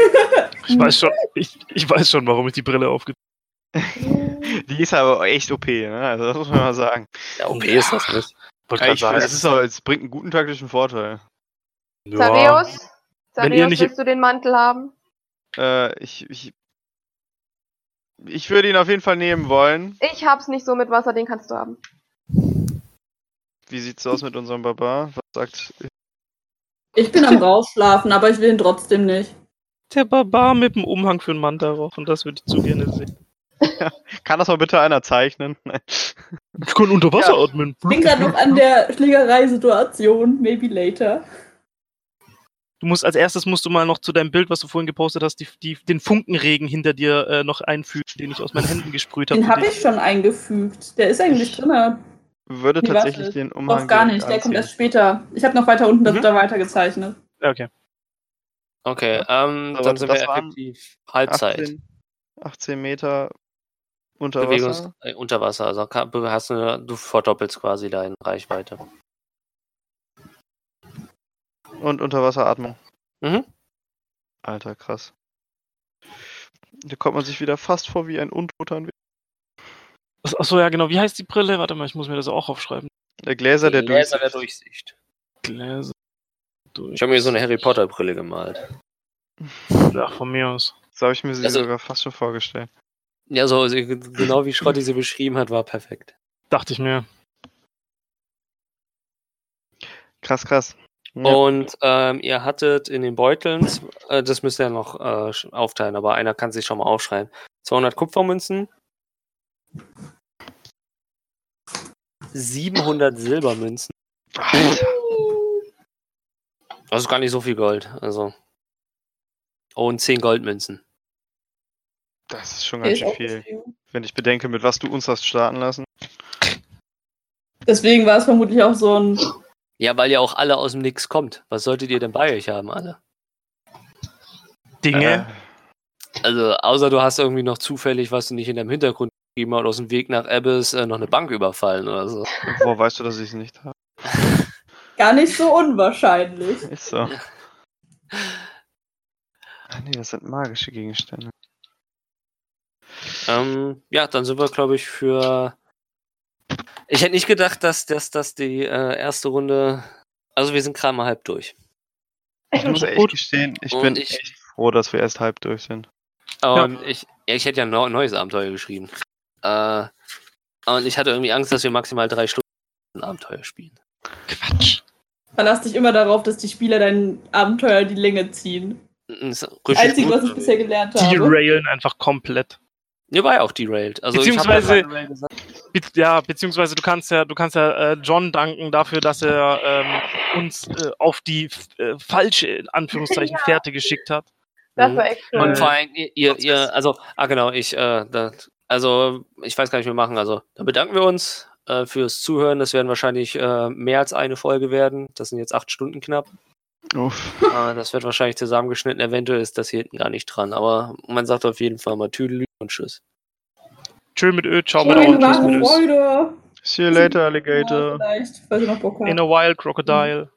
weiß schon, warum ich die Brille aufgezogen habe. Die ist aber echt OP, ne? Also das muss man mal sagen. Ja, OP ist das nicht. Es bringt einen guten taktischen Vorteil. Ja. Zareus, willst du den Mantel haben? Ich würde ihn auf jeden Fall nehmen wollen. Ich hab's nicht so mit Wasser, den kannst du haben. Wie sieht's aus mit unserem Barbar? Was sagt... Ich bin am Rausschlafen, aber ich will ihn trotzdem nicht. Der Barbar mit dem Umhang für den Mantaroch, und das würde ich zu gerne sehen. Ja, kann das mal bitte einer zeichnen? Nein. Ich kann unter Wasser atmen. Ich bin gerade noch an der Schlägerei-Situation. Maybe later. Du musst als erstes mal noch zu deinem Bild, was du vorhin gepostet hast, den Funkenregen hinter dir noch einfügen, den ich aus meinen Händen gesprüht habe. Den habe ich schon eingefügt. Der ist eigentlich drin. Würde tatsächlich den Umhang. Doch gar nicht, der kommt erst später. Ich habe noch weiter unten da weiter gezeichnet. Okay, dann sind wir effektiv Halbzeit. 18 Meter unter Wasser. Unter Wasser, also du verdoppelst quasi deine Reichweite. Und Unterwasseratmung. Alter, krass. Da kommt man sich wieder fast vor wie ein Untoter. Achso, ja genau. Wie heißt die Brille? Warte mal, ich muss mir das auch aufschreiben. Der Gläser der Durchsicht. Ich habe mir so eine Harry Potter Brille gemalt. Ach, von mir aus. So habe ich mir sie sogar fast schon vorgestellt. Ja, so genau wie Schrotti sie beschrieben hat, war perfekt. Dachte ich mir. Krass. Ja. Und ihr hattet in den Beuteln, das müsst ihr noch aufteilen, aber einer kann sich schon mal aufschreiben, 200 Kupfermünzen, 700 Silbermünzen. Das ist gar nicht so viel Gold, also. Und 10 Goldmünzen. Das ist schon ganz schön viel. Wenn ich bedenke, mit was du uns hast starten lassen. Deswegen war es vermutlich auch so ein... Ja, weil ja auch alle aus dem Nix kommt. Was solltet ihr denn bei euch haben, alle? Dinge? Also, außer du hast irgendwie noch zufällig, was du nicht in deinem Hintergrund geschrieben hast, aus dem Weg nach Abyss noch eine Bank überfallen oder so. Boah, weißt du, dass ich es nicht habe? Gar nicht so unwahrscheinlich. Ist so. Ach nee, das sind magische Gegenstände. Dann sind wir, glaube ich, für... Ich hätte nicht gedacht, dass das die erste Runde... Also wir sind gerade mal halb durch. Ich muss echt gestehen, ich bin echt froh, dass wir erst halb durch sind. Und ich hätte ja ein neues Abenteuer geschrieben. Und ich hatte irgendwie Angst, dass wir maximal 3 Stunden ein Abenteuer spielen. Quatsch. Verlass dich immer darauf, dass die Spieler dein Abenteuer die Länge ziehen. Das Einzige, was ich bisher gelernt habe. Die railen einfach komplett. Ihr war ja auch derailed. Also beziehungsweise du kannst ja John danken dafür, dass er uns auf die falsche, in Anführungszeichen, Fährte geschickt hat. Das war echt cool. Und vor allem, ich weiß gar nicht, was wir machen. Also, da bedanken wir uns fürs Zuhören. Das werden wahrscheinlich mehr als eine Folge werden. Das sind jetzt 8 Stunden knapp. Das wird wahrscheinlich zusammengeschnitten, eventuell ist das hier hinten gar nicht dran, aber man sagt auf jeden Fall mal Tüdelü und Tschüss. Tschö mit Ö, ciao mit Ö und Tschüss mit Ö. See you later, Alligator. In a while, Crocodile.